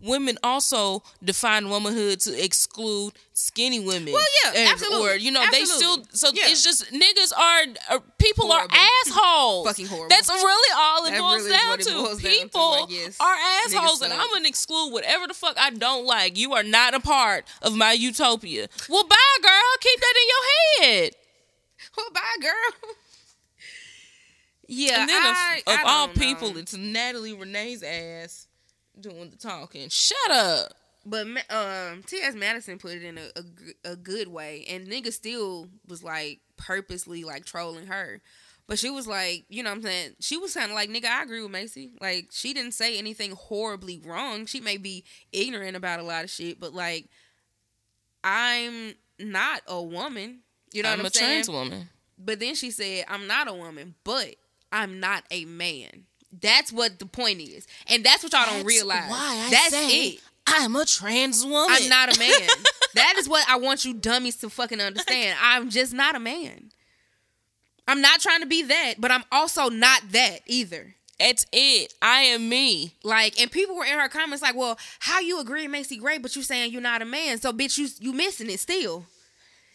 women also define womanhood to exclude skinny women. Well, yeah, absolutely. It's just niggas are people horrible. Are assholes. Fucking horrible. That's really all it boils down to. People are assholes, and I'm gonna exclude whatever the fuck I don't like. You are not a part of my utopia. Well, bye, girl. Keep that in your head. Well, bye, girl. Yeah, and then of all people, it's Natalie Renee's ass doing the talking. Shut up. But T.S. Madison put it in a good way, and nigga still was like purposely like trolling her. But she was like, you know what I'm saying? She was kind of like, nigga, I agree with Macy. Like, she didn't say anything horribly wrong. She may be ignorant about a lot of shit, but like, I'm not a woman. You know what I'm saying? I'm a trans woman. But then she said, I'm not a woman, but I'm not a man. That's what the point is. And that's what y'all don't realize. I'm a trans woman. I'm not a man. That is what I want you dummies to fucking understand. I'm just not a man. I'm not trying to be that, but I'm also not that either. That's it. I am me. Like, and people were in her comments like, well, how you agree Macy Gray, but you saying you're not a man. So, bitch, you missing it still.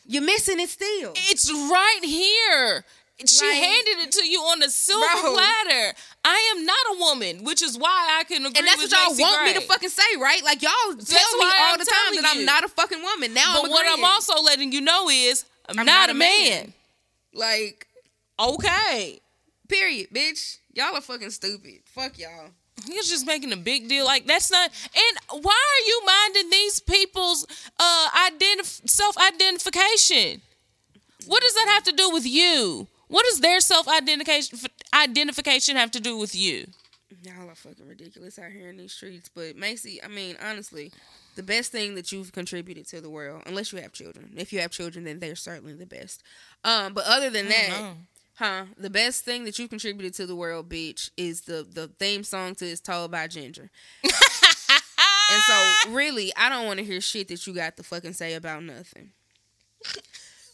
You're missing it still. It's right here. She handed it to you on a silver platter. I am not a woman, which is why I can agree with Macy Gray. And that's what y'all want me to fucking say, right? Like, y'all tell me all the time that I'm not a fucking woman. Now I'm agreeing. But what I'm also letting you know is I'm not a man. Like, okay. Period, bitch. Y'all are fucking stupid. Fuck y'all. He's just making a big deal. Like, that's not... And why are you minding these people's self-identification? What does that have to do with you? What does their self-identification have to do with you? Y'all are fucking ridiculous out here in these streets. But, Macy, I mean, honestly, the best thing that you've contributed to the world, unless you have children. If you have children, then they're certainly the best. But other than that... The best thing that you contributed to the world, bitch, is the theme song to It's Told by Ginger. And so, really, I don't want to hear shit that you got to fucking say about nothing.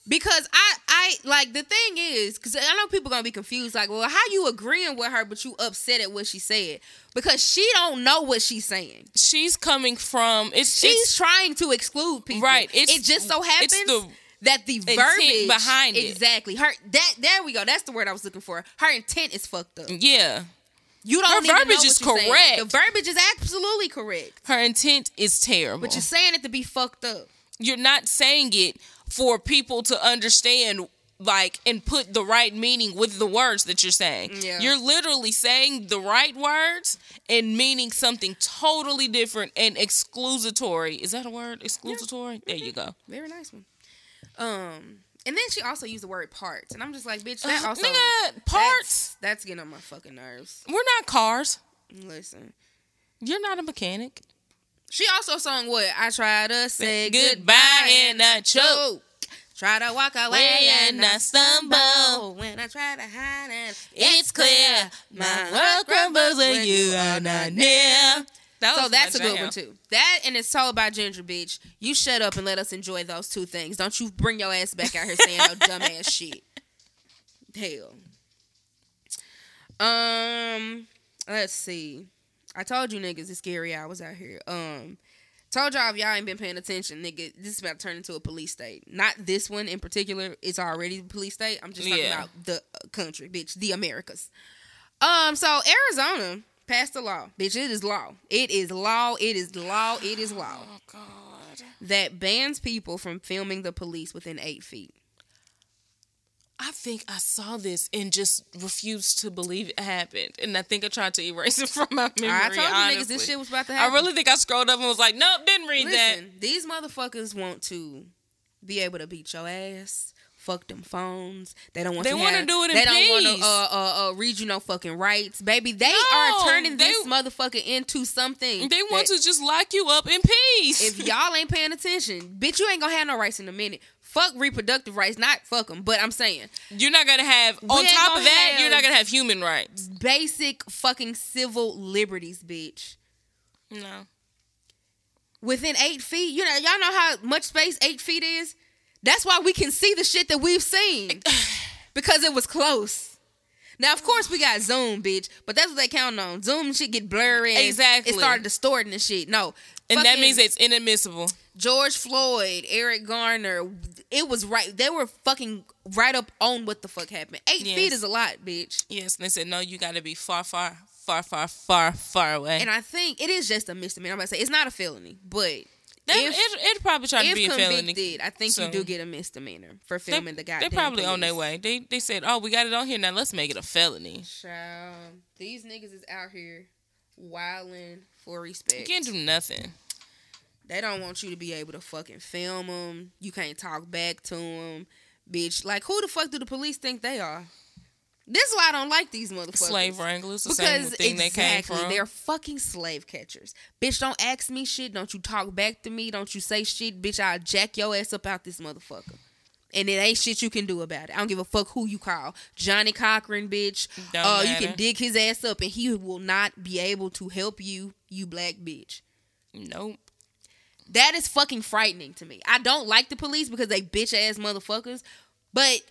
Because I like, the thing is, because I know people going to be confused, like, well, how you agreeing with her, but you upset at what she said? Because she don't know what she's saying. She's coming from... She's trying to exclude people. Right. It just so happens... that the verbiage behind it. Exactly. There we go. That's the word I was looking for. Her intent is fucked up. Yeah. You don't even know what you're saying. Her verbiage is correct. The verbiage is absolutely correct. Her intent is terrible. But you're saying it to be fucked up. You're not saying it for people to understand, like, and put the right meaning with the words that you're saying. Yeah. You're literally saying the right words and meaning something totally different and exclusatory. Is that a word? Exclusatory? Yeah. There you go. Very nice one. And then she also used the word parts, and I'm just like, bitch, that also nigga, parts. That's getting on my fucking nerves. We're not cars. Listen, you're not a mechanic. She also sung what? I try to say goodbye and I choke. Try to walk away and I stumble. When I try to hide and it's clear my world crumbles and you are not near. So that's a good one too. That and It's Told by Ginger, bitch. You shut up and let us enjoy those two things. Don't you bring your ass back out here saying no dumb ass shit. Hell. Let's see. I told you niggas it's scary hours out here. Told y'all if y'all ain't been paying attention, nigga, this is about to turn into a police state. Not this one in particular. It's already a police state. I'm just talking about the country, bitch. The Americas. So Arizona passed the law. Bitch, it is law. It is law. It is law. It is law. Oh, God. That bans people from filming the police within 8 feet. I think I saw this and just refused to believe it happened. And I think I tried to erase it from my memory, I told you niggas this shit was about to happen. I really think I scrolled up and was like, nope, didn't read that. These motherfuckers want to be able to beat your ass. Fuck them phones. They don't want. They want to do it in peace. They don't want to read you no fucking rights, baby. They are turning this motherfucker into something. They want to just lock you up in peace. If y'all ain't paying attention, bitch, you ain't gonna have no rights in a minute. Fuck reproductive rights, not fuck them. But I'm saying you're not gonna have. On top of that, you're not gonna have human rights, basic fucking civil liberties, bitch. No. Within 8 feet, you know, y'all know how much space 8 feet is. That's why we can see the shit that we've seen. Because it was close. Now, of course, we got Zoom, bitch. But that's what they counting on. Zoom shit get blurry. Exactly. It started distorting the shit. No. And that means it's inadmissible. George Floyd, Eric Garner. It was right. They were fucking right up on what the fuck happened. 8 feet is a lot, bitch. Yes. And they said, no, you got to be far, far, far, far, far, far away. And I think it is just a misdemeanor. I'm about to say it's not a felony, but... It'd probably try to be a felony. If convicted, I think you do get a misdemeanor for filming the goddamn They're probably police. On their way. They said, oh, we got it on here. Now let's make it a felony. Child, these niggas is out here wilding for respect. You can't do nothing. They don't want you to be able to fucking film them. You can't talk back to them. Bitch, like, who the fuck do the police think they are? This is why I don't like these motherfuckers. Slave wranglers. The because same thing exactly, they came from. They're fucking slave catchers. Bitch, don't ask me shit. Don't you talk back to me. Don't you say shit. Bitch, I'll jack your ass up out this motherfucker. And it ain't shit you can do about it. I don't give a fuck who you call. Johnny Cochran, bitch. You can dig his ass up and he will not be able to help you, you black bitch. Nope. That is fucking frightening to me. I don't like the police because they bitch ass motherfuckers. But...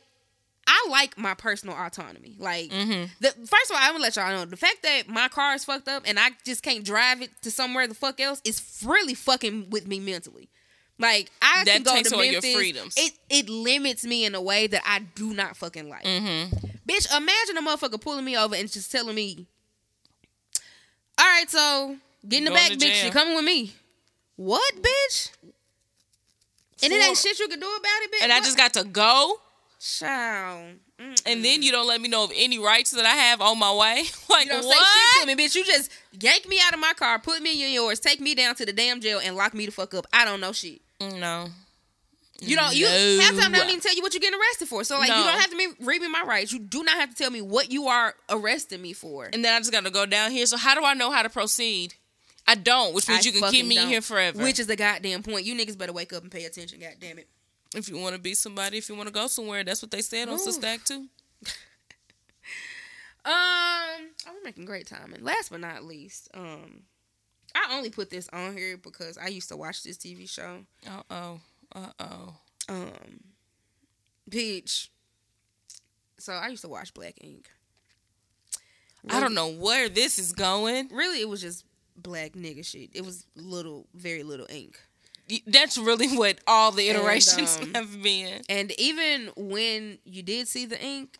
I like my personal autonomy. Like, first of all, I'm going to let y'all know, the fact that my car is fucked up and I just can't drive it to somewhere the fuck else is really fucking with me mentally. Like, I that can go to Memphis. Your freedoms. It limits me in a way that I do not fucking like. Mm-hmm. Bitch, imagine a motherfucker pulling me over and just telling me, all right, so get in the back, bitch. You're coming with me. What, bitch? And it ain't shit you can do about it, bitch. And what? I just got to go? Child. Mm-mm. And then you don't let me know of any rights that I have on my way. Like, you don't what? Say shit to me, bitch. You just yank me out of my car, put me in yours, take me down to the damn jail, and lock me the fuck up. I don't know shit. No. You don't. You half the time they don't even tell you what you're getting arrested for. So like, you don't have to read me my rights. You do not have to tell me what you are arresting me for. And then I just got to go down here. So how do I know how to proceed? I don't. Which means you can keep me in here forever. Which is the goddamn point. You niggas better wake up and pay attention. Goddamn it. If you want to be somebody, if you want to go somewhere, that's what they said on Sister Act 2. I'm making great time. And last but not least, I only put this on here because I used to watch this TV show. Peach. So I used to watch Black Ink. Really, I don't know where this is going. Really, it was just black nigga shit. It was little, very little ink. That's really what all the iterations have been. And even when you did see the ink,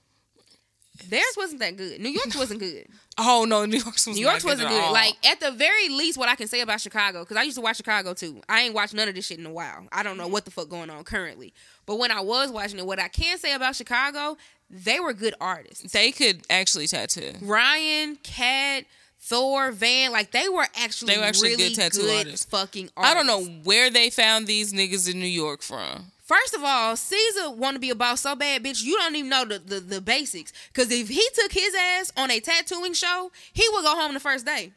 theirs wasn't that good. New York's wasn't good. Oh, no. New York's wasn't good. Like, at the very least, what I can say about Chicago, because I used to watch Chicago, too. I ain't watched none of this shit in a while. I don't know what the fuck going on currently. But when I was watching it, what I can say about Chicago, they were good artists. They could actually tattoo. Ryan, Cat, Thor, Van, like, they were actually really good tattoo artists. Fucking artists. I don't know where they found these niggas in New York from. First of all, Caesar want to be a boss so bad, bitch, you don't even know the basics. Because if he took his ass on a tattooing show, he would go home the first day.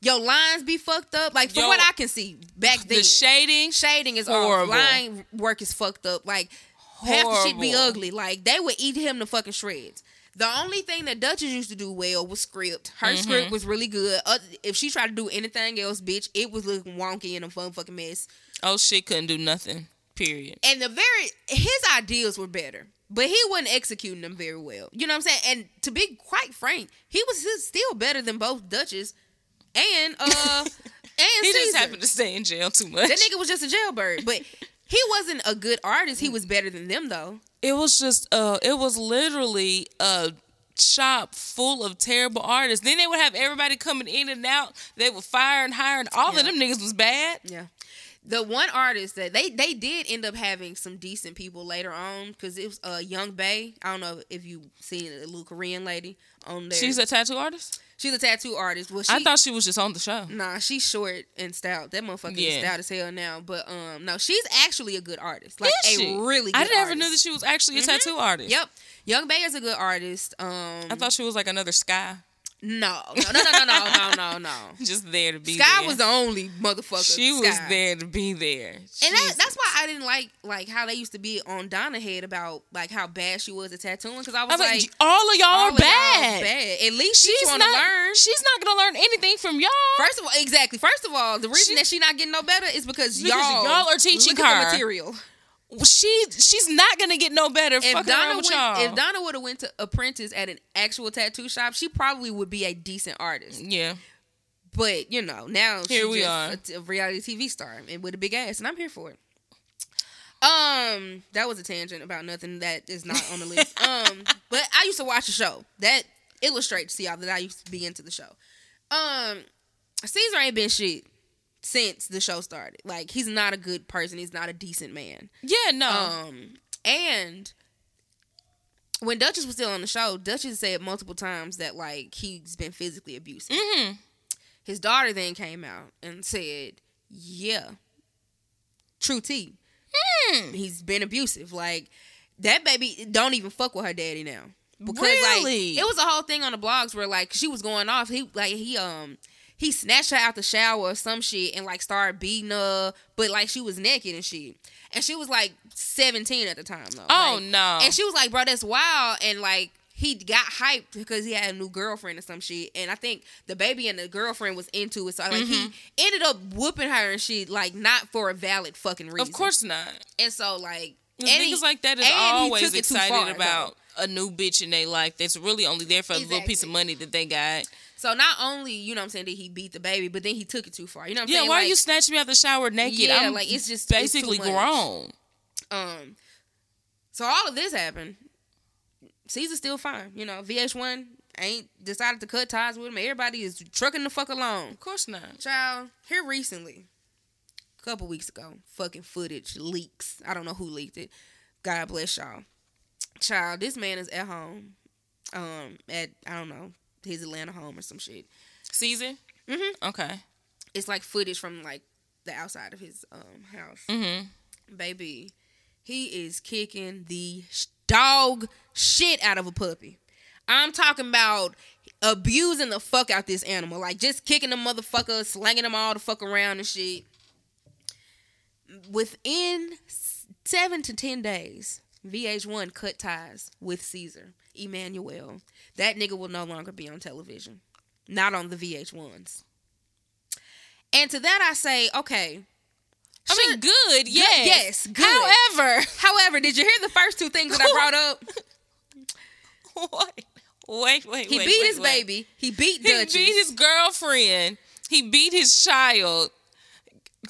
Your lines be fucked up. Like, from what I can see back then. The shading is horrible. Off. Line work is fucked up. Like, horrible. Half the shit be ugly. Like, they would eat him to fucking shreds. The only thing that Duchess used to do well was script. Her script was really good. If she tried to do anything else, bitch, it was looking wonky and a fun fucking mess. Oh, shit, couldn't do nothing. Period. And his ideas were better, but he wasn't executing them very well. You know what I'm saying? And to be quite frank, he was still better than both Duchess and he Caesar. Just happened to stay in jail too much. That nigga was just a jailbird, but he wasn't a good artist. He was better than them though. It was just it was literally shop full of terrible artists. Then they would have everybody coming in and out. They would fire and hire, and all of them niggas was bad. Yeah. The one artist that they did end up having some decent people later on, because it was Young Bae. I don't know if you seen a little Korean lady on there. She's a tattoo artist? She's a tattoo artist. Well, I thought she was just on the show. Nah, she's short and stout. That motherfucker is stout as hell now. But no, she's actually a good artist. Like, is she? A really good artist. I never knew that she was actually a tattoo artist. Yep. Young Bae is a good artist. I thought she was like another Sky. No. Just there to be Sky there. Sky was the only motherfucker. She was there to be there. And that's why I didn't like how they used to be on Donna Head about like how bad she was at tattooing. Because I was like, all of y'all are bad. At least she's going to learn. She's not going to learn anything from y'all. First of all, exactly. First of all, the reason that she's not getting no better is because y'all are teaching her material. She's not gonna get no better. If Donna would have went to apprentice at an actual tattoo shop, she probably would be a decent artist. Yeah, but you know now here we are, a reality TV star and with a big ass, and I'm here for it. That was a tangent about nothing that is not on the list. But I used to watch a show that illustrates to y'all that I used to be into the show. Caesar ain't been shit since the show started. Like, he's not a good person. He's not a decent man. Yeah, no. And when Duchess was still on the show, Duchess said multiple times that, like, he's been physically abusive. Mm-hmm. His daughter then came out and said, yeah, true tea. He's been abusive. Like, that baby don't even fuck with her daddy now. Because, really? Like, it was a whole thing on the blogs where, like, she was going off. He snatched her out the shower or some shit and, like, started beating her, but, like, she was naked and shit. And she was, like, 17 at the time, though. Oh, like, no. And she was like, bro, that's wild. And, like, he got hyped because he had a new girlfriend or some shit. And I think the baby and the girlfriend was into it. So, like, he ended up whooping her and shit, like, not for a valid fucking reason. Of course not. And so, like... Niggas like that is always excited about... a new bitch in their life that's really only there for a little piece of money that they got. So not only, you know what I'm saying, did he beat the baby, but then he took it too far. You know what I'm saying? Yeah, why are you snatching me out the shower naked? Yeah, I'm like, it's just basically it's grown. So all of this happened. Caesar's still fine. You know, VH1 ain't decided to cut ties with him. Everybody is trucking the fuck along. Of course not. Child, here recently, a couple weeks ago, fucking footage leaks. I don't know who leaked it. God bless y'all. Child, this man is at home, at, I don't know, his Atlanta home or some shit. Caesar? Mm-hmm. Okay. It's like footage from like the outside of his house. Mm-hmm. Baby, he is kicking the dog shit out of a puppy. I'm talking about abusing the fuck out this animal. Like just kicking the motherfucker, slanging them all the fuck around and shit. Within 7 to 10 days, VH1 cut ties with Caesar Emmanuel. That nigga will no longer be on television. Not on the VH1s. And to that I say, okay. I mean, good, yes. Yes, good. However, did you hear the first two things that I brought up? What? Wait. He beat his baby. He beat Dutchess. He beat his girlfriend. He beat his child.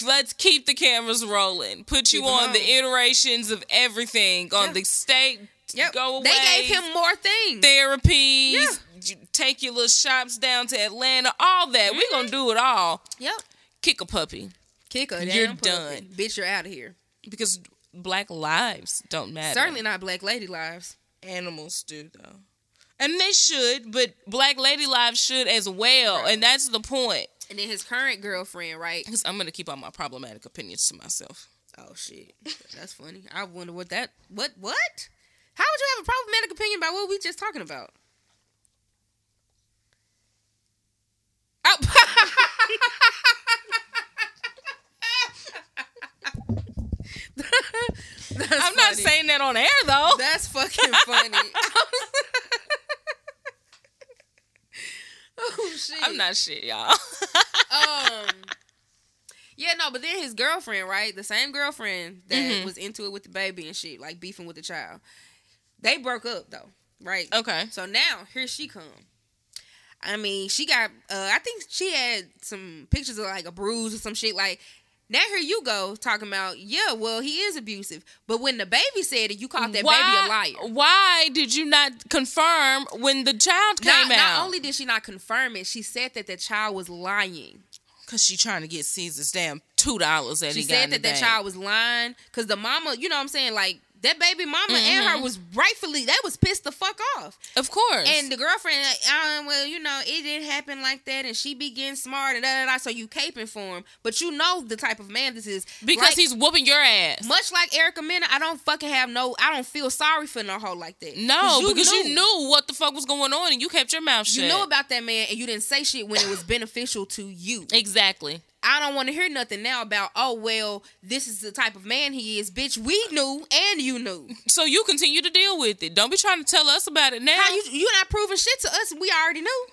Let's keep the cameras rolling. Put you on the iterations of everything on the state. Yep. Go away. They gave him more things. Therapies. Yeah. You take your little shops down to Atlanta. All that. Mm-hmm. We're going to do it all. Yep. Kick a puppy. Kick a damn puppy. You're done. Bitch, you're out of here. Because black lives don't matter. Certainly not black lady lives. Animals do, though. And they should, but black lady lives should as well. Right. And that's the point. And then his current girlfriend, right? Because I'm going to keep all my problematic opinions to myself. Oh, shit. That's funny. I wonder what that... What? How would you have a problematic opinion about what we just talking about? Oh. I'm not saying that on air, though. That's fucking funny. Oh, shit. I'm not shit, y'all. Yeah, no, but then his girlfriend, right? The same girlfriend that was into it with the baby and shit, like beefing with the child. They broke up, though, right? Okay. So now, here she come. I mean, she got, I think she had some pictures of, like, a bruise or some shit. Like, now here you go talking about, yeah, well, he is abusive. But when the baby said it, you called that baby a liar. Why did you not confirm when the child came out? Not only did she not confirm it, she said that the child was lying. Because she trying to get Caesar's damn $2 that he got. She said that the child was lying. Because the mama, you know what I'm saying, like, that baby mama and her was rightfully, they was pissed the fuck off. Of course. And the girlfriend, well, you know, it didn't happen like that. And she be getting smart and da da da. So you caping for him. But you know the type of man this is. Because like, he's whooping your ass. Much like Erica Mena, I don't feel sorry for no hoe like that. No, because you knew what the fuck was going on and you kept your mouth shut. You knew about that man and you didn't say shit when it was beneficial to you. Exactly. I don't want to hear nothing now about, oh, well, this is the type of man he is. Bitch, we knew and you knew. So you continue to deal with it. Don't be trying to tell us about it now. How you're not proving shit to us. We already knew.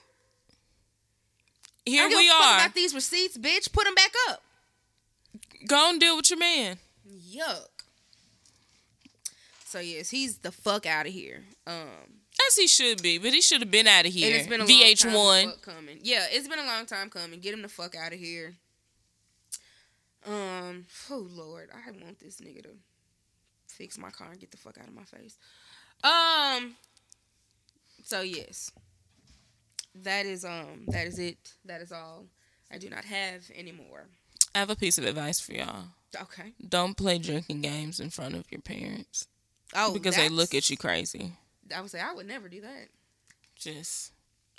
Here we are. I don't give a fuck about these receipts, bitch. Put them back up. Go and deal with your man. Yuck. So, yes, he's the fuck out of here. As he should be, but he should have been out of here. And it's been a long time coming. Yeah, it's been a long time coming. Get him the fuck out of here. Oh Lord, I want this nigga to fix my car and get the fuck out of my face. So yes, that is it. That is all. I do not have any more. I have a piece of advice for y'all. Okay. Don't play drinking games in front of your parents. Oh, because they look at you crazy. I would say I would never do that.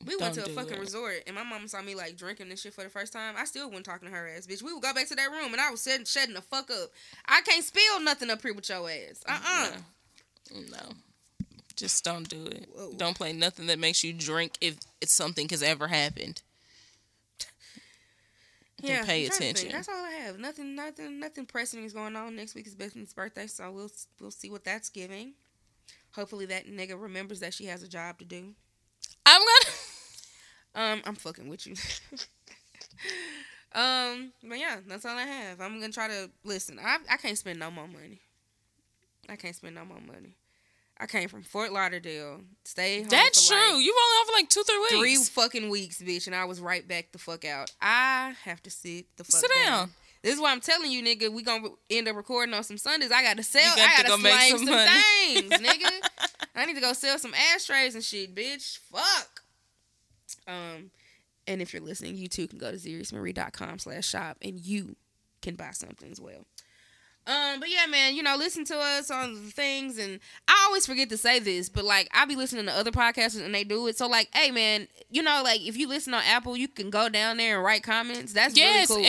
We went to a fucking resort, and my mama saw me, like, drinking this shit for the first time. I still wasn't talking to her ass, bitch. We would go back to that room, and I was shutting the fuck up. I can't spill nothing up here with your ass. No. Just don't do it. Whoa. Don't play nothing that makes you drink if it's something has ever happened. Yeah, pay attention. That's all I have. Nothing pressing is going on. Next week is Bethany's birthday, so we'll see what that's giving. Hopefully that nigga remembers that she has a job to do. I'm fucking with you. But yeah, that's all I have. I'm gonna try to listen. I can't spend no more money. I came from Fort Lauderdale. Stayed home. That's for true. Like, you were only home for like 2-3 weeks. 3 fucking weeks, bitch, and I was right back the fuck out. I have to sit the fuck down. This is why I'm telling you, nigga, we gonna end up recording on some Sundays. I gotta sell. I gotta go make some things, nigga. I need to go sell some ashtrays and shit, bitch. Fuck. And if you're listening, you too can go to ZeriousMarie.com/shop and you can buy something as well. But yeah, man, you know, listen to us on things, and I always forget to say this, but like I be listening to other podcasters and they do it. So like, hey man, you know, like if you listen on Apple, you can go down there and write comments. That's really cool.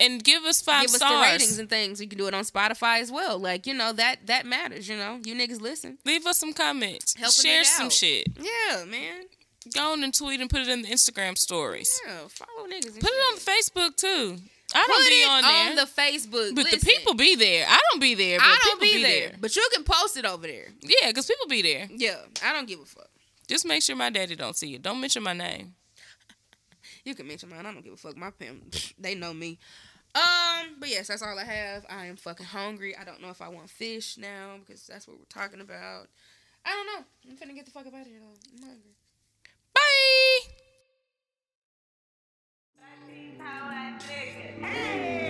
And give us 5 stars. Give us the ratings and things. You can do it on Spotify as well. Like, you know, that matters, you know. You niggas listen. Leave us some comments. Share some shit. Yeah, man. Go on and tweet and put it in the Instagram stories. Yeah, follow niggas. Put it on Facebook too. I don't be on there. On the Facebook. But listen, the people be there. I don't be there. But I don't be there. But you can post it over there. Yeah, because people be there. Yeah, I don't give a fuck. Just make sure my daddy don't see it. Don't mention my name. You can mention mine. I don't give a fuck. My family, they know me. But yes, that's all I have. I am fucking hungry. I don't know if I want fish now because that's what we're talking about. I don't know. I'm finna get the fuck up out of here though. I'm hungry. Bye. Hey!